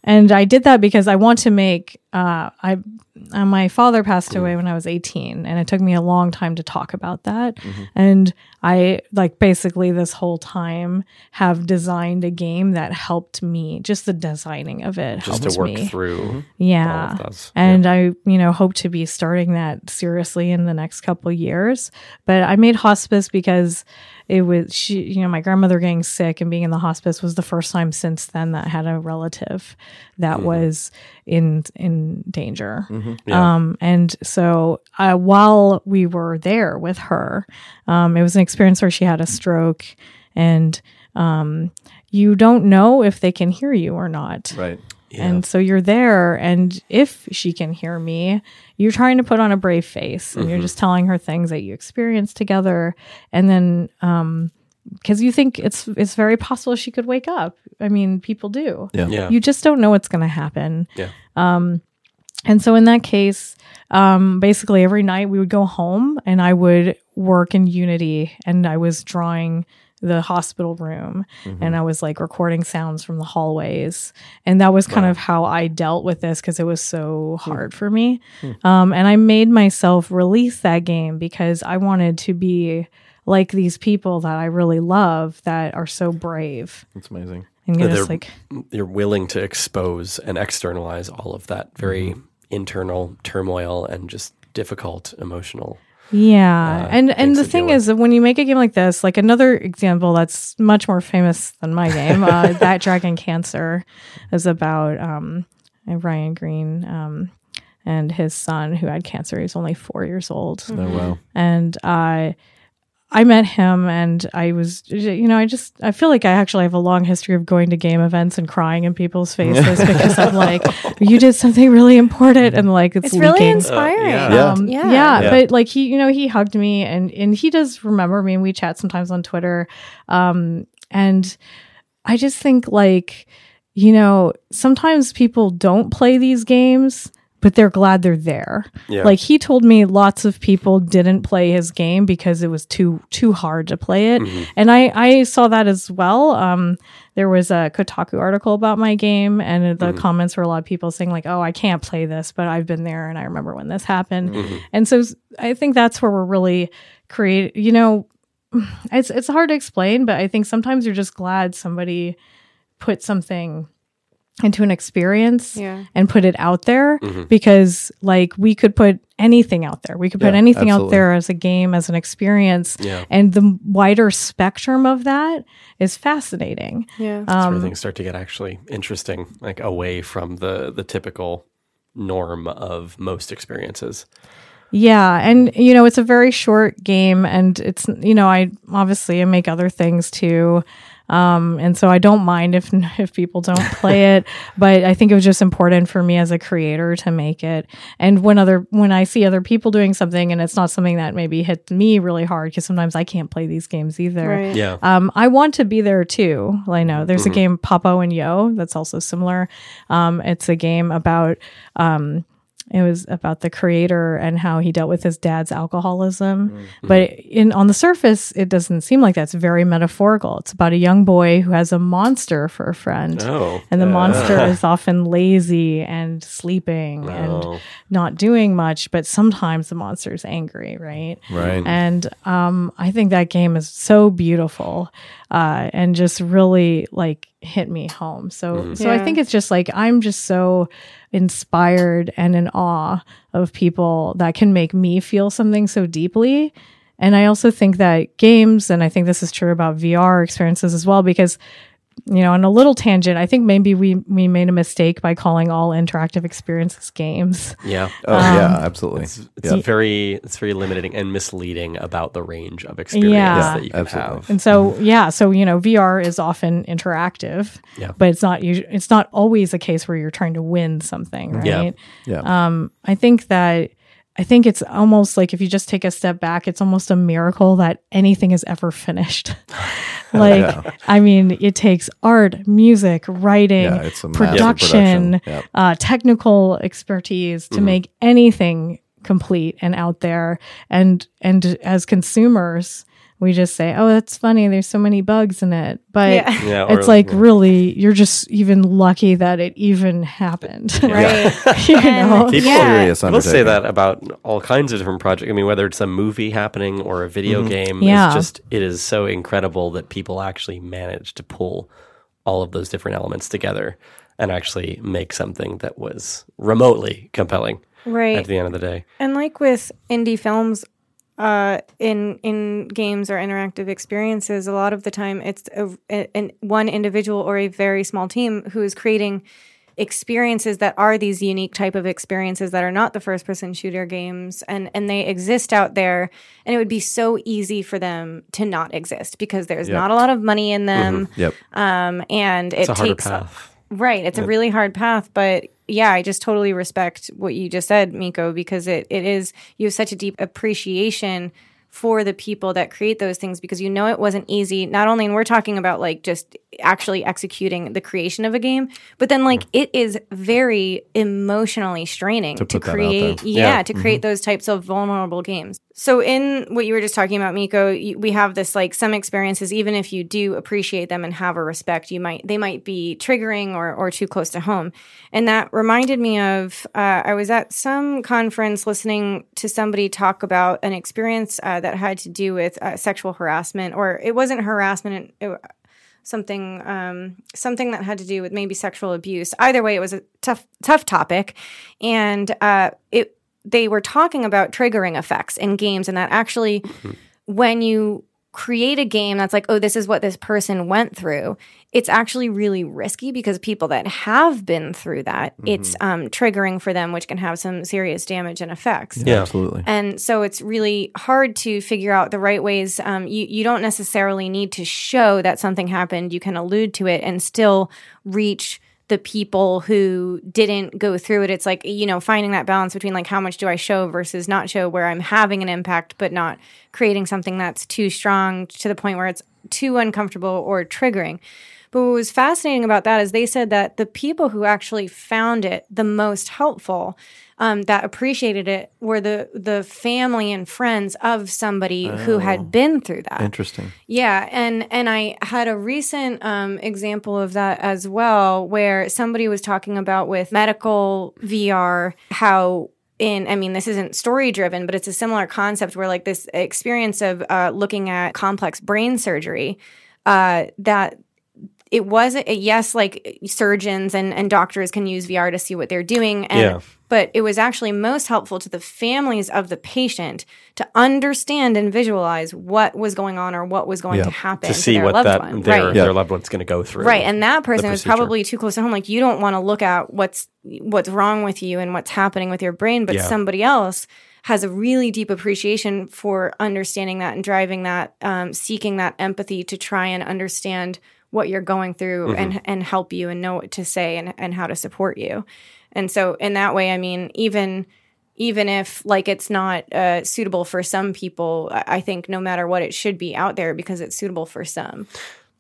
And I did that because I want to make, my father passed away when I was 18, and it took me a long time to talk about that. Mm-hmm. And I basically this whole time have designed a game that helped me. Just the designing of it helped me. Just to work through. Yeah. All of and I, hope to be starting that seriously in the next couple years. But I made hospice because it was, my grandmother getting sick and being in the hospice was the first time since then that I had a relative that was in danger. Mm-hmm. Yeah. And so while we were there with her, it was an experience where she had a stroke, and you don't know if they can hear you or not. Right. Yeah. And so you're there, and if she can hear me, you're trying to put on a brave face, and you're just telling her things that you experienced together. And then, because you think it's very possible she could wake up. I mean, people do. Yeah. Yeah. You just don't know what's going to happen. Yeah. And so in that case, basically every night we would go home, and I would work in Unity, and I was drawing the hospital room, and I was like recording sounds from the hallways, and that was kind of how I dealt with this, because it was so hard for me. And I made myself release that game because I wanted to be like these people that I really love that are so brave. That's amazing. And you're just like you're willing to expose and externalize all of that very internal turmoil and just difficult emotional. Yeah. And the thing is that when you make a game like this, like another example that's much more famous than my game, That Dragon Cancer is about Ryan Green and his son who had cancer. He's only 4 years old. Mm-hmm. Oh, wow. And I met him, and I was, I feel like I actually have a long history of going to game events and crying in people's faces because I'm like, you did something really important, and like it's really inspiring. But like he, he hugged me, and he does remember me, and we chat sometimes on Twitter, and I just think like, sometimes people don't play these games, but they're glad they're there. Yeah. Like he told me lots of people didn't play his game because it was too hard to play it. Mm-hmm. And I saw that as well. There was a Kotaku article about my game, and the comments were a lot of people saying like, oh, I can't play this, but I've been there and I remember when this happened. Mm-hmm. And so I think that's where we're really creating, it's hard to explain, but I think sometimes you're just glad somebody put something into an experience and put it out there, because like we could put anything out there. We could put anything out there as a game, as an experience. Yeah. And the wider spectrum of that is fascinating. Yeah. That's where things start to get actually interesting, like away from the typical norm of most experiences. Yeah. And, it's a very short game, and it's, I obviously make other things too. And so I don't mind if people don't play it, but I think it was just important for me as a creator to make it. And when I see other people doing something and it's not something that maybe hits me really hard, because sometimes I can't play these games either. Right. Yeah. I want to be there too. I know there's a game, Papo and Yo, that's also similar. It's a game about, it was about the creator and how he dealt with his dad's alcoholism. But on the surface, it doesn't seem like that's very metaphorical. It's about a young boy who has a monster for a friend. Oh. And the monster is often lazy and sleeping and not doing much, but sometimes the monster is angry, right? Right. And I think that game is so beautiful and just really hit me home. So so I think it's just like I'm just so inspired and in awe of people that can make me feel something so deeply. And I also think that games, and I think this is true about VR experiences as well, because, you know, on a little tangent, I think maybe we made a mistake by calling all interactive experiences games. Yeah. Oh, yeah, absolutely. It's very limiting and misleading about the range of experience that you can have. And so, so, you know, VR is often interactive, but it's not always a case where you're trying to win something, right? Yeah. I think it's almost like if you just take a step back, it's almost a miracle that anything is ever finished. I mean, it takes art, music, writing, production. Yep. Technical expertise to make anything complete and out there. And as consumers, we just say, oh, that's funny, there's so many bugs in it. But it's really, you're just even lucky that it even happened. Right. People say that about all kinds of different projects. I mean, whether it's a movie happening or a video game, it's just, it is so incredible that people actually manage to pull all of those different elements together and actually make something that was remotely compelling at the end of the day. And like with indie films, in games or interactive experiences, a lot of the time it's one individual or a very small team who is creating experiences that are these unique type of experiences that are not the first person shooter games, and they exist out there, and it would be so easy for them to not exist because there's not a lot of money in them. And it's a harder path. Right. It's a really hard path, but yeah, I just totally respect what you just said, Miko, because it is, you have such a deep appreciation for the people that create those things because you know it wasn't easy. Not only, and we're talking about like just actually executing the creation of a game, but then like it is very emotionally straining to create, to create those types of vulnerable games. So in what you were just talking about, Miko, we have this like some experiences, even if you do appreciate them and have a respect, they might be triggering or too close to home. And that reminded me of I was at some conference listening to somebody talk about an experience that had to do with sexual harassment, or it wasn't harassment, something that had to do with maybe sexual abuse. Either way, it was a tough topic, and they were talking about triggering effects in games, and that actually when you create a game that's like, oh, this is what this person went through, it's actually really risky because people that have been through that, it's triggering for them, which can have some serious damage and effects. Yeah, absolutely. And so it's really hard to figure out the right ways. You don't necessarily need to show that something happened. You can allude to it and still reach the people who didn't go through it. It's like, you know, finding that balance between like how much do I show versus not show, where I'm having an impact but not creating something that's too strong to the point where it's too uncomfortable or triggering. But what was fascinating about that is they said that the people who actually found it the most helpful, that appreciated it, were the family and friends of somebody who had been through that. Interesting. Yeah, and I had a recent example of that as well, where somebody was talking about with medical VR how, this isn't story-driven, but it's a similar concept where like this experience of looking at complex brain surgery that it wasn't, yes, like surgeons and doctors can use VR to see what they're doing, but it was actually most helpful to the families of the patient to understand and visualize what was going on or what was going to happen to see what their loved one's going to go through. Right, and that person was probably too close to home. Like, you don't want to look at what's wrong with you and what's happening with your brain, but somebody else has a really deep appreciation for understanding that and driving that, seeking that empathy to try and understand what you're going through and help you and know what to say and how to support you. And so in that way, I mean, even if like it's not suitable for some people, I think no matter what, it should be out there because it's suitable for some.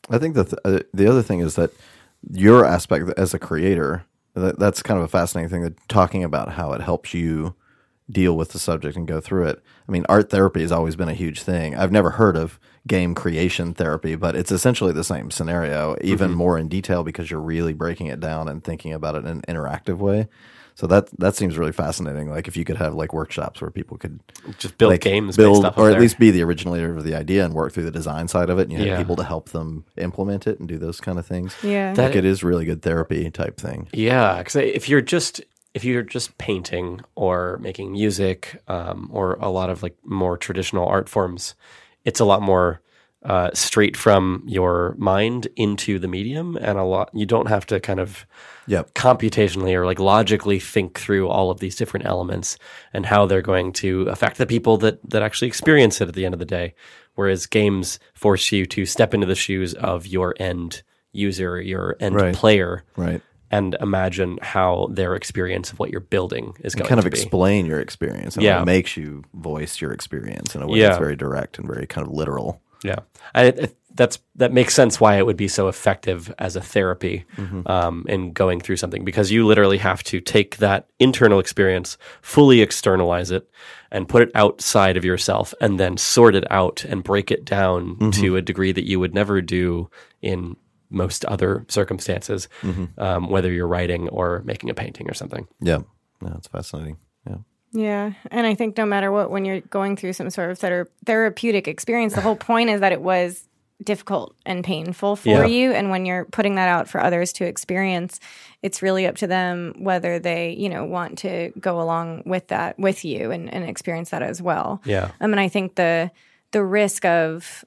I think that the other thing is that your aspect as a creator, that's kind of a fascinating thing, that talking about how it helps you deal with the subject and go through it. I mean, art therapy has always been a huge thing. I've never heard of game creation therapy, but it's essentially the same scenario, even more in detail, because you're really breaking it down and thinking about it in an interactive way. So that seems really fascinating. Like if you could have like workshops where people could just build like, games, build based or at least be the originator of the idea and work through the design side of it, and you have people to help them implement it and do those kind of things. Yeah, like it is really good therapy type thing. Yeah, because if you're just painting or making music or a lot of like more traditional art forms, it's a lot more straight from your mind into the medium, and a lot you don't have to kind of computationally or like logically think through all of these different elements and how they're going to affect the people that actually experience it at the end of the day. Whereas games force you to step into the shoes of your end user, your end player, right? And imagine how their experience of what you're building is going to be. Kind of explain your experience. And it makes you voice your experience in a way that's very direct and very kind of literal. Yeah. That makes sense why it would be so effective as a therapy in going through something, because you literally have to take that internal experience, fully externalize it, and put it outside of yourself, and then sort it out and break it down to a degree that you would never do in most other circumstances, whether you're writing or making a painting or something. Yeah. No, it's fascinating. Yeah. Yeah. And I think no matter what, when you're going through some sort of therapeutic experience, the whole point is that it was difficult and painful for you. And when you're putting that out for others to experience, it's really up to them whether they, want to go along with that with you and experience that as well. Yeah. I mean, I think the risk of,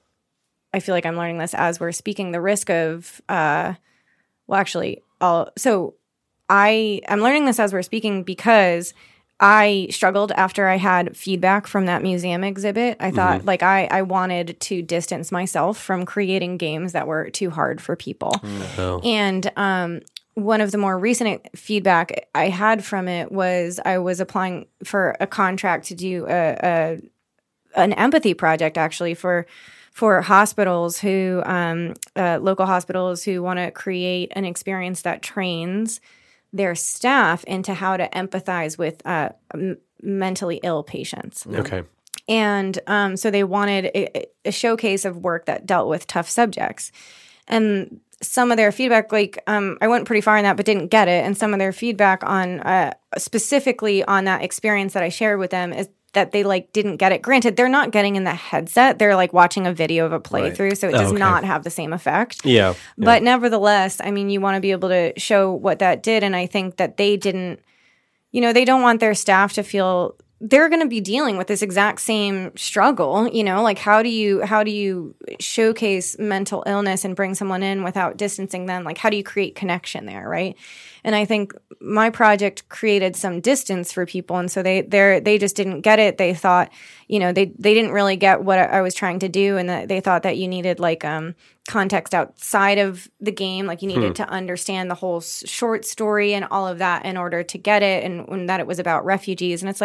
I feel like I'm learning this as we're speaking, the risk of, I'm learning this as we're speaking because I struggled after I had feedback from that museum exhibit. I thought I wanted to distance myself from creating games that were too hard for people. No. And one of the more recent feedback I had from it was I was applying for a contract to do an empathy project actually for hospitals who local hospitals who want to create an experience that trains their staff into how to empathize with mentally ill patients. Okay. And so they wanted a showcase of work that dealt with tough subjects. And some of their feedback, I went pretty far in that but didn't get it, and some of their feedback on specifically on that experience that I shared with them is that they didn't get it. Granted, they're not getting in the headset. They're watching a video of a playthrough, so it does not have the same effect. Yeah. But nevertheless, I mean, you want to be able to show what that did, and I think that they didn't, they don't want their staff to feel they're going to be dealing with this exact same struggle, how do you showcase mental illness and bring someone in without distancing them? How do you create connection there, right? And I think my project created some distance for people, and so they just didn't get it. They thought, they didn't really get what I was trying to do, and that they thought that you needed context outside of the game, you needed to understand the whole short story and all of that in order to get it, and that it was about refugees. And it's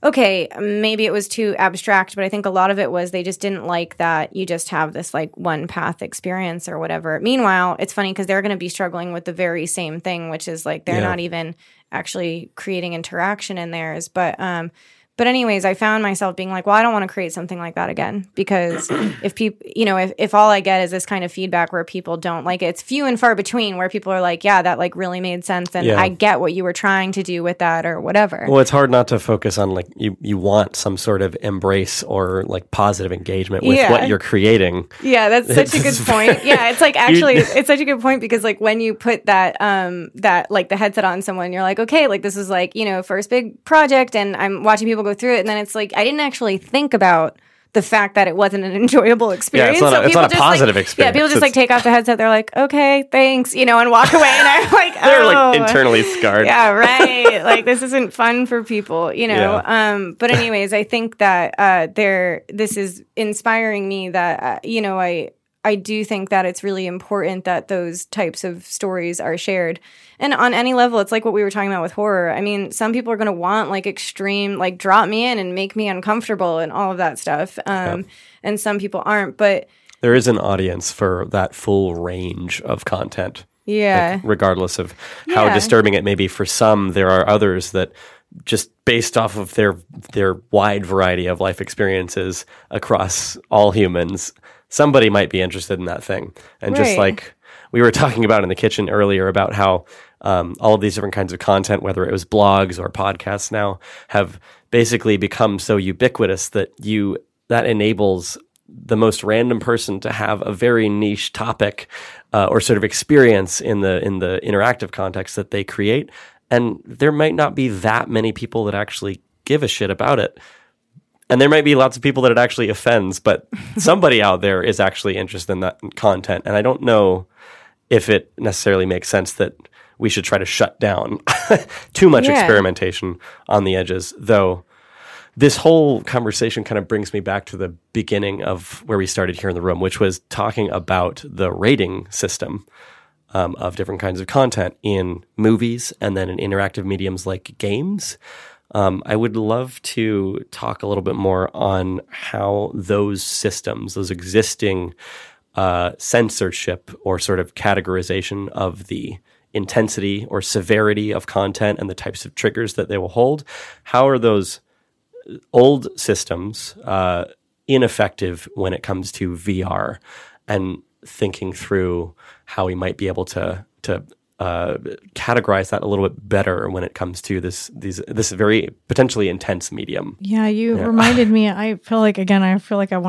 okay, maybe it was too abstract, but I think a lot of it was they just didn't like that you just have this one path experience or whatever. Meanwhile, it's funny because they're going to be struggling with the very same thing, which is they're not even actually creating interaction in theirs. But anyways, I found myself being I don't want to create something like that again, because if people, if all I get is this kind of feedback where people don't like it, it's few and far between where people are that really made sense, and I get what you were trying to do with that or whatever. Well, it's hard not to focus on you want some sort of embrace or positive engagement with what you're creating. Yeah, that's such a good point. Yeah, it's actually it's such a good point, because when you put that the headset on someone, you're okay, this is first big project, and I'm watching people go through it, and then it's I didn't actually think about the fact that it wasn't an enjoyable experience. It's not a positive experience. Yeah, people just take off the headset. They're okay, thanks, and walk away. And I'm they're internally scarred. Yeah, right. This isn't fun for people, Yeah. But anyways, I think that this is inspiring me. That I do think that it's really important that those types of stories are shared. And on any level, it's what we were talking about with horror. I mean, some people are going to want extreme, drop me in and make me uncomfortable and all of that stuff. And some people aren't, but there is an audience for that full range of content. Yeah. Regardless of how disturbing it may be for some, there are others that just based off of their wide variety of life experiences across all humans, somebody might be interested in that thing. And just we were talking about in the kitchen earlier about how all of these different kinds of content, whether it was blogs or podcasts now, have basically become so ubiquitous that that enables the most random person to have a very niche topic or sort of experience in the interactive context that they create. And there might not be that many people that actually give a shit about it. And there might be lots of people that it actually offends, but somebody out there is actually interested in that content. And I don't know if it necessarily makes sense that we should try to shut down too much experimentation on the edges, though. This whole conversation kind of brings me back to the beginning of where we started here in the room, which was talking about the rating system of different kinds of content in movies and then in interactive mediums like games. I would love to talk a little bit more on how those systems, those existing censorship or sort of categorization of the intensity or severity of content and the types of triggers that they will hold, how are those old systems ineffective when it comes to VR, and thinking through how we might be able to categorize that a little bit better when it comes to this very potentially intense medium. Yeah, you reminded me. I feel like I want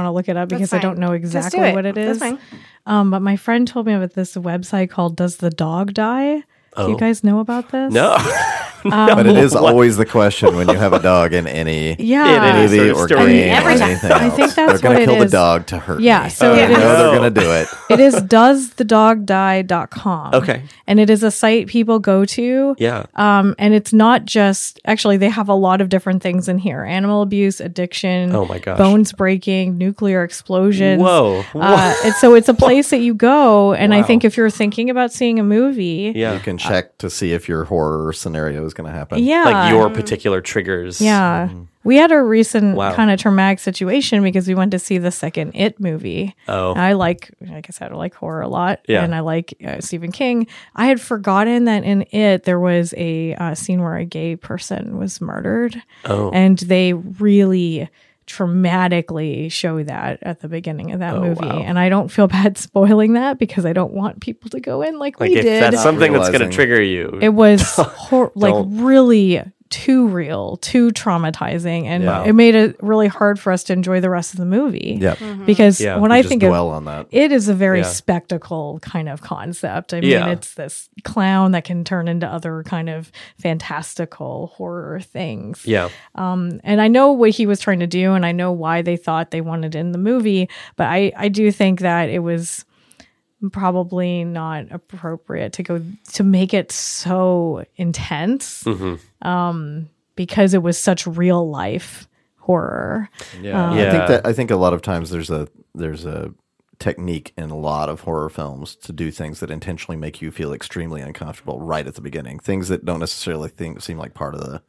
to look it up because I don't know exactly what it is. That's fine. But my friend told me about this website called Does the Dog Die? Oh. Do you guys know about this? No. But it is always the question when you have a dog in any movie or game or anything else. I think that's what it is. They're going to kill the dog to hurt me. So it is. I know they're going to do it. It is doesthedogdie.com. Okay. And it is a site people go to. Yeah. And it's not just... Actually, they have a lot of different things in here. Animal abuse, addiction, bones breaking, nuclear explosions. Whoa. And so it's a place that you go. And I think if you're thinking about seeing a movie... Yeah. You can check to see if your horror scenario is going to happen. Yeah. Like your particular triggers. Yeah. Mm-hmm. We had a recent kind of traumatic situation because we went to see the second It movie. Oh. And I like horror a lot. Yeah. And I like Stephen King. I had forgotten that in It there was a scene where a gay person was murdered. Oh. And they really... traumatically show that at the beginning of that movie. Wow. And I don't feel bad spoiling that because I don't want people to go in like we did. If that's something that's going to trigger you. It was really too real, too traumatizing, and it made it really hard for us to enjoy the rest of the movie. Yep. Mm-hmm. Because when I think on that, it is a very spectacle kind of concept. I mean, it's this clown that can turn into other kind of fantastical horror things. Yeah. And I know what he was trying to do, and I know why they thought they wanted it in the movie, but I do think that it was probably not appropriate to make it so intense, because it was such real life horror. Yeah. I think a lot of times there's a technique in a lot of horror films to do things that intentionally make you feel extremely uncomfortable right at the beginning. Things that don't necessarily seem like part of the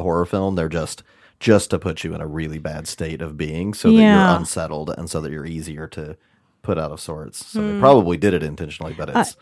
horror film. They're just to put you in a really bad state of being, so that you're unsettled and so that you're easier to put out of sorts. So they probably did it intentionally, but it's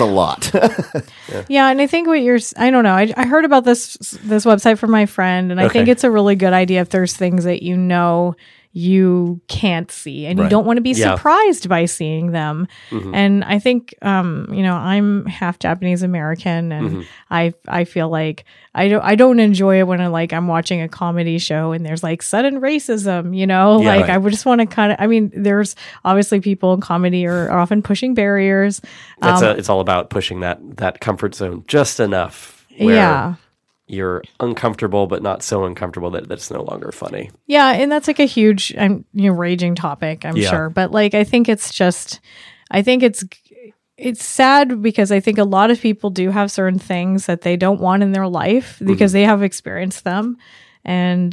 a lot. And I think what you're... I don't know. I heard about this website from my friend, and I think it's a really good idea if there's things that you know you can't see and you don't want to be surprised by seeing them. Mm-hmm. And I think, I'm half Japanese American, and I feel like I don't enjoy it when I'm watching a comedy show and there's like sudden racism, I would just want to there's obviously people in comedy are often pushing barriers. It's all about pushing that comfort zone just enough. You're uncomfortable, but not so uncomfortable that that's no longer funny. Yeah, and that's like a huge, raging topic, I'm sure. But I think it's just, it's sad because I think a lot of people do have certain things that they don't want in their life because they have experienced them, and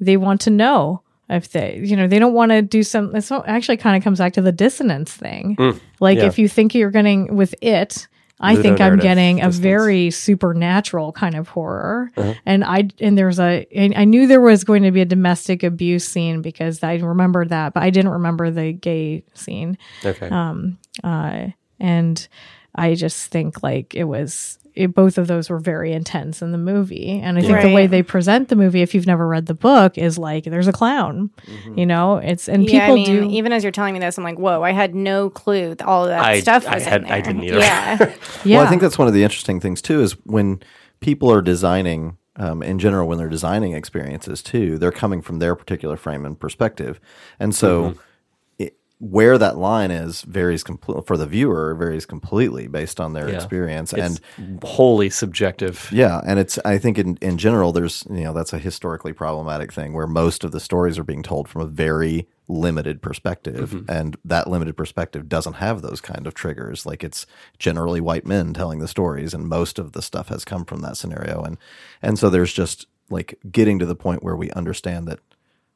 they want to know if they don't want to do something. It's actually kind of comes back to the dissonance thing. If you think you're getting with it. I think I'm getting a very supernatural kind of horror, and I knew there was going to be a domestic abuse scene because I remembered that, but I didn't remember the gay scene. Okay, and I just think it was both of those were very intense in the movie. And I think the way they present the movie, if you've never read the book, is like, there's a clown, you know, it's, and people do. Even as you're telling me this, I'm like, whoa, I had no clue that all of that stuff was in there. I didn't either. Yeah. Well, I think that's one of the interesting things too, is when people are designing, in general, when they're designing experiences too, they're coming from their particular frame and perspective. And so where that line is varies completely for the viewer, varies completely based on their experience. It's and wholly subjective. Yeah. And it's, I think in general, there's, you know, that's a historically problematic thing where most of the stories are being told from a very limited perspective. And that limited perspective doesn't have those kind of triggers. Like it's generally white men telling the stories and most of the stuff has come from that scenario. And so there's just like getting to the point where we understand that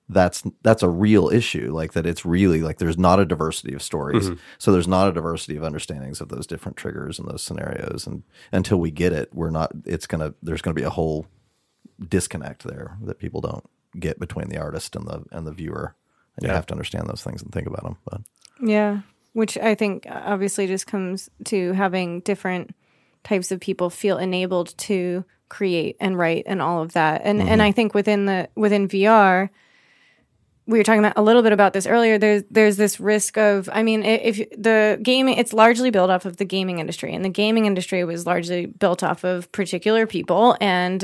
that's a real issue, like that it's really like there's not a diversity of stories, so there's not a diversity of understandings of those different triggers and those scenarios, and until we get it, we're not, it's gonna, there's gonna be a whole disconnect there that people don't get between the artist and the viewer, and you have to understand those things and think about them. But which I think obviously just comes to having different types of people feel enabled to create and write and all of that, and and I think within VR, we were talking about a little bit about this earlier. There's this risk of, I mean, if the gaming, it's largely built off of the gaming industry, and the gaming industry was largely built off of particular people and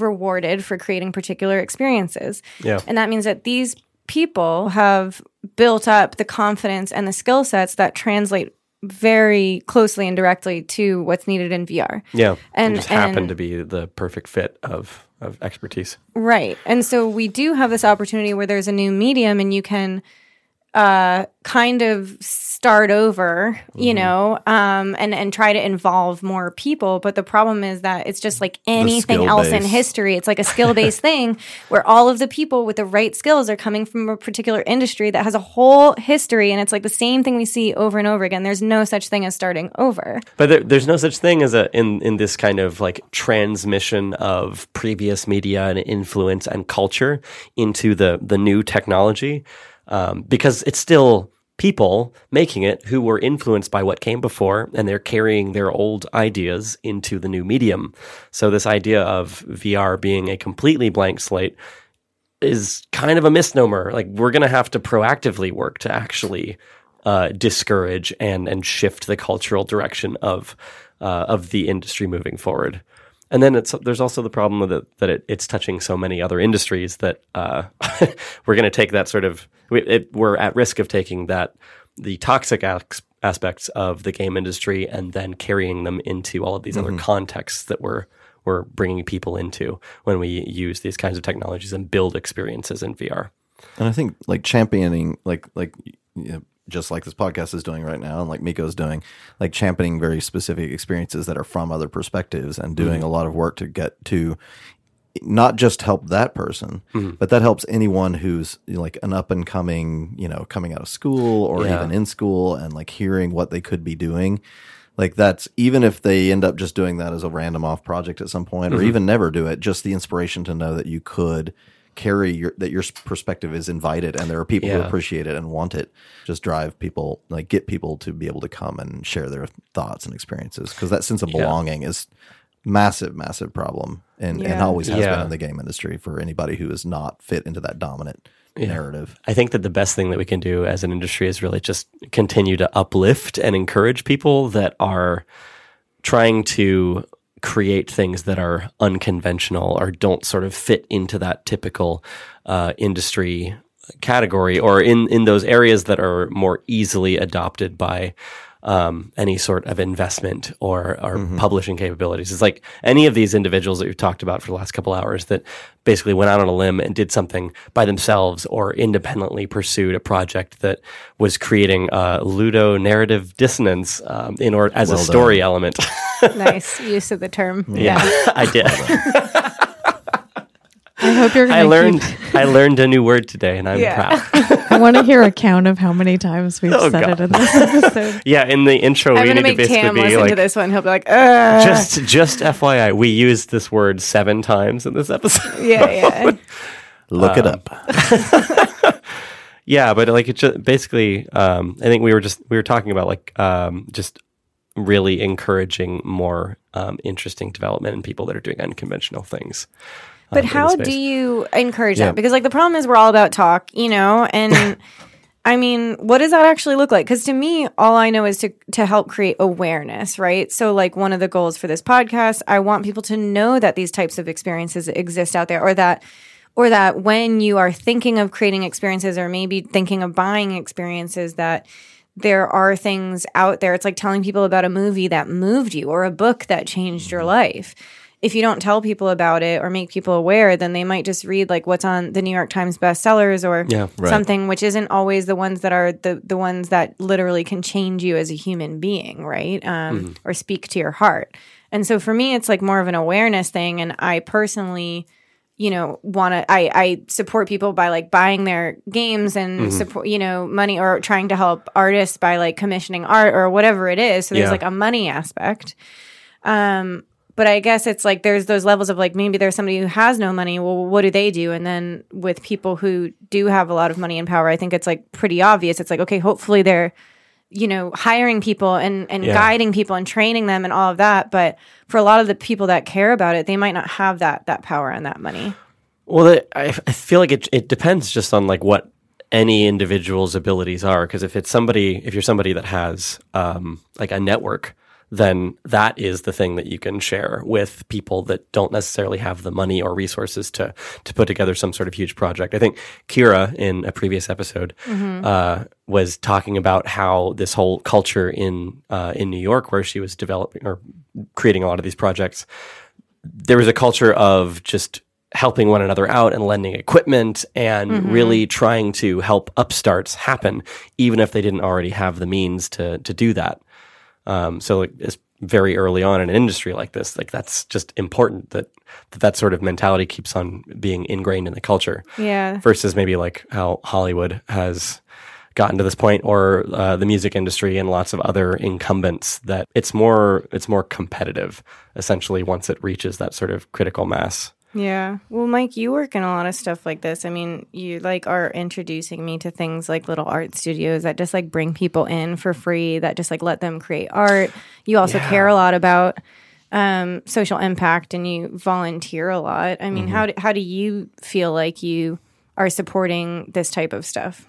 rewarded for creating particular experiences. Yeah. And that means that these people have built up the confidence and the skill sets that translate very closely and directly to what's needed in VR. Yeah. And just happen to be the perfect fit of expertise. Right. And so we do have this opportunity where there's a new medium and you can kind of start over, you know, and try to involve more people. But the problem is that it's just like anything else in history. It's like a skill-based thing where all of the people with the right skills are coming from a particular industry that has a whole history. And it's like the same thing we see over and over again. There's no such thing as starting over. But there's no such thing as in this kind of like transmission of previous media and influence and culture into the new technology. Because it's still people making it who were influenced by what came before, and they're carrying their old ideas into the new medium. So this idea of VR being a completely blank slate is kind of a misnomer. Like, we're going to have to proactively work to actually discourage and shift the cultural direction of the industry moving forward. And then there's also the problem that it's touching so many other industries that we're going to take that sort of – we're at risk of taking the toxic aspects of the game industry and then carrying them into all of these other contexts that we're bringing people into when we use these kinds of technologies and build experiences in VR. And I think like championing – like you know, just like this podcast is doing right now and like Miko's doing, like championing very specific experiences that are from other perspectives and doing a lot of work to get to not just help that person, but that helps anyone who's like an up and coming, you know, coming out of school or even in school and like hearing what they could be doing. Like that's, even if they end up just doing that as a random off project at some point or even never do it, just the inspiration to know that you could carry that your perspective is invited and there are people who appreciate it and want it, just drive people, like get people to be able to come and share their thoughts and experiences, because that sense of belonging is massive problem and always has been in the game industry for anybody who is not fit into that dominant narrative. I think that the best thing that we can do as an industry is really just continue to uplift and encourage people that are trying to create things that are unconventional or don't sort of fit into that typical industry category, or in those areas that are more easily adopted by any sort of investment or publishing capabilities. It's like any of these individuals that we've talked about for the last couple hours that basically went out on a limb and did something by themselves or independently pursued a project that was creating ludonarrative dissonance in order as a story element. Nice use of the term. Yeah. I did. I hope you're going to I learned a new word today, and I'm proud. I want to hear a count of how many times we've said it in this episode. Yeah, in the intro, we need to basically Tam be like... I'm going to make Tam listen to this one. He'll be like, ugh. Just FYI, we used this word 7 times in this episode. Yeah. Look it up. Yeah, but like, it just, basically, I think we were talking about like just really encouraging more interesting development and people that are doing unconventional things. But how do you encourage that? Because, like, the problem is we're all about talk, you know? And, I mean, what does that actually look like? Because to me, all I know is to help create awareness, right? So, like, one of the goals for this podcast, I want people to know that these types of experiences exist out there, or that when you are thinking of creating experiences or maybe thinking of buying experiences, that there are things out there. It's like telling people about a movie that moved you or a book that changed your life. If you don't tell people about it or make people aware, then they might just read like what's on the New York Times bestsellers or something, which isn't always the ones that are the ones that literally can change you as a human being, right? Or speak to your heart. And so for me, it's like more of an awareness thing. And I personally, you know, I support people by like buying their games and support, you know, money, or trying to help artists by like commissioning art or whatever it is. So there's like a money aspect. But I guess it's like there's those levels of like maybe there's somebody who has no money. Well, what do they do? And then with people who do have a lot of money and power, I think it's like pretty obvious. It's like, okay, hopefully they're, you know, hiring people and guiding people and training them and all of that. But for a lot of the people that care about it, they might not have that power and that money. Well, I feel like it depends just on like what any individual's abilities are. Because if you're somebody that has like a network, then that is the thing that you can share with people that don't necessarily have the money or resources to put together some sort of huge project. I think Kira, in a previous episode, was talking about how this whole culture in New York, where she was developing or creating a lot of these projects, there was a culture of just helping one another out and lending equipment and really trying to help upstarts happen, even if they didn't already have the means to do that. So it's very early on in an industry like this, like that's just important that sort of mentality keeps on being ingrained in the culture. Yeah. Versus maybe like how Hollywood has gotten to this point, or the music industry and lots of other incumbents, that it's more competitive essentially once it reaches that sort of critical mass. Yeah. Well, Mike, you work in a lot of stuff like this. I mean, you like are introducing me to things like little art studios that just like bring people in for free, that just like let them create art. You also care a lot about social impact, and you volunteer a lot. I mean, how do you feel like you are supporting this type of stuff?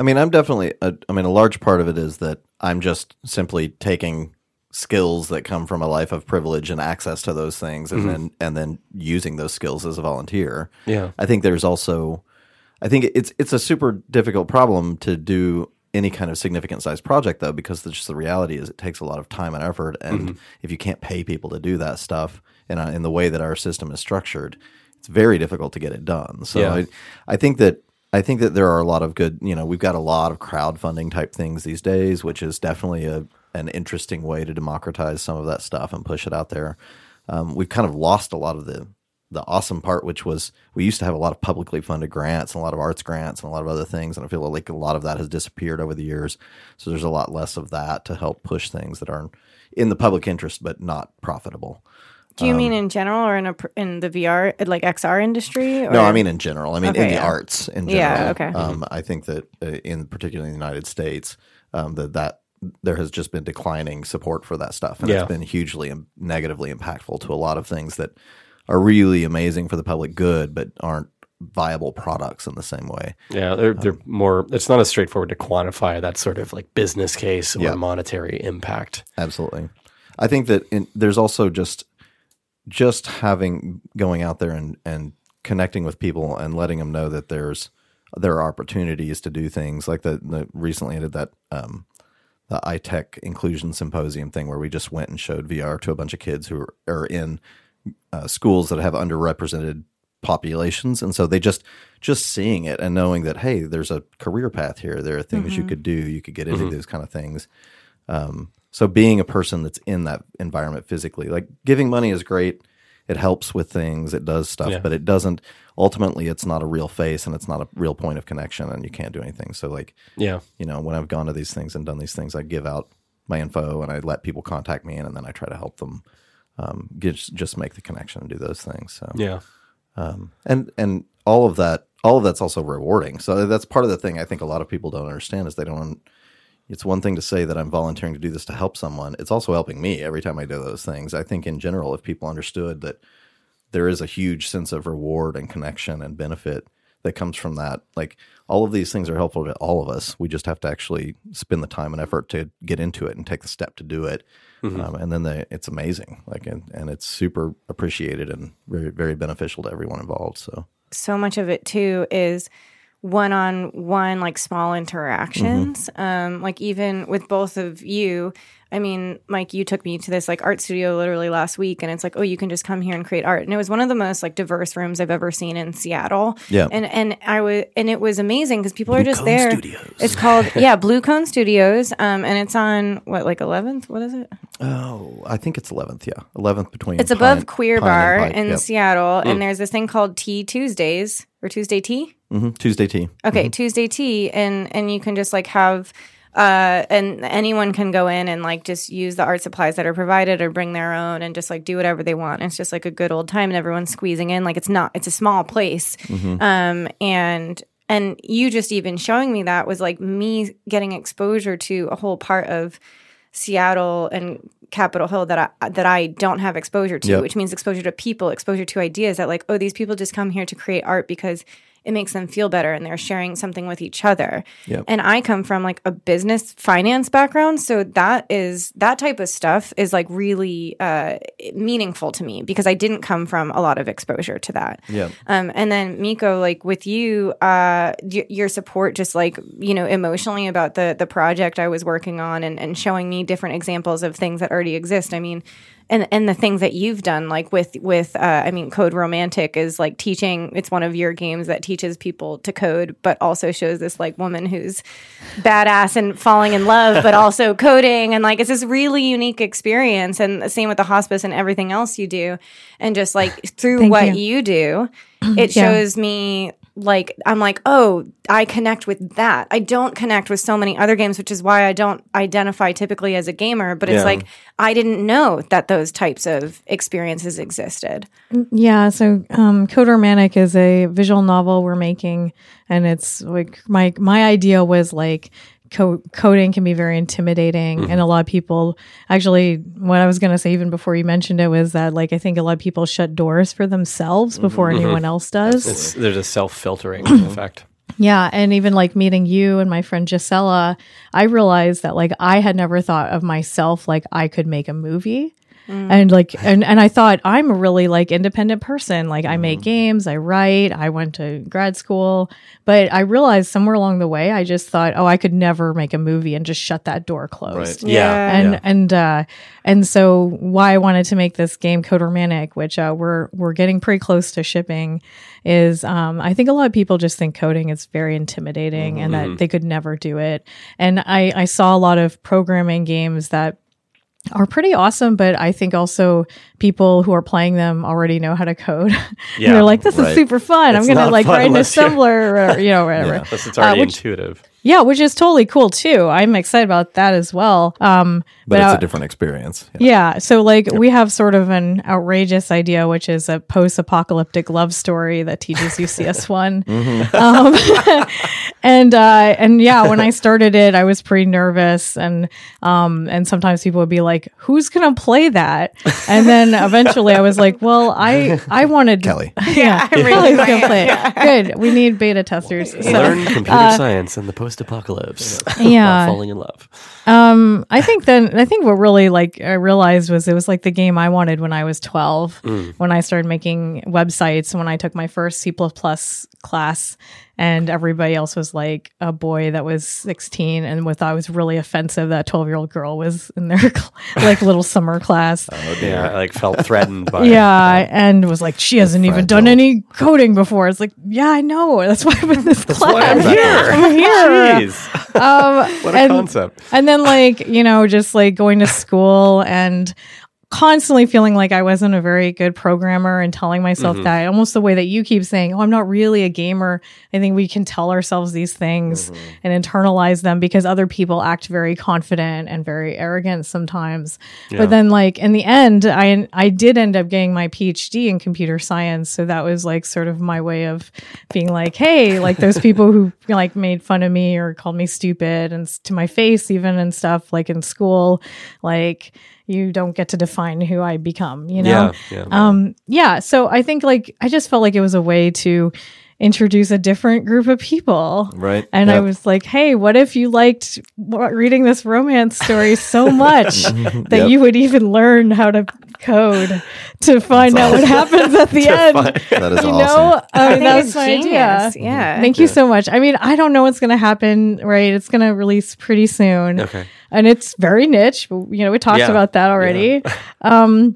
I mean, I'm definitely a large part of it is that I'm just simply taking skills that come from a life of privilege and access to those things, and then using those skills as a volunteer. Yeah. I think there's also, I think it's a super difficult problem to do any kind of significant size project, though, because just the reality is it takes a lot of time and effort. And if you can't pay people to do that stuff in the way that our system is structured, it's very difficult to get it done. So I think that there are a lot of good, you know, we've got a lot of crowdfunding type things these days, which is definitely an interesting way to democratize some of that stuff and push it out there. We've kind of lost a lot of the awesome part, which was we used to have a lot of publicly funded grants and a lot of arts grants and a lot of other things. And I feel like a lot of that has disappeared over the years. So there's a lot less of that to help push things that are in the public interest, but not profitable. Do you mean in general, or in the VR, like XR industry? Or? No, I mean in general. I mean in the arts in general. Yeah, okay. I think that in particularly in the United States, that there has just been declining support for that stuff. And it's been hugely negatively impactful to a lot of things that are really amazing for the public good, but aren't viable products in the same way. Yeah, they're more, it's not as straightforward to quantify that sort of like business case or monetary impact. Absolutely. I think that there's also just having going out there and connecting with people and letting them know that there are opportunities to do things like the recently I did that, the iTech Inclusion Symposium thing, where we just went and showed VR to a bunch of kids who are in schools that have underrepresented populations. And so they just seeing it and knowing that, hey, there's a career path here. There are things you could do. You could get into those kind of things. So being a person that's in that environment physically, like giving money is great. It helps with things. It does stuff, but it doesn't. Ultimately, it's not a real face, and it's not a real point of connection, and you can't do anything. So, like, you know, when I've gone to these things and done these things, I give out my info and I let people contact me, and then I try to help them just make the connection and do those things. So, and all of that's also rewarding. So that's part of the thing I think a lot of people don't understand is they don't. It's one thing to say that I'm volunteering to do this to help someone. It's also helping me every time I do those things. I think in general, if people understood that there is a huge sense of reward and connection and benefit that comes from that, like all of these things are helpful to all of us. We just have to actually spend the time and effort to get into it and take the step to do it. Mm-hmm. And then it's amazing. Like, and it's super appreciated and very, very beneficial to everyone involved. So much of it too is one-on-one, like small interactions. Mm-hmm. Like even with both of you, I mean, Mike, you took me to this like art studio literally last week, and it's like, oh, you can just come here and create art. And it was one of the most like diverse rooms I've ever seen in Seattle. Yeah. And it was amazing because people Blue are just Cone there. Studios. It's called Blue Cone Studios. And it's on what, like 11th? What is it? Oh, I think it's 11th. Yeah, 11th between. It's above Queer Bar in Seattle, and there's this thing called Tea Tuesdays. Or Tuesday Tea? Mm-hmm. Tuesday Tea. Okay, mm-hmm. Tuesday Tea. And you can just, like, have and anyone can go in and, like, just use the art supplies that are provided or bring their own and just, like, do whatever they want. And it's just, like, a good old time and everyone's squeezing in. Like, it's a small place. Mm-hmm. And you just even showing me that was, like, me getting exposure to a whole part of Seattle and Capitol Hill that I don't have exposure to, which means exposure to people, exposure to ideas that like, oh, these people just come here to create art because it makes them feel better and they're sharing something with each other. Yep. And I come from like a business finance background. So that type of stuff is like really meaningful to me because I didn't come from a lot of exposure to that. Yep. And then Miko, like with you, your support just like, you know, emotionally about the project I was working on and showing me different examples of things that already exist. I mean, And the things that you've done, like with Code Romantic is like teaching. It's one of your games that teaches people to code, but also shows this like woman who's badass and falling in love, but also coding. And like it's this really unique experience. And the same with the hospice and everything else you do. And just like through what you do, it shows me. Like, I'm like, oh, I connect with that. I don't connect with so many other games, which is why I don't identify typically as a gamer. But it's like, I didn't know that those types of experiences existed. Yeah. So Code Romantic is a visual novel we're making. And it's like my idea was like, coding can be very intimidating, and a lot of people actually. What I was going to say, even before you mentioned it, was that like I think a lot of people shut doors for themselves before anyone else does. There's a self-filtering effect. Yeah, and even like meeting you and my friend Gisela, I realized that like I had never thought of myself like I could make a movie. And like, and I thought I'm a really like independent person. Like I make games, I write, I went to grad school, but I realized somewhere along the way, I just thought, oh, I could never make a movie and just shut that door closed. Right. Yeah. And so why I wanted to make this game Code Romantic, which, we're getting pretty close to shipping is, I think a lot of people just think coding is very intimidating and that they could never do it. And I saw a lot of programming games that are pretty awesome, but I think also people who are playing them already know how to code. Yeah, and they're like, this is super fun. It's I'm going to like write an assembler or, you know, whatever. Yeah, it's already intuitive. Yeah, which is totally cool too. I'm excited about that as well. But it's a different experience. Yeah. So like we have sort of an outrageous idea, which is a post-apocalyptic love story that teaches you CS1. And yeah, when I started it, I was pretty nervous, and sometimes people would be like, "Who's gonna play that?" And then eventually, I was like, "Well, I wanted Kelly. Yeah, I really was gonna play it. Yeah. Good. We need beta testers. So, learn computer science in the post-apocalypse. Yeah, falling in love. I think what really like I realized was it was like the game I wanted when I was 12, when I started making websites, when I took my first C++ class. And everybody else was like a boy that was 16 and thought it was really offensive that 12-year-old girl was in their like little summer class. Oh, dear. I like felt threatened by it. And was like, she hasn't even done any coding before. It's like, yeah, I know. That's why I'm in this class. Why I'm here. I'm here. Jeez. What a concept. And then like, you know, just like going to school and constantly feeling like I wasn't a very good programmer and telling myself that, almost the way that you keep saying, oh, I'm not really a gamer. I think we can tell ourselves these things and internalize them because other people act very confident and very arrogant sometimes. Yeah. But then, like, in the end, I did end up getting my PhD in computer science. So that was like sort of my way of being like, hey, like those people who like made fun of me or called me stupid and to my face even and stuff, like in school, like, you don't get to define who I become, you know? So I think like, I just felt like it was a way to introduce a different group of people. Right. And I was like, hey, what if you liked reading this romance story so much that you would even learn how to code to find out what happens at the end? That is awesome. I mean, that was my idea. Yeah. Thank you so much. I mean, I don't know what's going to happen, right? It's going to release pretty soon. Okay. And it's very niche. But, you know, we talked about that already. Yeah.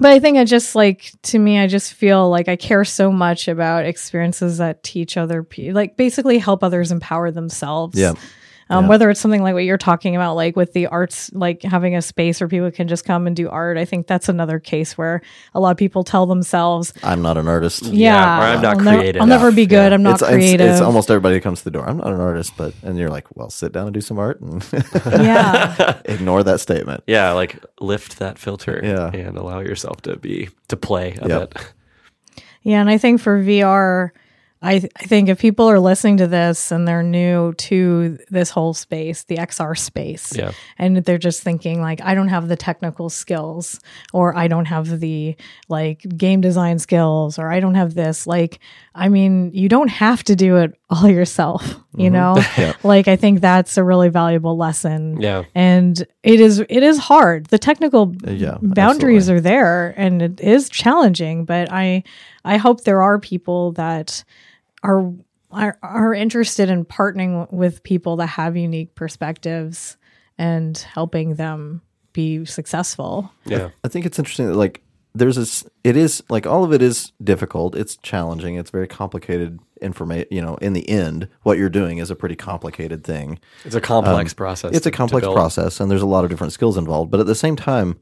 But I think I just like, to me, I just feel like I care so much about experiences that teach other people, like basically help others empower themselves. Yeah. Whether it's something like what you're talking about, like with the arts, like having a space where people can just come and do art. I think that's another case where a lot of people tell themselves, I'm not an artist. Or I'm not creative. I'll never be good. I'm not creative. It's almost everybody that comes to the door, I'm not an artist, but, and you're like, well, sit down and do some art and ignore that statement. Yeah. Like lift that filter and allow yourself to be, to play a bit. Yeah. And I think for VR, I think if people are listening to this and they're new to this whole space, the XR space, and they're just thinking like, I don't have the technical skills, or I don't have the like game design skills, or I don't have this, like, I mean, you don't have to do it all yourself, you know? Like, I think that's a really valuable lesson. Yeah. And it is hard. The technical boundaries are there and it is challenging, but I hope there are people that are interested in partnering with people that have unique perspectives and helping them be successful. Yeah. I think it's interesting that like it is like all of it is difficult. It's challenging. It's very complicated information. You know, in the end, what you're doing is a pretty complicated thing. It's a complex process. It's a complex process, and there's a lot of different skills involved. But at the same time,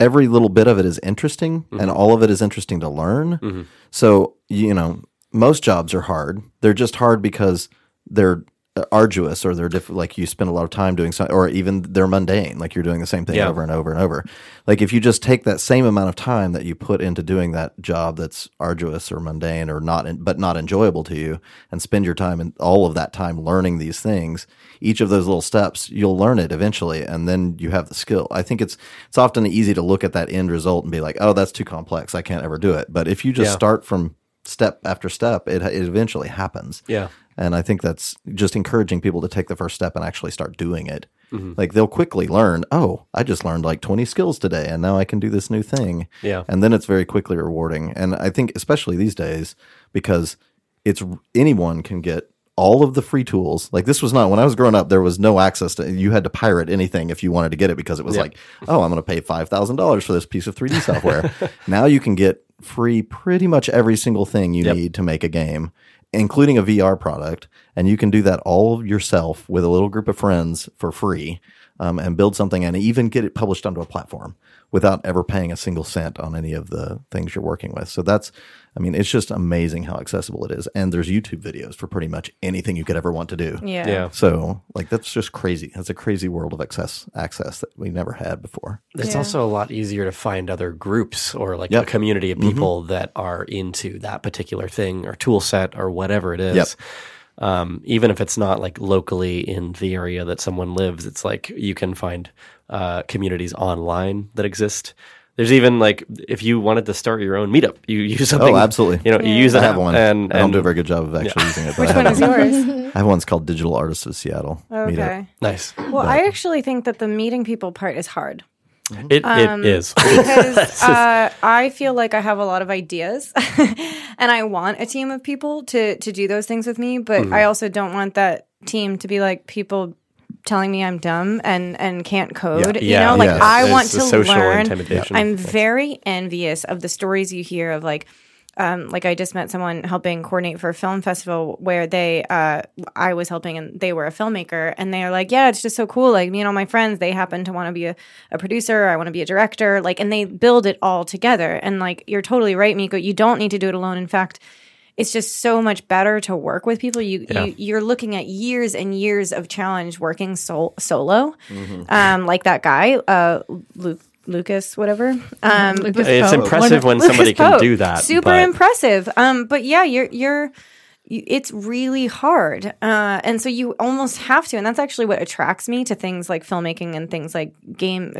every little bit of it is interesting, and all of it is interesting to learn. So, you know, most jobs are hard. They're just hard because they're arduous, or they're like you spend a lot of time doing something, or even they're mundane, like you're doing the same thing over and over and over. Like if you just take that same amount of time that you put into doing that job that's arduous or mundane or but not enjoyable to you, and spend your time and all of that time learning these things, each of those little steps, you'll learn it eventually, and then you have the skill. I think it's often easy to look at that end result and be like, oh, that's too complex, I can't ever do it. But if you just start from step after step, it eventually happens. Yeah. And I think that's just encouraging people to take the first step and actually start doing it. Like they'll quickly learn, oh, I just learned like 20 skills today and now I can do this new thing. Yeah. And then it's very quickly rewarding. And I think especially these days, because it's anyone can get all of the free tools. Like this was not, when I was growing up, there was no access to, you had to pirate anything if you wanted to get it, because it was like, oh, I'm going to pay $5,000 for this piece of 3D software. Now you can get free pretty much every single thing you need to make a game, including a VR product, and you can do that all yourself with a little group of friends for free, and build something and even get it published onto a platform without ever paying a single cent on any of the things you're working with. So that's, I mean, it's just amazing how accessible it is. And there's YouTube videos for pretty much anything you could ever want to do. Yeah. So like, that's just crazy. That's a crazy world of access that we never had before. It's also a lot easier to find other groups or like a community of people that are into that particular thing or tool set or whatever it is. Even if it's not like locally in the area that someone lives, it's like you can find communities online that exist. There's even like, if you wanted to start your own meetup, you use something. Oh, absolutely. You know, you use an app. I have one. And I don't do a very good job of actually using it. Which one is yours? I have one's called Digital Artists of Seattle. Okay. Meetup. Nice. Well, but I actually think that the meeting people part is hard. It is. Because I feel like I have a lot of ideas and I want a team of people to do those things with me. But I also don't want that team to be like people telling me I'm dumb and can't code. You know, like I want to learn. I'm very envious of the stories you hear of like Like I just met someone helping coordinate for a film festival where they, I was helping and they were a filmmaker, and they are like, yeah, it's just so cool. Like me and all my friends, they happen to want to be a producer. I want to be a director. Like, and they build it all together. And like, you're totally right, Miko. You don't need to do it alone. In fact, it's just so much better to work with people. You're looking at years and years of challenge working solo, mm-hmm. Like that guy, Lucas, whatever. Lucas it's Pope. Impressive when Lucas somebody Pope. Can do that. Super impressive. But yeah, it's really hard. And so you almost have to. And that's actually what attracts me to things like filmmaking and things like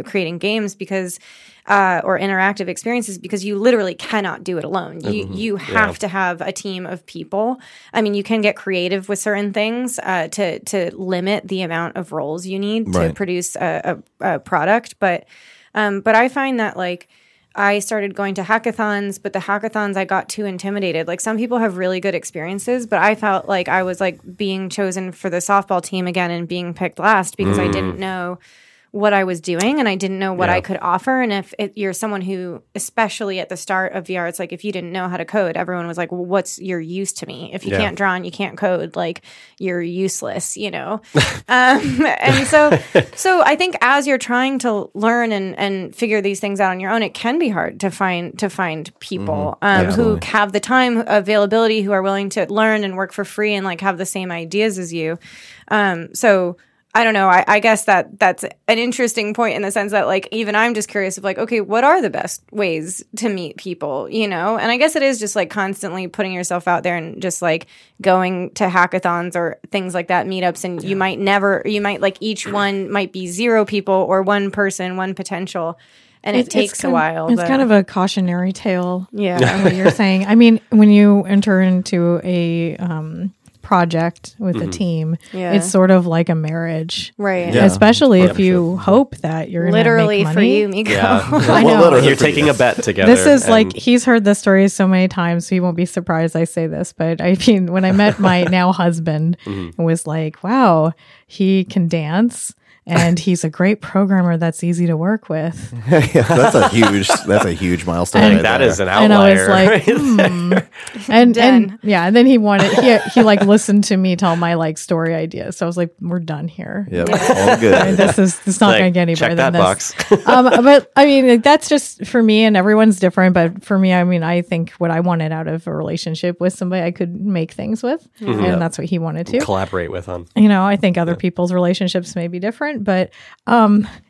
creating games because or interactive experiences, because you literally cannot do it alone. You have to have a team of people. I mean, you can get creative with certain things to limit the amount of roles you need to produce a product. But I find that, like, I started going to hackathons, but the hackathons I got too intimidated. Like, some people have really good experiences, but I felt like I was, like, being chosen for the softball team again and being picked last because I didn't know what I was doing and I didn't know what I could offer. And if you're someone who, especially at the start of VR, it's like if you didn't know how to code, everyone was like, well, what's your use to me? If you can't draw and you can't code, like you're useless, you know? And so I think as you're trying to learn and figure these things out on your own, it can be hard to find people who have the time availability, who are willing to learn and work for free and like have the same ideas as you. So I don't know. I guess that's an interesting point in the sense that, like, even I'm just curious of, like, okay, what are the best ways to meet people, you know? And I guess it is just, like, constantly putting yourself out there and just, like, going to hackathons or things like that, meetups, and you might never – you might, like, each one might be zero people or one person, one potential – and it takes a while. It's kind of a cautionary tale. Yeah. What you're saying. I mean, when you enter into a project with a team, it's sort of like a marriage, right? Yeah. Especially if you hope that you're literally gonna make money. For you, Miko. Yeah. Well, you're taking a bet together. This is like he's heard this story so many times, so he won't be surprised I say this. But I mean, when I met my now husband, it was like, wow, he can dance. And he's a great programmer that's easy to work with. Yeah, that's a huge milestone. And that is an outlier. And I was like, and then he like listened to me tell my like story ideas. So I was like, we're done here. Yep. All good. I mean, it's not like, going to get any better than this. Check that box. But I mean, like, that's just for me, and everyone's different. But for me, I mean, I think what I wanted out of a relationship with somebody I could make things with, and that's what he wanted to collaborate with on. You know, I think other people's relationships may be different. But,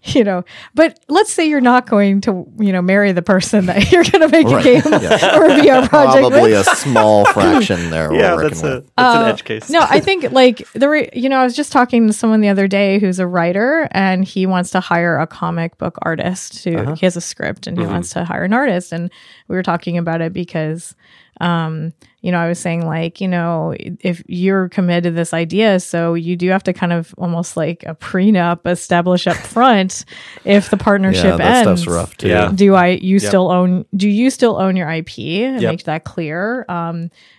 you know, but let's say you're not going to, you know, marry the person that you're going to make a game or a VR project with. Probably a small fraction there. Yeah, that's an edge case. No, I think like, I was just talking to someone the other day who's a writer and he wants to hire a comic book artist who he has a script and he wants to hire an artist. And we were talking about it because, you know, I was saying like, you know, if you're committed to this idea, so you do have to kind of almost like a prenup establish up front if the partnership ends. That stuff's rough too. Yeah. Do you still own your IP and make that clear?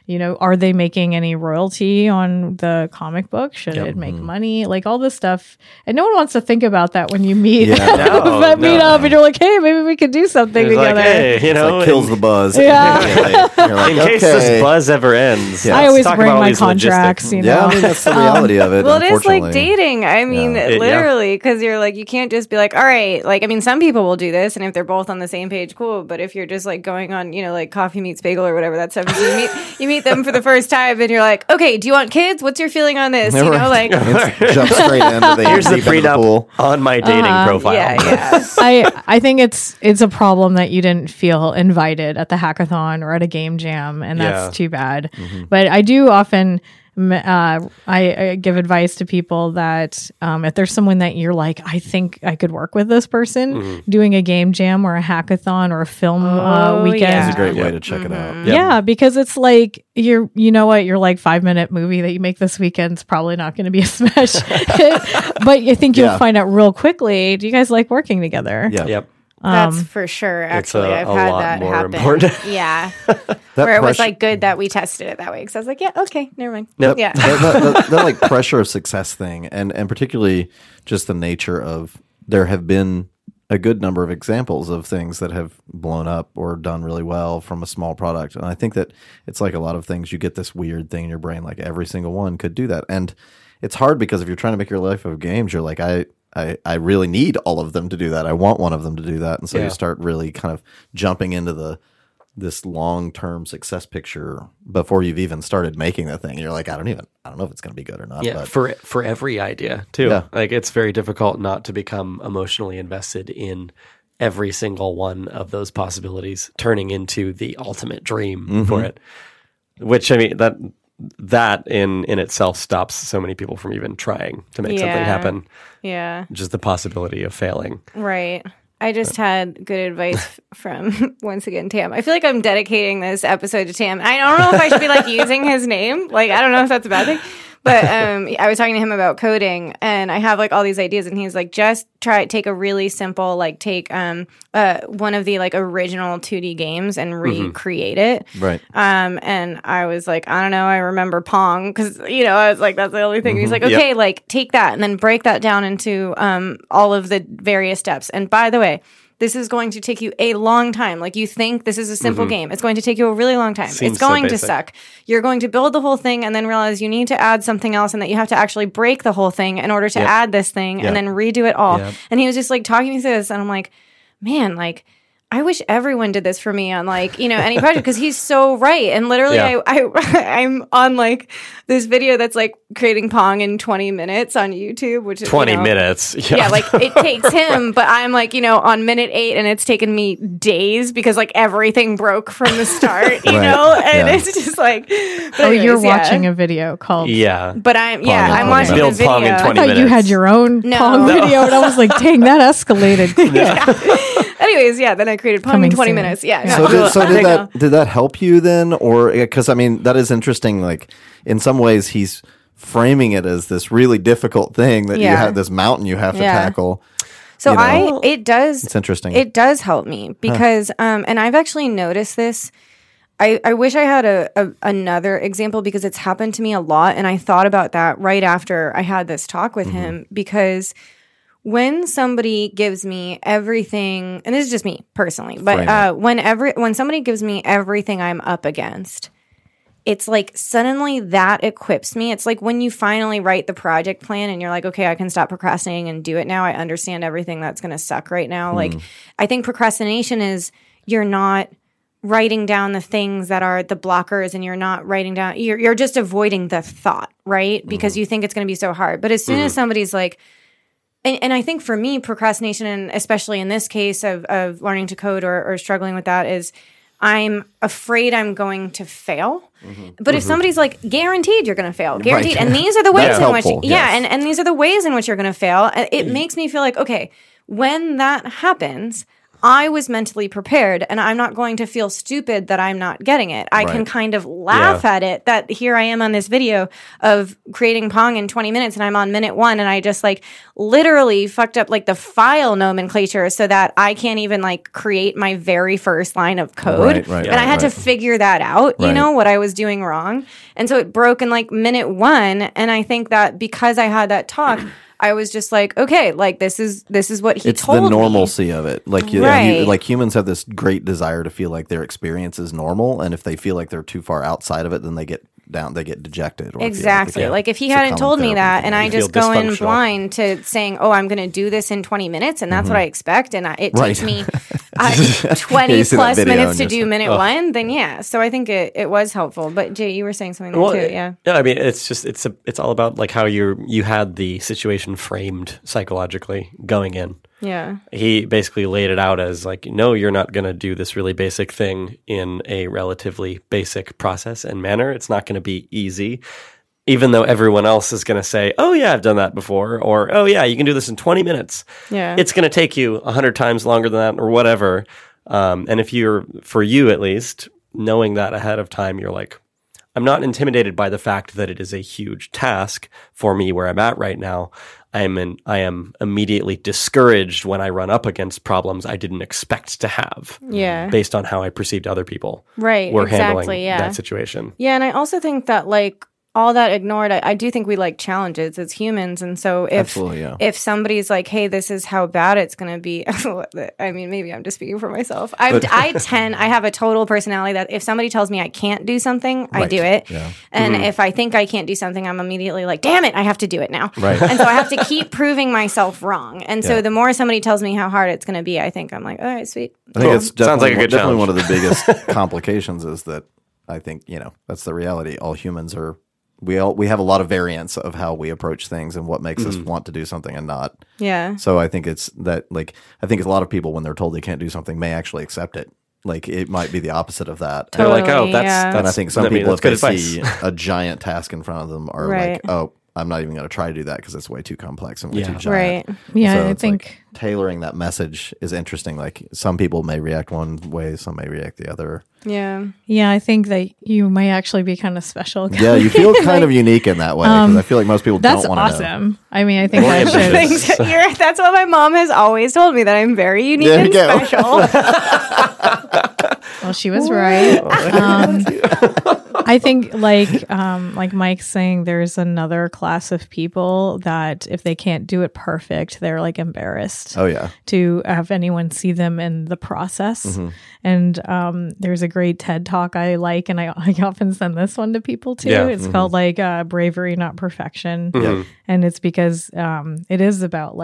You know, are they making any royalty on the comic book? Should it make money? Like all this stuff. And no one wants to think about that when you meet and you're like, hey, maybe we could do something together. Like, hey, you know, it like kills the buzz. Yeah. You're like, in case this buzz ever ends. Yeah. I always bring my contracts, you know. Yeah, I mean, that's the reality of it. Well, it is like dating. I mean, literally, because you're like, you can't just be like, all right, like, I mean, some people will do this, and if they're both on the same page, cool. But if you're just like going on, you know, like Coffee Meets Bagel or whatever, that's something you meet them for the first time, and you're like, okay, do you want kids? What's your feeling on this? You know, like, jump straight into the here's the prenup on my dating profile. Yeah, yeah. I think it's a problem that you didn't feel invited at the hackathon or at a game jam, and that's too bad. Mm-hmm. But I do often I give advice to people that if there's someone that you're like, I think I could work with this person, doing a game jam or a hackathon or a film weekend is a great way to check it out. Yep. Yeah, because it's like your like 5-minute movie that you make this weekend's probably not going to be a smash hit, but I think you'll find out real quickly. Do you guys like working together? Yeah. Yep. That's for sure. Actually, I've had that happen. Important. Yeah, where it was like good that we tested it that way because I was like, yeah, okay, never mind. Nope. Yeah, that like pressure of success thing, and particularly just the nature of there have been a good number of examples of things that have blown up or done really well from a small product. And I think that it's like a lot of things, you get this weird thing in your brain, like every single one could do that. And it's hard because if you're trying to make your life of games, you're like, I really need all of them to do that. I want one of them to do that. And so you start really kind of jumping into this long-term success picture before you've even started making the thing. You're like, I don't know if it's going to be good or not. Yeah, but for every idea too. Yeah. Like it's very difficult not to become emotionally invested in every single one of those possibilities turning into the ultimate dream for it. Which, I mean, that in itself stops so many people from even trying to make something happen. Yeah. Just the possibility of failing. Right. I just had good advice from, once again, Tam. I feel like I'm dedicating this episode to Tam. I don't know if I should be like using his name. Like, I don't know if that's a bad thing. But I was talking to him about coding, and I have like all these ideas, and he's like, just take a really simple, like take one of the like original 2D games and recreate it. Right. And I was like, I don't know, I remember Pong, because, you know, I was like, that's the only thing. He's like, okay, like take that and then break that down into all of the various steps. And by the way, this is going to take you a long time. Like, you think this is a simple game. It's going to take you a really long time. Seems it's going to suck. You're going to build the whole thing and then realize you need to add something else and that you have to actually break the whole thing in order to add this thing and then redo it all. Yep. And he was just, like, talking me through this. And I'm like, man, like, I wish everyone did this for me on, like, you know, any project, because he's so right. And literally I'm on, like, this video that's, like, creating Pong in 20 minutes on YouTube, which is 20 minutes. Yeah, like, it takes him, but I'm like, you know, on minute 8, and it's taken me days because, like, everything broke from the start, you know? And it's just like, you're watching a video called But I'm watching a video. Pong in 20 minutes. You had your own Pong video, and I was like, dang, that escalated. Anyways, then I created Pong in 20 minutes. Yeah. No. So did that help you then? Or, because, I mean, that is interesting. Like, in some ways, he's framing it as this really difficult thing that you have, this mountain you have to tackle. So you know, it does. It's interesting. It does help me because, and I've actually noticed this. I wish I had another example because it's happened to me a lot. And I thought about that right after I had this talk with him, because when somebody gives me everything, and this is just me personally, but when somebody gives me everything I'm up against, it's like suddenly that equips me. It's like when you finally write the project plan and you're like, okay, I can stop procrastinating and do it now. I understand everything that's going to suck right now. Like, I think procrastination is you're not writing down the things that are the blockers, and you're not writing down, you're just avoiding the thought, right? Because you think it's going to be so hard. But as soon as somebody's like, and I think for me, procrastination, and especially in this case of learning to code or struggling with that, is I'm afraid I'm going to fail. But if somebody's like, guaranteed you're going to fail, guaranteed, and these are the ways in which, and these are the ways in which you're going to fail, it makes me feel like, okay, when that happens, I was mentally prepared, and I'm not going to feel stupid that I'm not getting it. I can kind of laugh at it that here I am on this video of creating Pong in 20 minutes, and I'm on minute 1, and I just, like, literally fucked up, like, the file nomenclature so that I can't even, like, create my very first line of code. And I had to figure that out, you know, what I was doing wrong. And so it broke in, like, minute 1, and I think that because I had that talk, I was just like, okay, like this is what he told me. It's the normalcy of it. Like, like humans have this great desire to feel like their experience is normal, and if they feel like they're too far outside of it, then they get dejected. Or exactly. Like if he hadn't told me that, and I just go in blind to saying, "Oh, I'm going to do this in 20 minutes," and that's what I expect, and it takes me 20 plus minutes to do minute 1, then So I think it was helpful. But Jay, you were saying something there too, yeah. No, I mean it's all about like how you had the situation framed psychologically going in. Yeah. He basically laid it out as like, no, you're not going to do this really basic thing in a relatively basic process and manner. It's not going to be easy, even though everyone else is going to say, oh, yeah, I've done that before. Or, oh, yeah, you can do this in 20 minutes. Yeah. It's going to take you 100 times longer than that or whatever. And if for you at least, knowing that ahead of time, you're like, I'm not intimidated by the fact that it is a huge task for me where I'm at right now. I am immediately discouraged when I run up against problems I didn't expect to have. Yeah. Based on how I perceived other people. Right. Were handling that situation. Yeah, and I also think that like all that ignored, I do think we like challenges as humans. And so if somebody's like, hey, this is how bad it's going to be. I mean, maybe I'm just speaking for myself. I have a total personality that if somebody tells me I can't do something, I do it. Yeah. And if I think I can't do something, I'm immediately like, damn it, I have to do it now. Right. And so I have to keep proving myself wrong. And so the more somebody tells me how hard it's going to be, I think I'm like, all right, sweet. I think it sounds like a good challenge. Definitely one of the biggest complications is that I think, that's the reality. All humans are... We have a lot of variance of how we approach things and what makes us want to do something and not. Yeah. So I think it's that, I think a lot of people, when they're told they can't do something, may actually accept it. Like, it might be the opposite of that. Totally, they're like, oh, that's... And I think some people, if they see a giant task in front of them, are like, oh, I'm not even going to try to do that because it's way too complex and way too giant. Right. Yeah, so I think... tailoring that message is interesting. Like, some people may react one way, some may react the other. Yeah. Yeah, I think that you may actually be kind of special. Yeah, you feel kind of unique in that way because I feel like most people don't want to know. That's awesome. I mean, I think that's what my mom has always told me, that I'm very unique and special. Well, she was right. I think like Mike's saying, there's another class of people that if they can't do it perfect, they're like embarrassed. Oh yeah. To have anyone see them in the process. Mm-hmm. And there's a great TED talk I like, and I often send this one to people too. Yeah. It's called Bravery, Not Perfection. Mm-hmm. And it's because it is about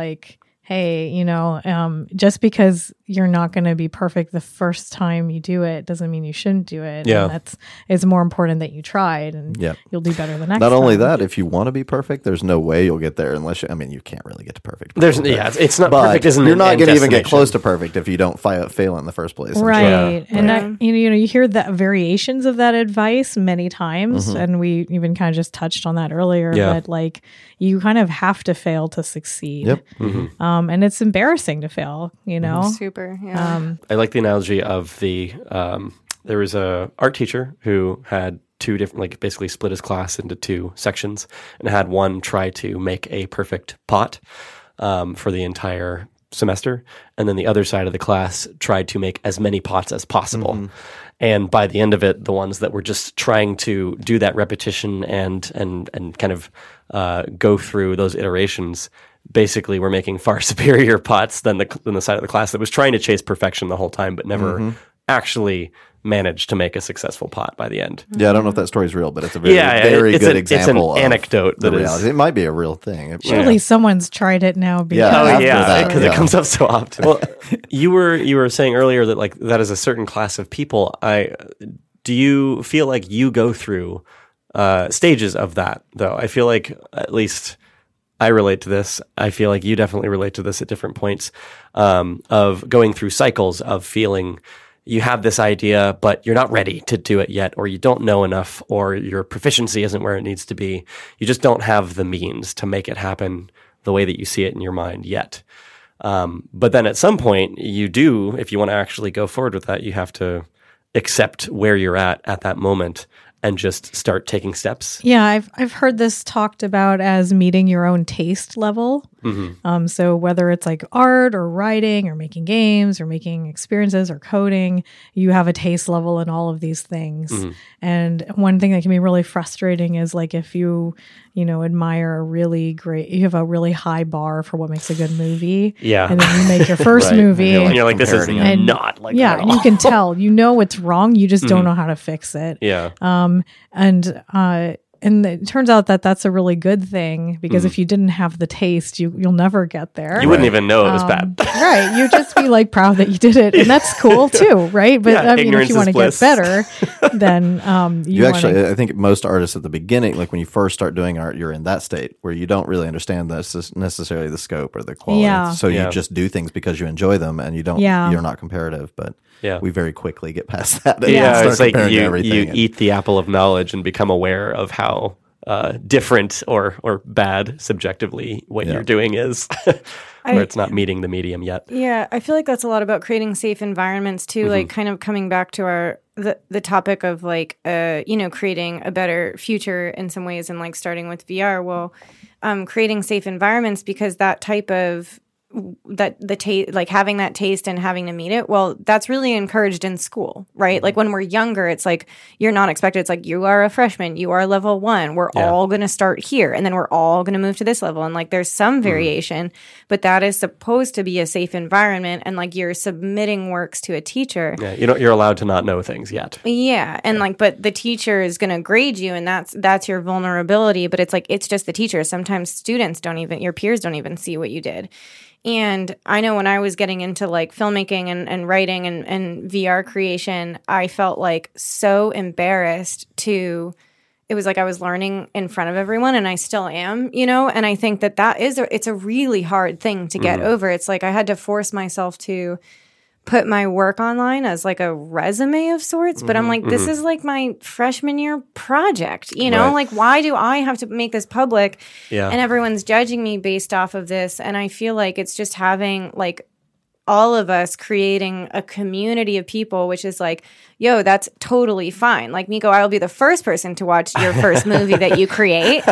hey, just because you're not going to be perfect the first time you do it doesn't mean you shouldn't do it. Yeah. And it's more important that you tried and you'll do better the next time. Not only that, if you want to be perfect, there's no way you'll get there unless you can't really get to perfect. It's not perfect. You're not going to even get close to perfect if you don't fail in the first place. Right. Yeah. And you hear the variations of that advice many times. Mm-hmm. And we even kind of just touched on that earlier. Yeah. But you kind of have to fail to succeed. Yep. Mm-hmm. And it's embarrassing to fail, Super, yeah. I like the analogy of there was a art teacher who had two different, basically split his class into two sections and had one try to make a perfect pot for the entire semester. And then the other side of the class tried to make as many pots as possible. Mm-hmm. And by the end of it, the ones that were just trying to do that repetition and kind of go through those iterations basically were making far superior pots than the side of the class that was trying to chase perfection the whole time, but never actually managed to make a successful pot by the end. Yeah, I don't know if that story's real, but it's a very, very good example. It's an anecdote that is. It might be a real thing. Surely someone's tried it now. Because it comes up so often. Well, you were saying earlier that that is a certain class of people. Do you feel like you go through stages of that though? I feel like at least I relate to this. I feel like you definitely relate to this at different points of going through cycles of feeling you have this idea, but you're not ready to do it yet, or you don't know enough, or your proficiency isn't where it needs to be. You just don't have the means to make it happen the way that you see it in your mind yet. But then at some point you do, if you want to actually go forward with that, you have to accept where you're at that moment and just start taking steps. Yeah, I've heard this talked about as meeting your own taste level. Mm-hmm. So whether it's art or writing or making games or making experiences or coding, you have a taste level in all of these things. Mm-hmm. And one thing that can be really frustrating is if you admire you have a really high bar for what makes a good movie. Yeah. And then you make your first movie. And you're this is not like that at all. And you can tell. You know what's wrong. You just don't know how to fix it. Yeah. And it turns out that that's a really good thing because if you didn't have the taste, you'll never get there. You wouldn't even know it was bad. Right. You'd just be proud that you did it. And that's cool too, right? But I mean, if you want to get better, then I think most artists at the beginning, when you first start doing art, you're in that state where you don't really understand necessarily the scope or the quality. Yeah. So you just do things because you enjoy them and you don't, you're not comparative, but... Yeah. We very quickly get past that. Yeah, it's you eat the apple of knowledge and become aware of how different or bad subjectively what you're doing is, where it's not meeting the medium yet. Yeah, I feel like that's a lot about creating safe environments too, kind of coming back to the topic of creating a better future in some ways and starting with VR, creating safe environments because that type of that the taste, like having that taste and having to meet it, well, that's really encouraged in school, right? Mm-hmm. Like when we're younger, it's like you're not expected. It's like you are a freshman, you are level one. We're all going to start here, and then we're all going to move to this level. And like there's some variation, but that is supposed to be a safe environment. And like you're submitting works to a teacher. Yeah, you're allowed to not know things yet. Yeah, and like but the teacher is going to grade you, and that's your vulnerability. But it's like it's just the teacher. Sometimes students don't even your peers don't even see what you did. And I know when I was getting into like filmmaking and writing and VR creation, I felt like so embarrassed to – it was like I was learning in front of everyone, and I still am, you know? And I think that is a really hard thing to get over. It's like I had to force myself to put my work online as like a resume of sorts, but I'm like, this is like my freshman year project, you know? Right. Like, why do I have to make this public? Yeah. And everyone's judging me based off of this. And I feel like it's just having like all of us creating a community of people, which is like, yo, that's totally fine. Like, Miko, I'll be the first person to watch your first movie that you create,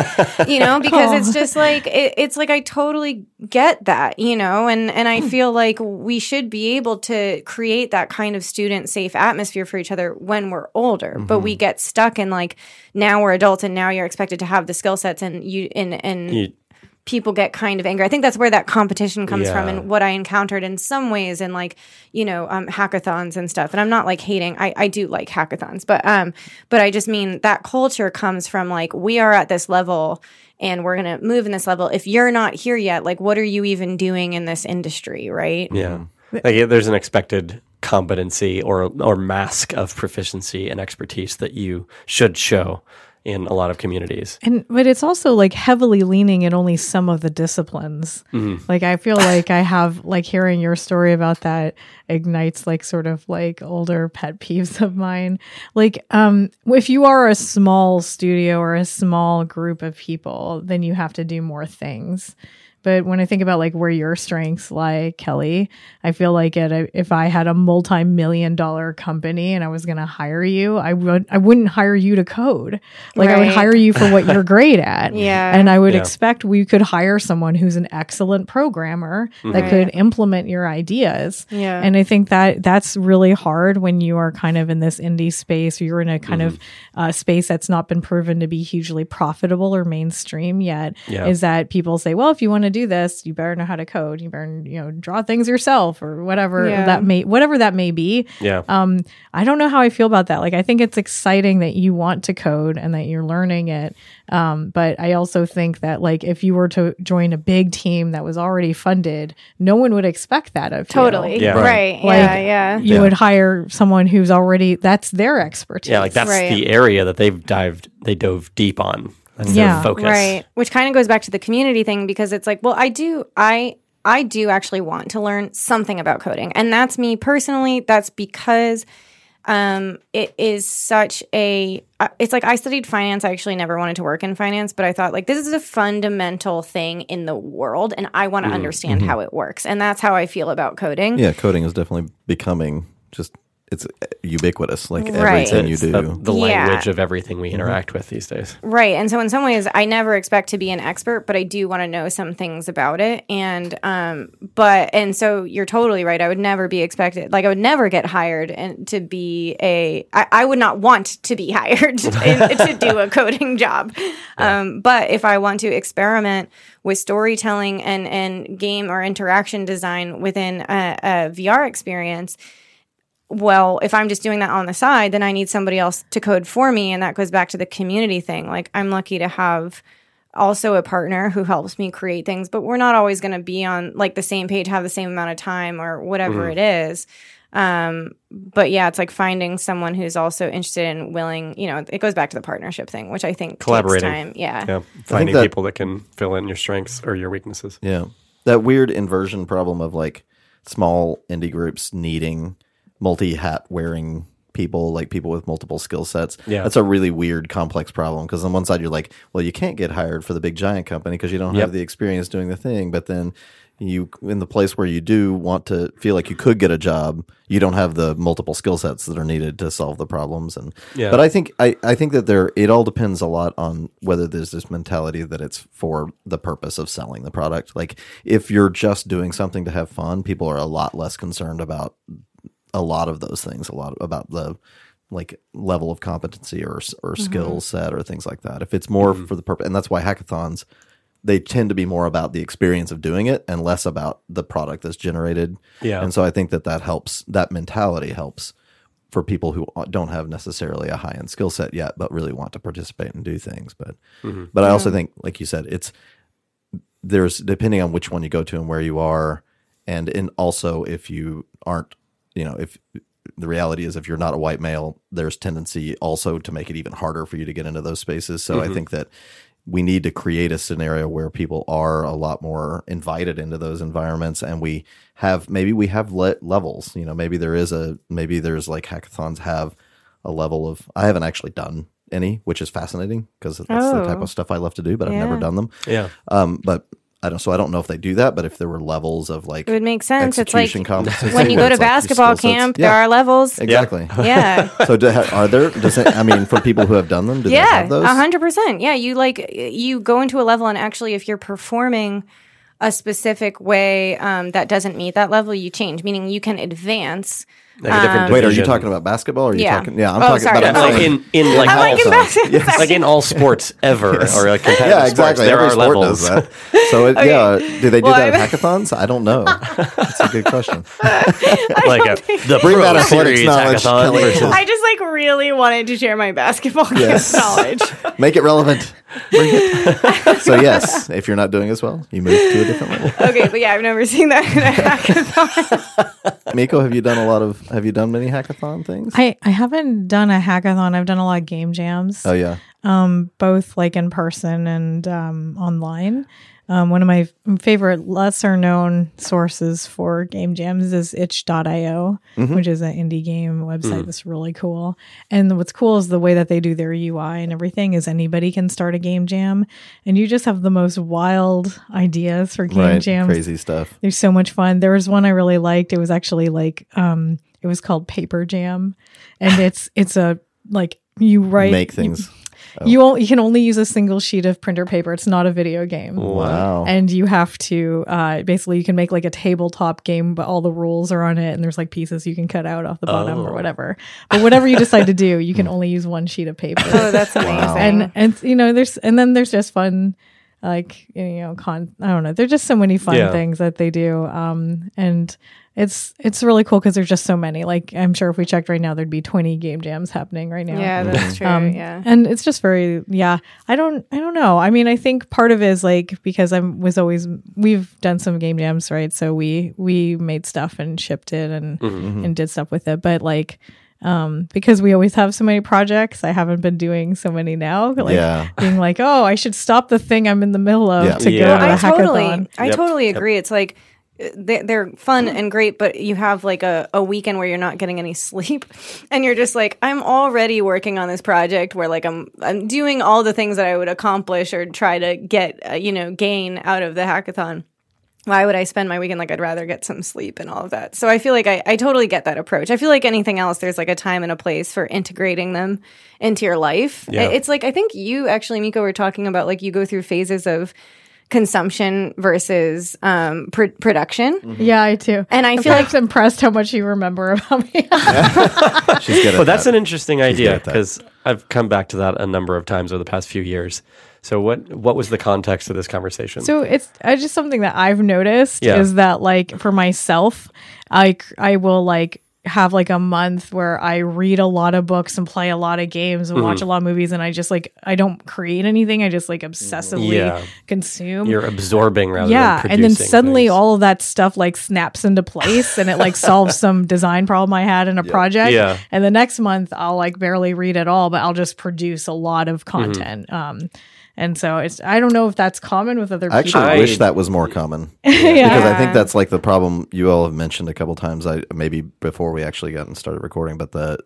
you know, because it's just like, it's like I totally get that, you know, and I feel like we should be able to create that kind of student safe atmosphere for each other when we're older, but we get stuck in like, now we're adults and now you're expected to have the skill sets and people get kind of angry. I think that's where that competition comes from, and what I encountered in some ways in like, you know, hackathons and stuff. And I'm not like hating. I do like hackathons, but I just mean that culture comes from like, we are at this level and we're going to move in this level. If you're not here yet, like, what are you even doing in this industry? Right. Yeah. Like, there's an expected competency or mask of proficiency and expertise that you should show in a lot of communities. But it's also like heavily leaning in only some of the disciplines. Like I feel like I have like hearing your story about that ignites like sort of like older pet peeves of mine. Like if you are a small studio or a small group of people, then you have to do more things. But when I think about like where your strengths lie, Kelly, I feel like if I had a multi-million-dollar company and I was going to hire you, I wouldn't hire you to code. Like I would hire you for what you're great at. And I would expect we could hire someone who's an excellent programmer that could implement your ideas. And I think that that's really hard when you are kind of in this indie space. You're in a kind of space that's not been proven to be hugely profitable or mainstream yet. Is that people say, well, if you want to do this, you better know how to code, you better, you know, draw things yourself or whatever that may be. I don't know how I feel about that. Like I think it's exciting that you want to code and that you're learning it, but I also think that like if you were to join a big team that was already funded, no one would expect that of you. You would hire someone who's already, that's their expertise, like that's the area that they dove deep on. That's their focus. Right. Which kind of goes back to the community thing, because it's like, well, I do actually want to learn something about coding. And that's me personally. That's because it is such a – it's like I studied finance. I actually never wanted to work in finance, but I thought like this is a fundamental thing in the world and I want to understand how it works. And that's how I feel about coding. Yeah, coding is definitely becoming just – it's ubiquitous, like everything you do. The language of everything we interact with these days. Right. And so in some ways, I never expect to be an expert, but I do want to know some things about it. And so you're totally right. I would never be expected. Like I would never get hired I would not want to be hired to do a coding job. Yeah. But if I want to experiment with storytelling and game or interaction design within a VR experience, well, if I'm just doing that on the side, then I need somebody else to code for me. And that goes back to the community thing. Like I'm lucky to have also a partner who helps me create things, but we're not always going to be on like the same page, have the same amount of time or whatever it is. But yeah, it's like finding someone who's also interested and willing, you know, it goes back to the partnership thing, which I think takes time. Yeah. Finding people that can fill in your strengths or your weaknesses. Yeah. That weird inversion problem of like small indie groups needing multi-hat wearing people, like people with multiple skill sets. Yeah. That's a really weird, complex problem, because on one side you're like, well, you can't get hired for the big giant company because you don't have the experience doing the thing. But then you in the place where you do want to feel like you could get a job, you don't have the multiple skill sets that are needed to solve the problems. And yeah. But I think that there it all depends a lot on whether there's this mentality that it's for the purpose of selling the product. Like if you're just doing something to have fun, people are a lot less concerned about a lot of those things, a lot about the like level of competency or mm-hmm. skill set or things like that. If it's more mm-hmm. for the purpose, and that's why hackathons, they tend to be more about the experience of doing it and less about the product that's generated. Yeah. And so I think that helps, that mentality helps for people who don't have necessarily a high-end skill set yet, but really want to participate and do things. But I also think, like you said, there's depending on which one you go to and where you are. And also if you aren't, if the reality is if you're not a white male, there's tendency also to make it even harder for you to get into those spaces. So mm-hmm. I think that we need to create a scenario where people are a lot more invited into those environments, and we have levels. Maybe there's like hackathons have a level of. I haven't actually done any, which is fascinating because that's the type of stuff I love to do, but yeah. I've never done them. Yeah, but. So I don't know if they do that, but if there were levels of like, it would make sense. It's like when you go to basketball camp, there are levels. Exactly. Yeah. So for people who have done them, do they have those? 100%. Yeah. You go into a level, and actually if you're performing a specific way that doesn't meet that level, you change, meaning you can advance. Wait, are you talking about basketball? Or are you talking? Yeah, I'm talking about like in all sports ever or like competitive sports. There Every are levels. That. So do they do that at hackathons? I don't know. That's a good question. The Bring Pro Series hackathon. I just really wanted to share my basketball knowledge. Make it relevant. Bring it. So yes, if you're not doing as well, you move to a different level. Okay, but I've never seen that in a hackathon. Miko, have you done have you done many hackathon things? I haven't done a hackathon. I've done a lot of game jams. Oh, yeah. Both like in person and online. One of my favorite lesser-known sources for game jams is itch.io, mm-hmm. which is an indie game website mm-hmm. that's really cool. And what's cool is the way that they do their UI and everything is anybody can start a game jam. And you just have the most wild ideas for game jams. Crazy stuff. There's so much fun. There was one I really liked. It was actually it was called Paper Jam. And it's a, you write... Make things... You can only use a single sheet of printer paper. It's not a video game. Wow. And you have to, basically, you can make a tabletop game, but all the rules are on it, and there's pieces you can cut out off the bottom or whatever. But whatever you decide to do, you can only use one sheet of paper. Oh, that's amazing. Wow. And then there's just fun, I don't know. There's just so many fun things that they do. And it's really cool because there's just so many. I'm sure if we checked right now, there'd be 20 game jams happening right now. Yeah, that's true. Yeah. And it's just very, I don't know. I mean, I think part of it is because we've done some game jams, right? So we made stuff and shipped it and, mm-hmm. and did stuff with it. But because we always have so many projects, I haven't been doing so many now. Being I should stop the thing I'm in the middle of to go to a hackathon. I totally agree. It's they're fun and great, but you have a weekend where you're not getting any sleep, and you're just I'm already working on this project where I'm doing all the things that I would accomplish or try to get gain out of the hackathon. Why would I spend my weekend? I'd rather get some sleep and all of that. So I feel I totally get that approach. I feel like anything else, there's a time and a place for integrating them into your life. Yeah. It's I think you actually, Miko, were talking about you go through phases of consumption versus production. Mm-hmm. Yeah, I too. And I feel impressed how much you remember about me. She's good at that's an interesting idea because I've come back to that a number of times over the past few years. So what was the context of this conversation? So it's just something that I've noticed is that for myself, I will have a month where I read a lot of books and play a lot of games and mm-hmm. watch a lot of movies, and I just I don't create anything. I just obsessively consume. You're absorbing rather than producing. And then suddenly all of that stuff snaps into place and it solves some design problem I had in a project. Yeah. And the next month I'll barely read at all, but I'll just produce a lot of content. Mm-hmm. And so I don't know if that's common with other people. I wish that was more common. Because I think that's the problem you all have mentioned a couple times, maybe before we actually got started recording, but the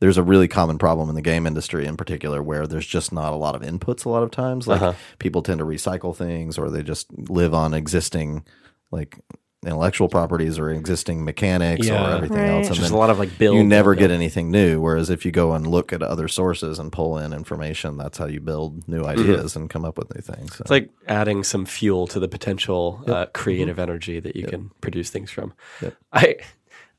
there's a really common problem in the game industry in particular where there's just not a lot of inputs a lot of times. Like people tend to recycle things, or they just live on existing like intellectual properties or existing mechanics or everything else. And there's a lot of like build. You never get anything new. Whereas if you go and look at other sources and pull in information, that's how you build new ideas and come up with new things. So. It's like adding some fuel to the potential creative energy that you can produce things from.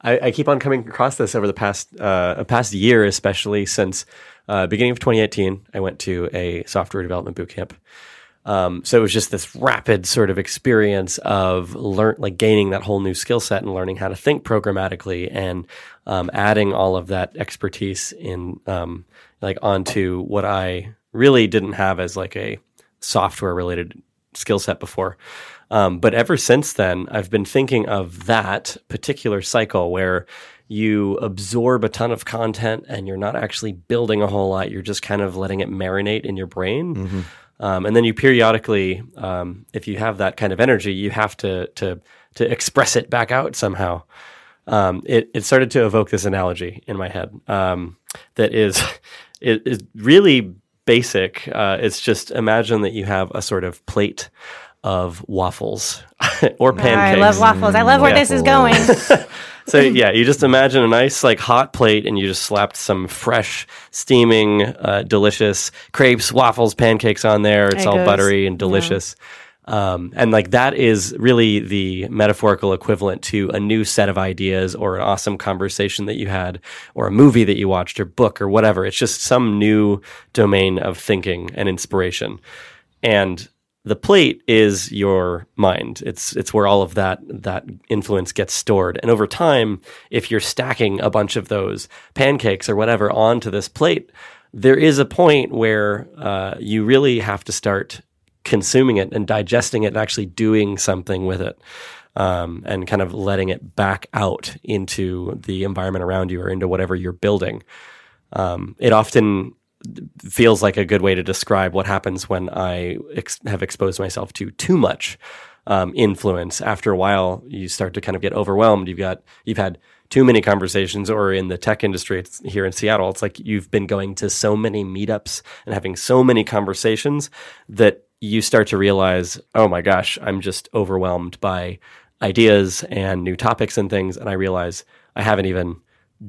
I keep on coming across this over the past year, especially since beginning of 2018, I went to a software development bootcamp. So it was just this rapid sort of experience of gaining that whole new skill set and learning how to think programmatically and adding all of that expertise in onto what I really didn't have as like a software related skill set before. But ever since then, I've been thinking of that particular cycle where you absorb a ton of content and you're not actually building a whole lot. You're just kind of letting it marinate in your brain. Mm-hmm. And then you periodically, if you have that kind of energy, you have to express it back out somehow. It started to evoke this analogy in my head that is really basic. It's just imagine that you have a sort of plate of waffles or pancakes. I love waffles. I love where this is going. So you just imagine a nice like hot plate and you just slapped some fresh, steaming, delicious crepes, waffles, pancakes on there. It's all buttery and delicious. And like that is really the metaphorical equivalent to a new set of ideas or an awesome conversation that you had or a movie that you watched or book or whatever. It's just some new domain of thinking and inspiration. And the plate is your mind. It's where all of that influence gets stored. And over time, if you're stacking a bunch of those pancakes or whatever onto this plate, there is a point where you really have to start consuming it and digesting it and actually doing something with it and kind of letting it back out into the environment around you or into whatever you're building. It often feels like a good way to describe what happens when I have exposed myself to too much influence. After a while, you start to kind of get overwhelmed. You've had too many conversations, or in the tech industry it's here in Seattle, it's like you've been going to so many meetups and having so many conversations that you start to realize, oh my gosh, I'm just overwhelmed by ideas and new topics and things. And I realize I haven't even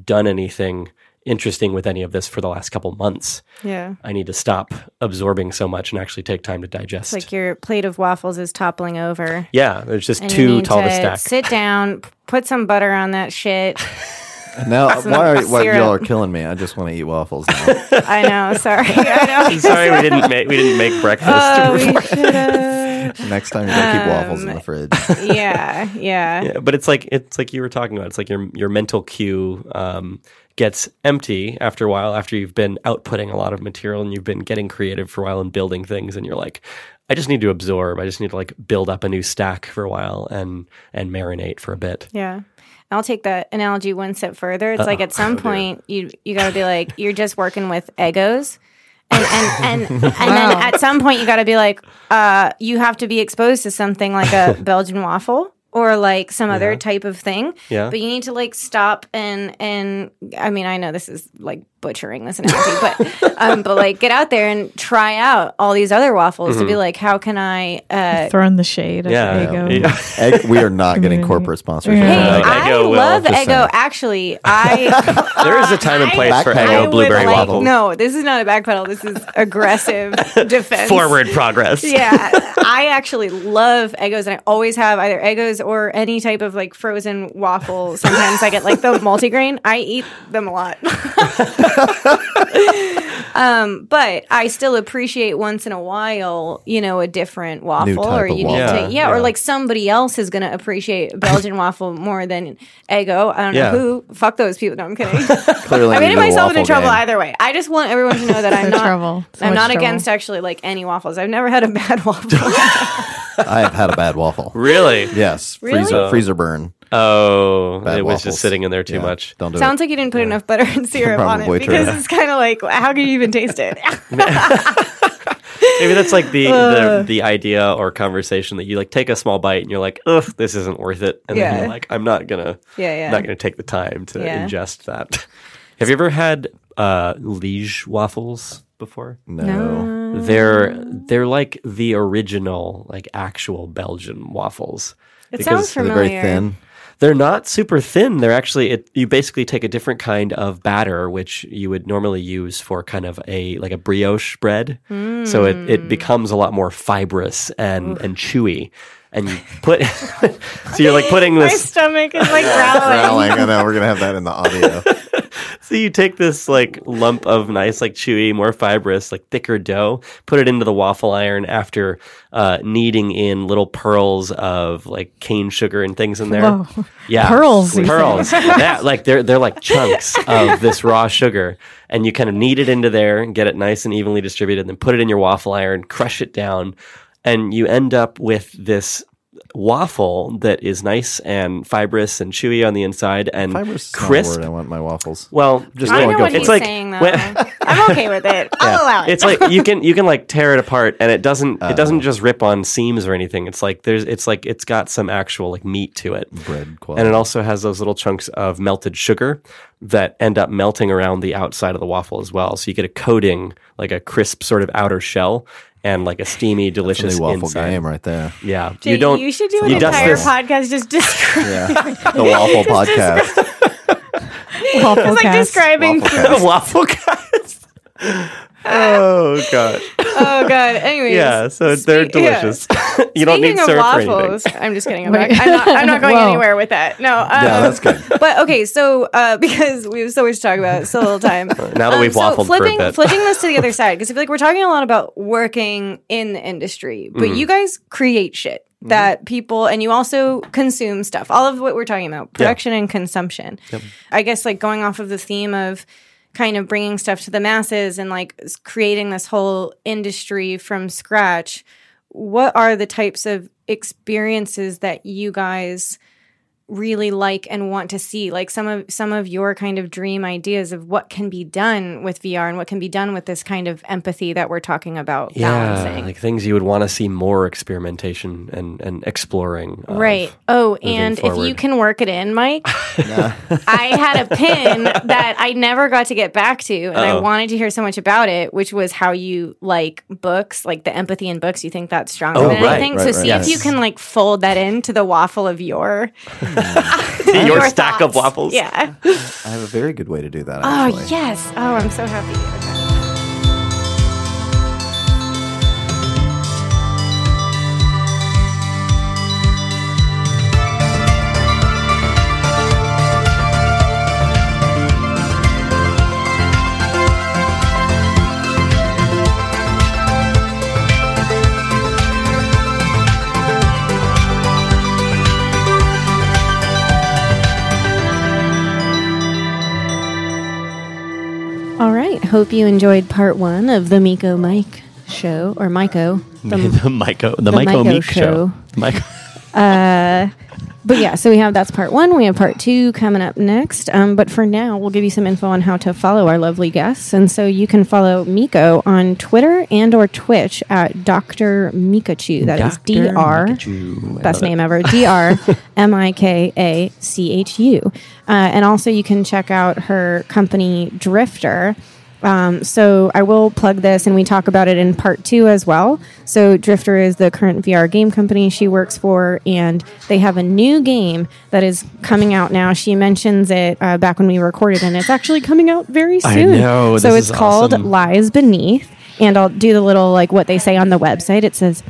done anything interesting with any of this for the last couple months. Yeah. I need to stop absorbing so much and actually take time to digest. It's like your plate of waffles is toppling over. Yeah, there's just too tall to stack. Sit down, put some butter on that shit. Now, why y'all are killing me? I just want to eat waffles now. I know, sorry. I know. Sorry we didn't make breakfast. We should have. Next time you gotta keep waffles in the fridge. Yeah. But it's like you were talking about. It's like your mental queue gets empty after a while, after you've been outputting a lot of material and you've been getting creative for a while and building things, and you're like, I just need to absorb. I just need to like build up a new stack for a while and marinate for a bit. Yeah. I'll take that analogy one step further. It's like at some point you gotta be like, you're just working with egos. And then at some point you got to be like, you have to be exposed to something like a Belgian waffle or like some other type of thing. Yeah. But you need to like stop and I mean, I know this is like butchering this analogy, but like get out there and try out all these other waffles to be like, how can I throw in the shade? We are not getting corporate sponsorship. Hey, I love Eggo. Actually, there is a time and place for Eggo blueberry waffle. No, this is not a backpedal. This is aggressive defense. Forward progress. Yeah, I actually love Eggos, and I always have either Eggos or any type of like frozen waffle. Sometimes I get like the multigrain. I eat them a lot. But I still appreciate once in a while, you know, a different waffle, or you need to, or like somebody else is going to appreciate Belgian waffle more than Eggo. I don't know who. Fuck those people. No, I'm kidding. Clearly, I'm getting myself into trouble either way. I just want everyone to know that I'm not. I'm not against actually like any waffles. I've never had a bad waffle. I have had a bad waffle. Really? Yes. Really? Freezer burn. Oh, bad it was waffles. Just sitting in there too much. Don't do Sounds it. Like you didn't put enough butter and syrup on it, because it's kind of like, how can you even taste it? Maybe that's like the idea or conversation that you like take a small bite and you're like, ugh, this isn't worth it. And then you're like, I'm not going to take the time to ingest that. Have you ever had Liege waffles before? No. They're like the original, like actual Belgian waffles. It sounds familiar. They're very thin. They're not super thin. They're actually, you basically take a different kind of batter, which you would normally use for kind of like a brioche bread. Mm. So it becomes a lot more fibrous and chewy. And you put, so you're like putting this. My stomach is like growling. I know, we're going to have that in the audio. So you take this like lump of nice, like chewy, more fibrous, like thicker dough, put it into the waffle iron after kneading in little pearls of like cane sugar and things in there. Whoa. Yeah, pearls. That, like they're like chunks of this raw sugar, and you kind of knead it into there and get it nice and evenly distributed, and then put it in your waffle iron, crush it down, and you end up with this waffle that is nice and fibrous and chewy on the inside and fibrous crisp. I want my waffles. Well, just I know what it's like, saying though. I'm okay with it. I'll allow it. It's like you can like tear it apart and it doesn't just rip on seams or anything. It's like it's got some actual like meat to it. Bread quality. And it also has those little chunks of melted sugar that end up melting around the outside of the waffle as well. So you get a coating, like a crisp sort of outer shell. And like a steamy, delicious waffle inside. Game right there. Yeah, Jake, you should do an entire podcast just describing the waffle podcast. It's like describing the waffle cast. Oh god. Oh god. Anyways. Yeah. So they're delicious. Yeah. You don't need syrup or anything. Waffles. I'm just kidding. I'm not going anywhere with that. No. Yeah, that's good. But okay, so because we have so much to talk about, so little time. Now that we've waffled for a bit. Flipping this to the other side, because I feel like we're talking a lot about working in the industry, but you guys create shit that people, and you also consume stuff. All of what we're talking about, production and consumption. Yep. I guess like going off of the theme of kind of bringing stuff to the masses and like creating this whole industry from scratch, what are the types of experiences that you guys really like and want to see? Like some of your kind of dream ideas of what can be done with VR and what can be done with this kind of empathy that we're talking about balancing. Yeah, like things you would want to see more experimentation and exploring. Right. Oh, and forward. If you can work it in, Mike, I had a pin that I never got to get back to, and I wanted to hear so much about it, which was how you like books, like the empathy in books, you think that's stronger than anything. Right, so see if you can like fold that into the waffle of your... your stack of waffles. Yeah. I have a very good way to do that, actually. Oh, yes. Oh, I'm so happy. Okay. Hope you enjoyed part one of the Miko Mike show, or Miko. The Miko Meek show. But yeah, so we have that's part one. We have part two coming up next. But for now, we'll give you some info on how to follow our lovely guests. And so you can follow Miko on Twitter and or Twitch at Dr. Mikachu. That is DR. Mikachu. Best name ever. DrMikachu. And also you can check out her company Drifter. So I will plug this, and we talk about it in part two as well. So Drifter is the current VR game company she works for, and they have a new game that is coming out now. She mentions it back when we recorded, and it's actually coming out very soon. I know, so it's called awesome. Lies Beneath, and I'll do the little like what they say on the website. It says,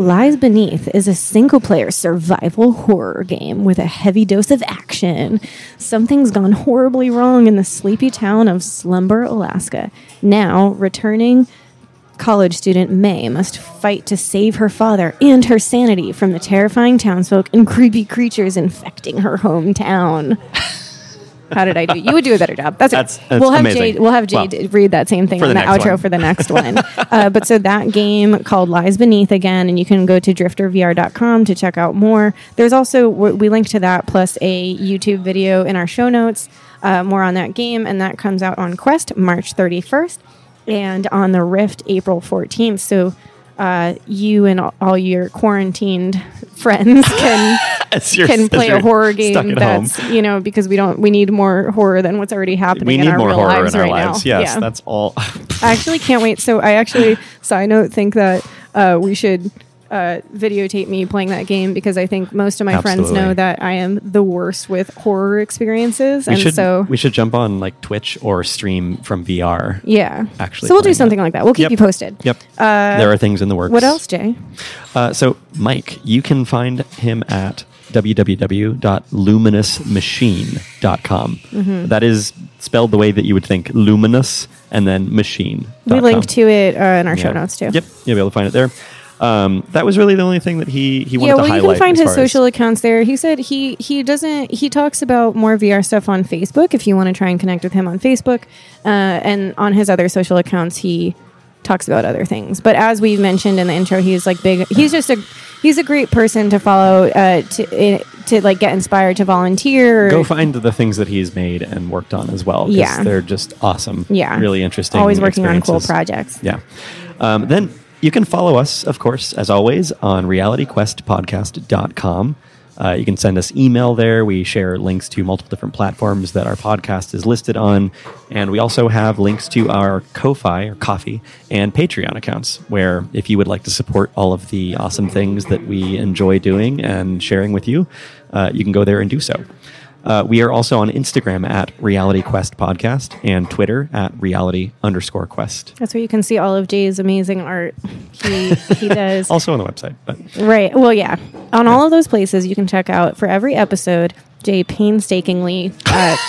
Lies Beneath is a single-player survival horror game with a heavy dose of action. Something's gone horribly wrong in the sleepy town of Slumber, Alaska. Now, returning college student May must fight to save her father and her sanity from the terrifying townsfolk and creepy creatures infecting her hometown. How did I do? You would do a better job. That's we'll have amazing. We'll have Jade read that same thing in the outro for the next one. But so that game called Lies Beneath again, and you can go to driftervr.com to check out more. There's also, we link to that plus a YouTube video in our show notes, more on that game, and that comes out on Quest March 31st and on the Rift April 14th. So you and all your quarantined friends can play a horror game that's home. You know, because we need more horror than what's already happening. We need more horror in our lives. Yes, yeah. That's all. I actually can't wait. So I actually, side note, think that we should videotape me playing that game, because I think most of my friends know that I am the worst with horror experiences. We should jump on like Twitch or stream from VR. Yeah. Actually. So we'll do something like that. We'll keep you posted. Yep. There are things in the works. What else, Jay? So Mike, you can find him at www.luminousmachine.com. Mm-hmm. That is spelled the way that you would think, luminous, and then machine. We linked to it in our show notes too. Yep. You'll be able to find it there. That was really the only thing that he wanted to highlight. You can find his social accounts there. He said he talks about more VR stuff on Facebook if you want to try and connect with him on Facebook. And on his other social accounts, he talks about other things. But as we mentioned in the intro, he's a great person to follow, to get inspired to volunteer. Go find the things that he's made and worked on as well. Yeah. They're just awesome. Yeah. Really interesting. Always working on cool projects. Yeah. Then you can follow us, of course, as always, on realityquestpodcast.com. You can send us email there. We share links to multiple different platforms that our podcast is listed on. And we also have links to our Ko-Fi, or Ko-Fi, and Patreon accounts, where if you would like to support all of the awesome things that we enjoy doing and sharing with you, you can go there and do so. We are also on Instagram at realityquestpodcast and Twitter at reality_quest. That's where you can see all of Jay's amazing art he does. Also on the website. But. Right. Well, yeah. On all of those places, you can check out, for every episode, Jay painstakingly creates.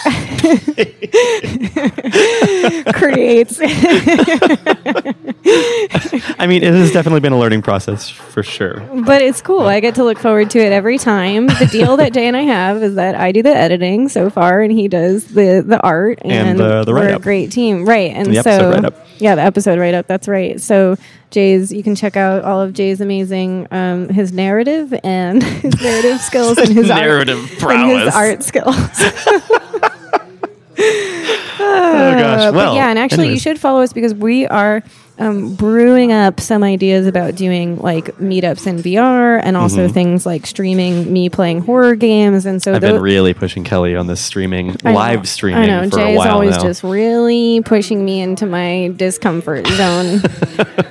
I mean, it has definitely been a learning process for sure. But it's cool. I get to look forward to it every time. The deal that Jay and I have is that I do the editing so far, and he does the art, and the write-up. We're a great team, right? And the episode write-up. Yeah, the episode write-up. That's right. So. You can check out all of Jay's amazing his narrative skills and his art skills. Oh gosh! Well, yeah, and actually, anyways. You should follow us because we are brewing up some ideas about doing like meetups in VR and also things like streaming me playing horror games. And so I've been really pushing Kelly on this live streaming. I know for Jay's a while always now. Just really pushing me into my discomfort zone.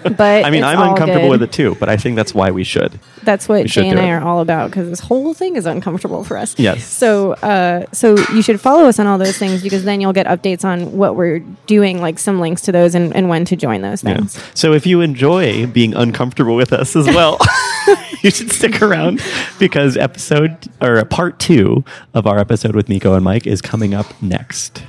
But I mean, I'm uncomfortable with it too. But I think that's why we should. That's what Jay and I are all about, because this whole thing is uncomfortable for us. Yes. So you should follow us on all those things, because then you'll get updates on what we're doing, like some links to those and when to join those things. Yeah. So if you enjoy being uncomfortable with us as well, you should stick around, because part 2 of our episode with Miko and Mike is coming up next.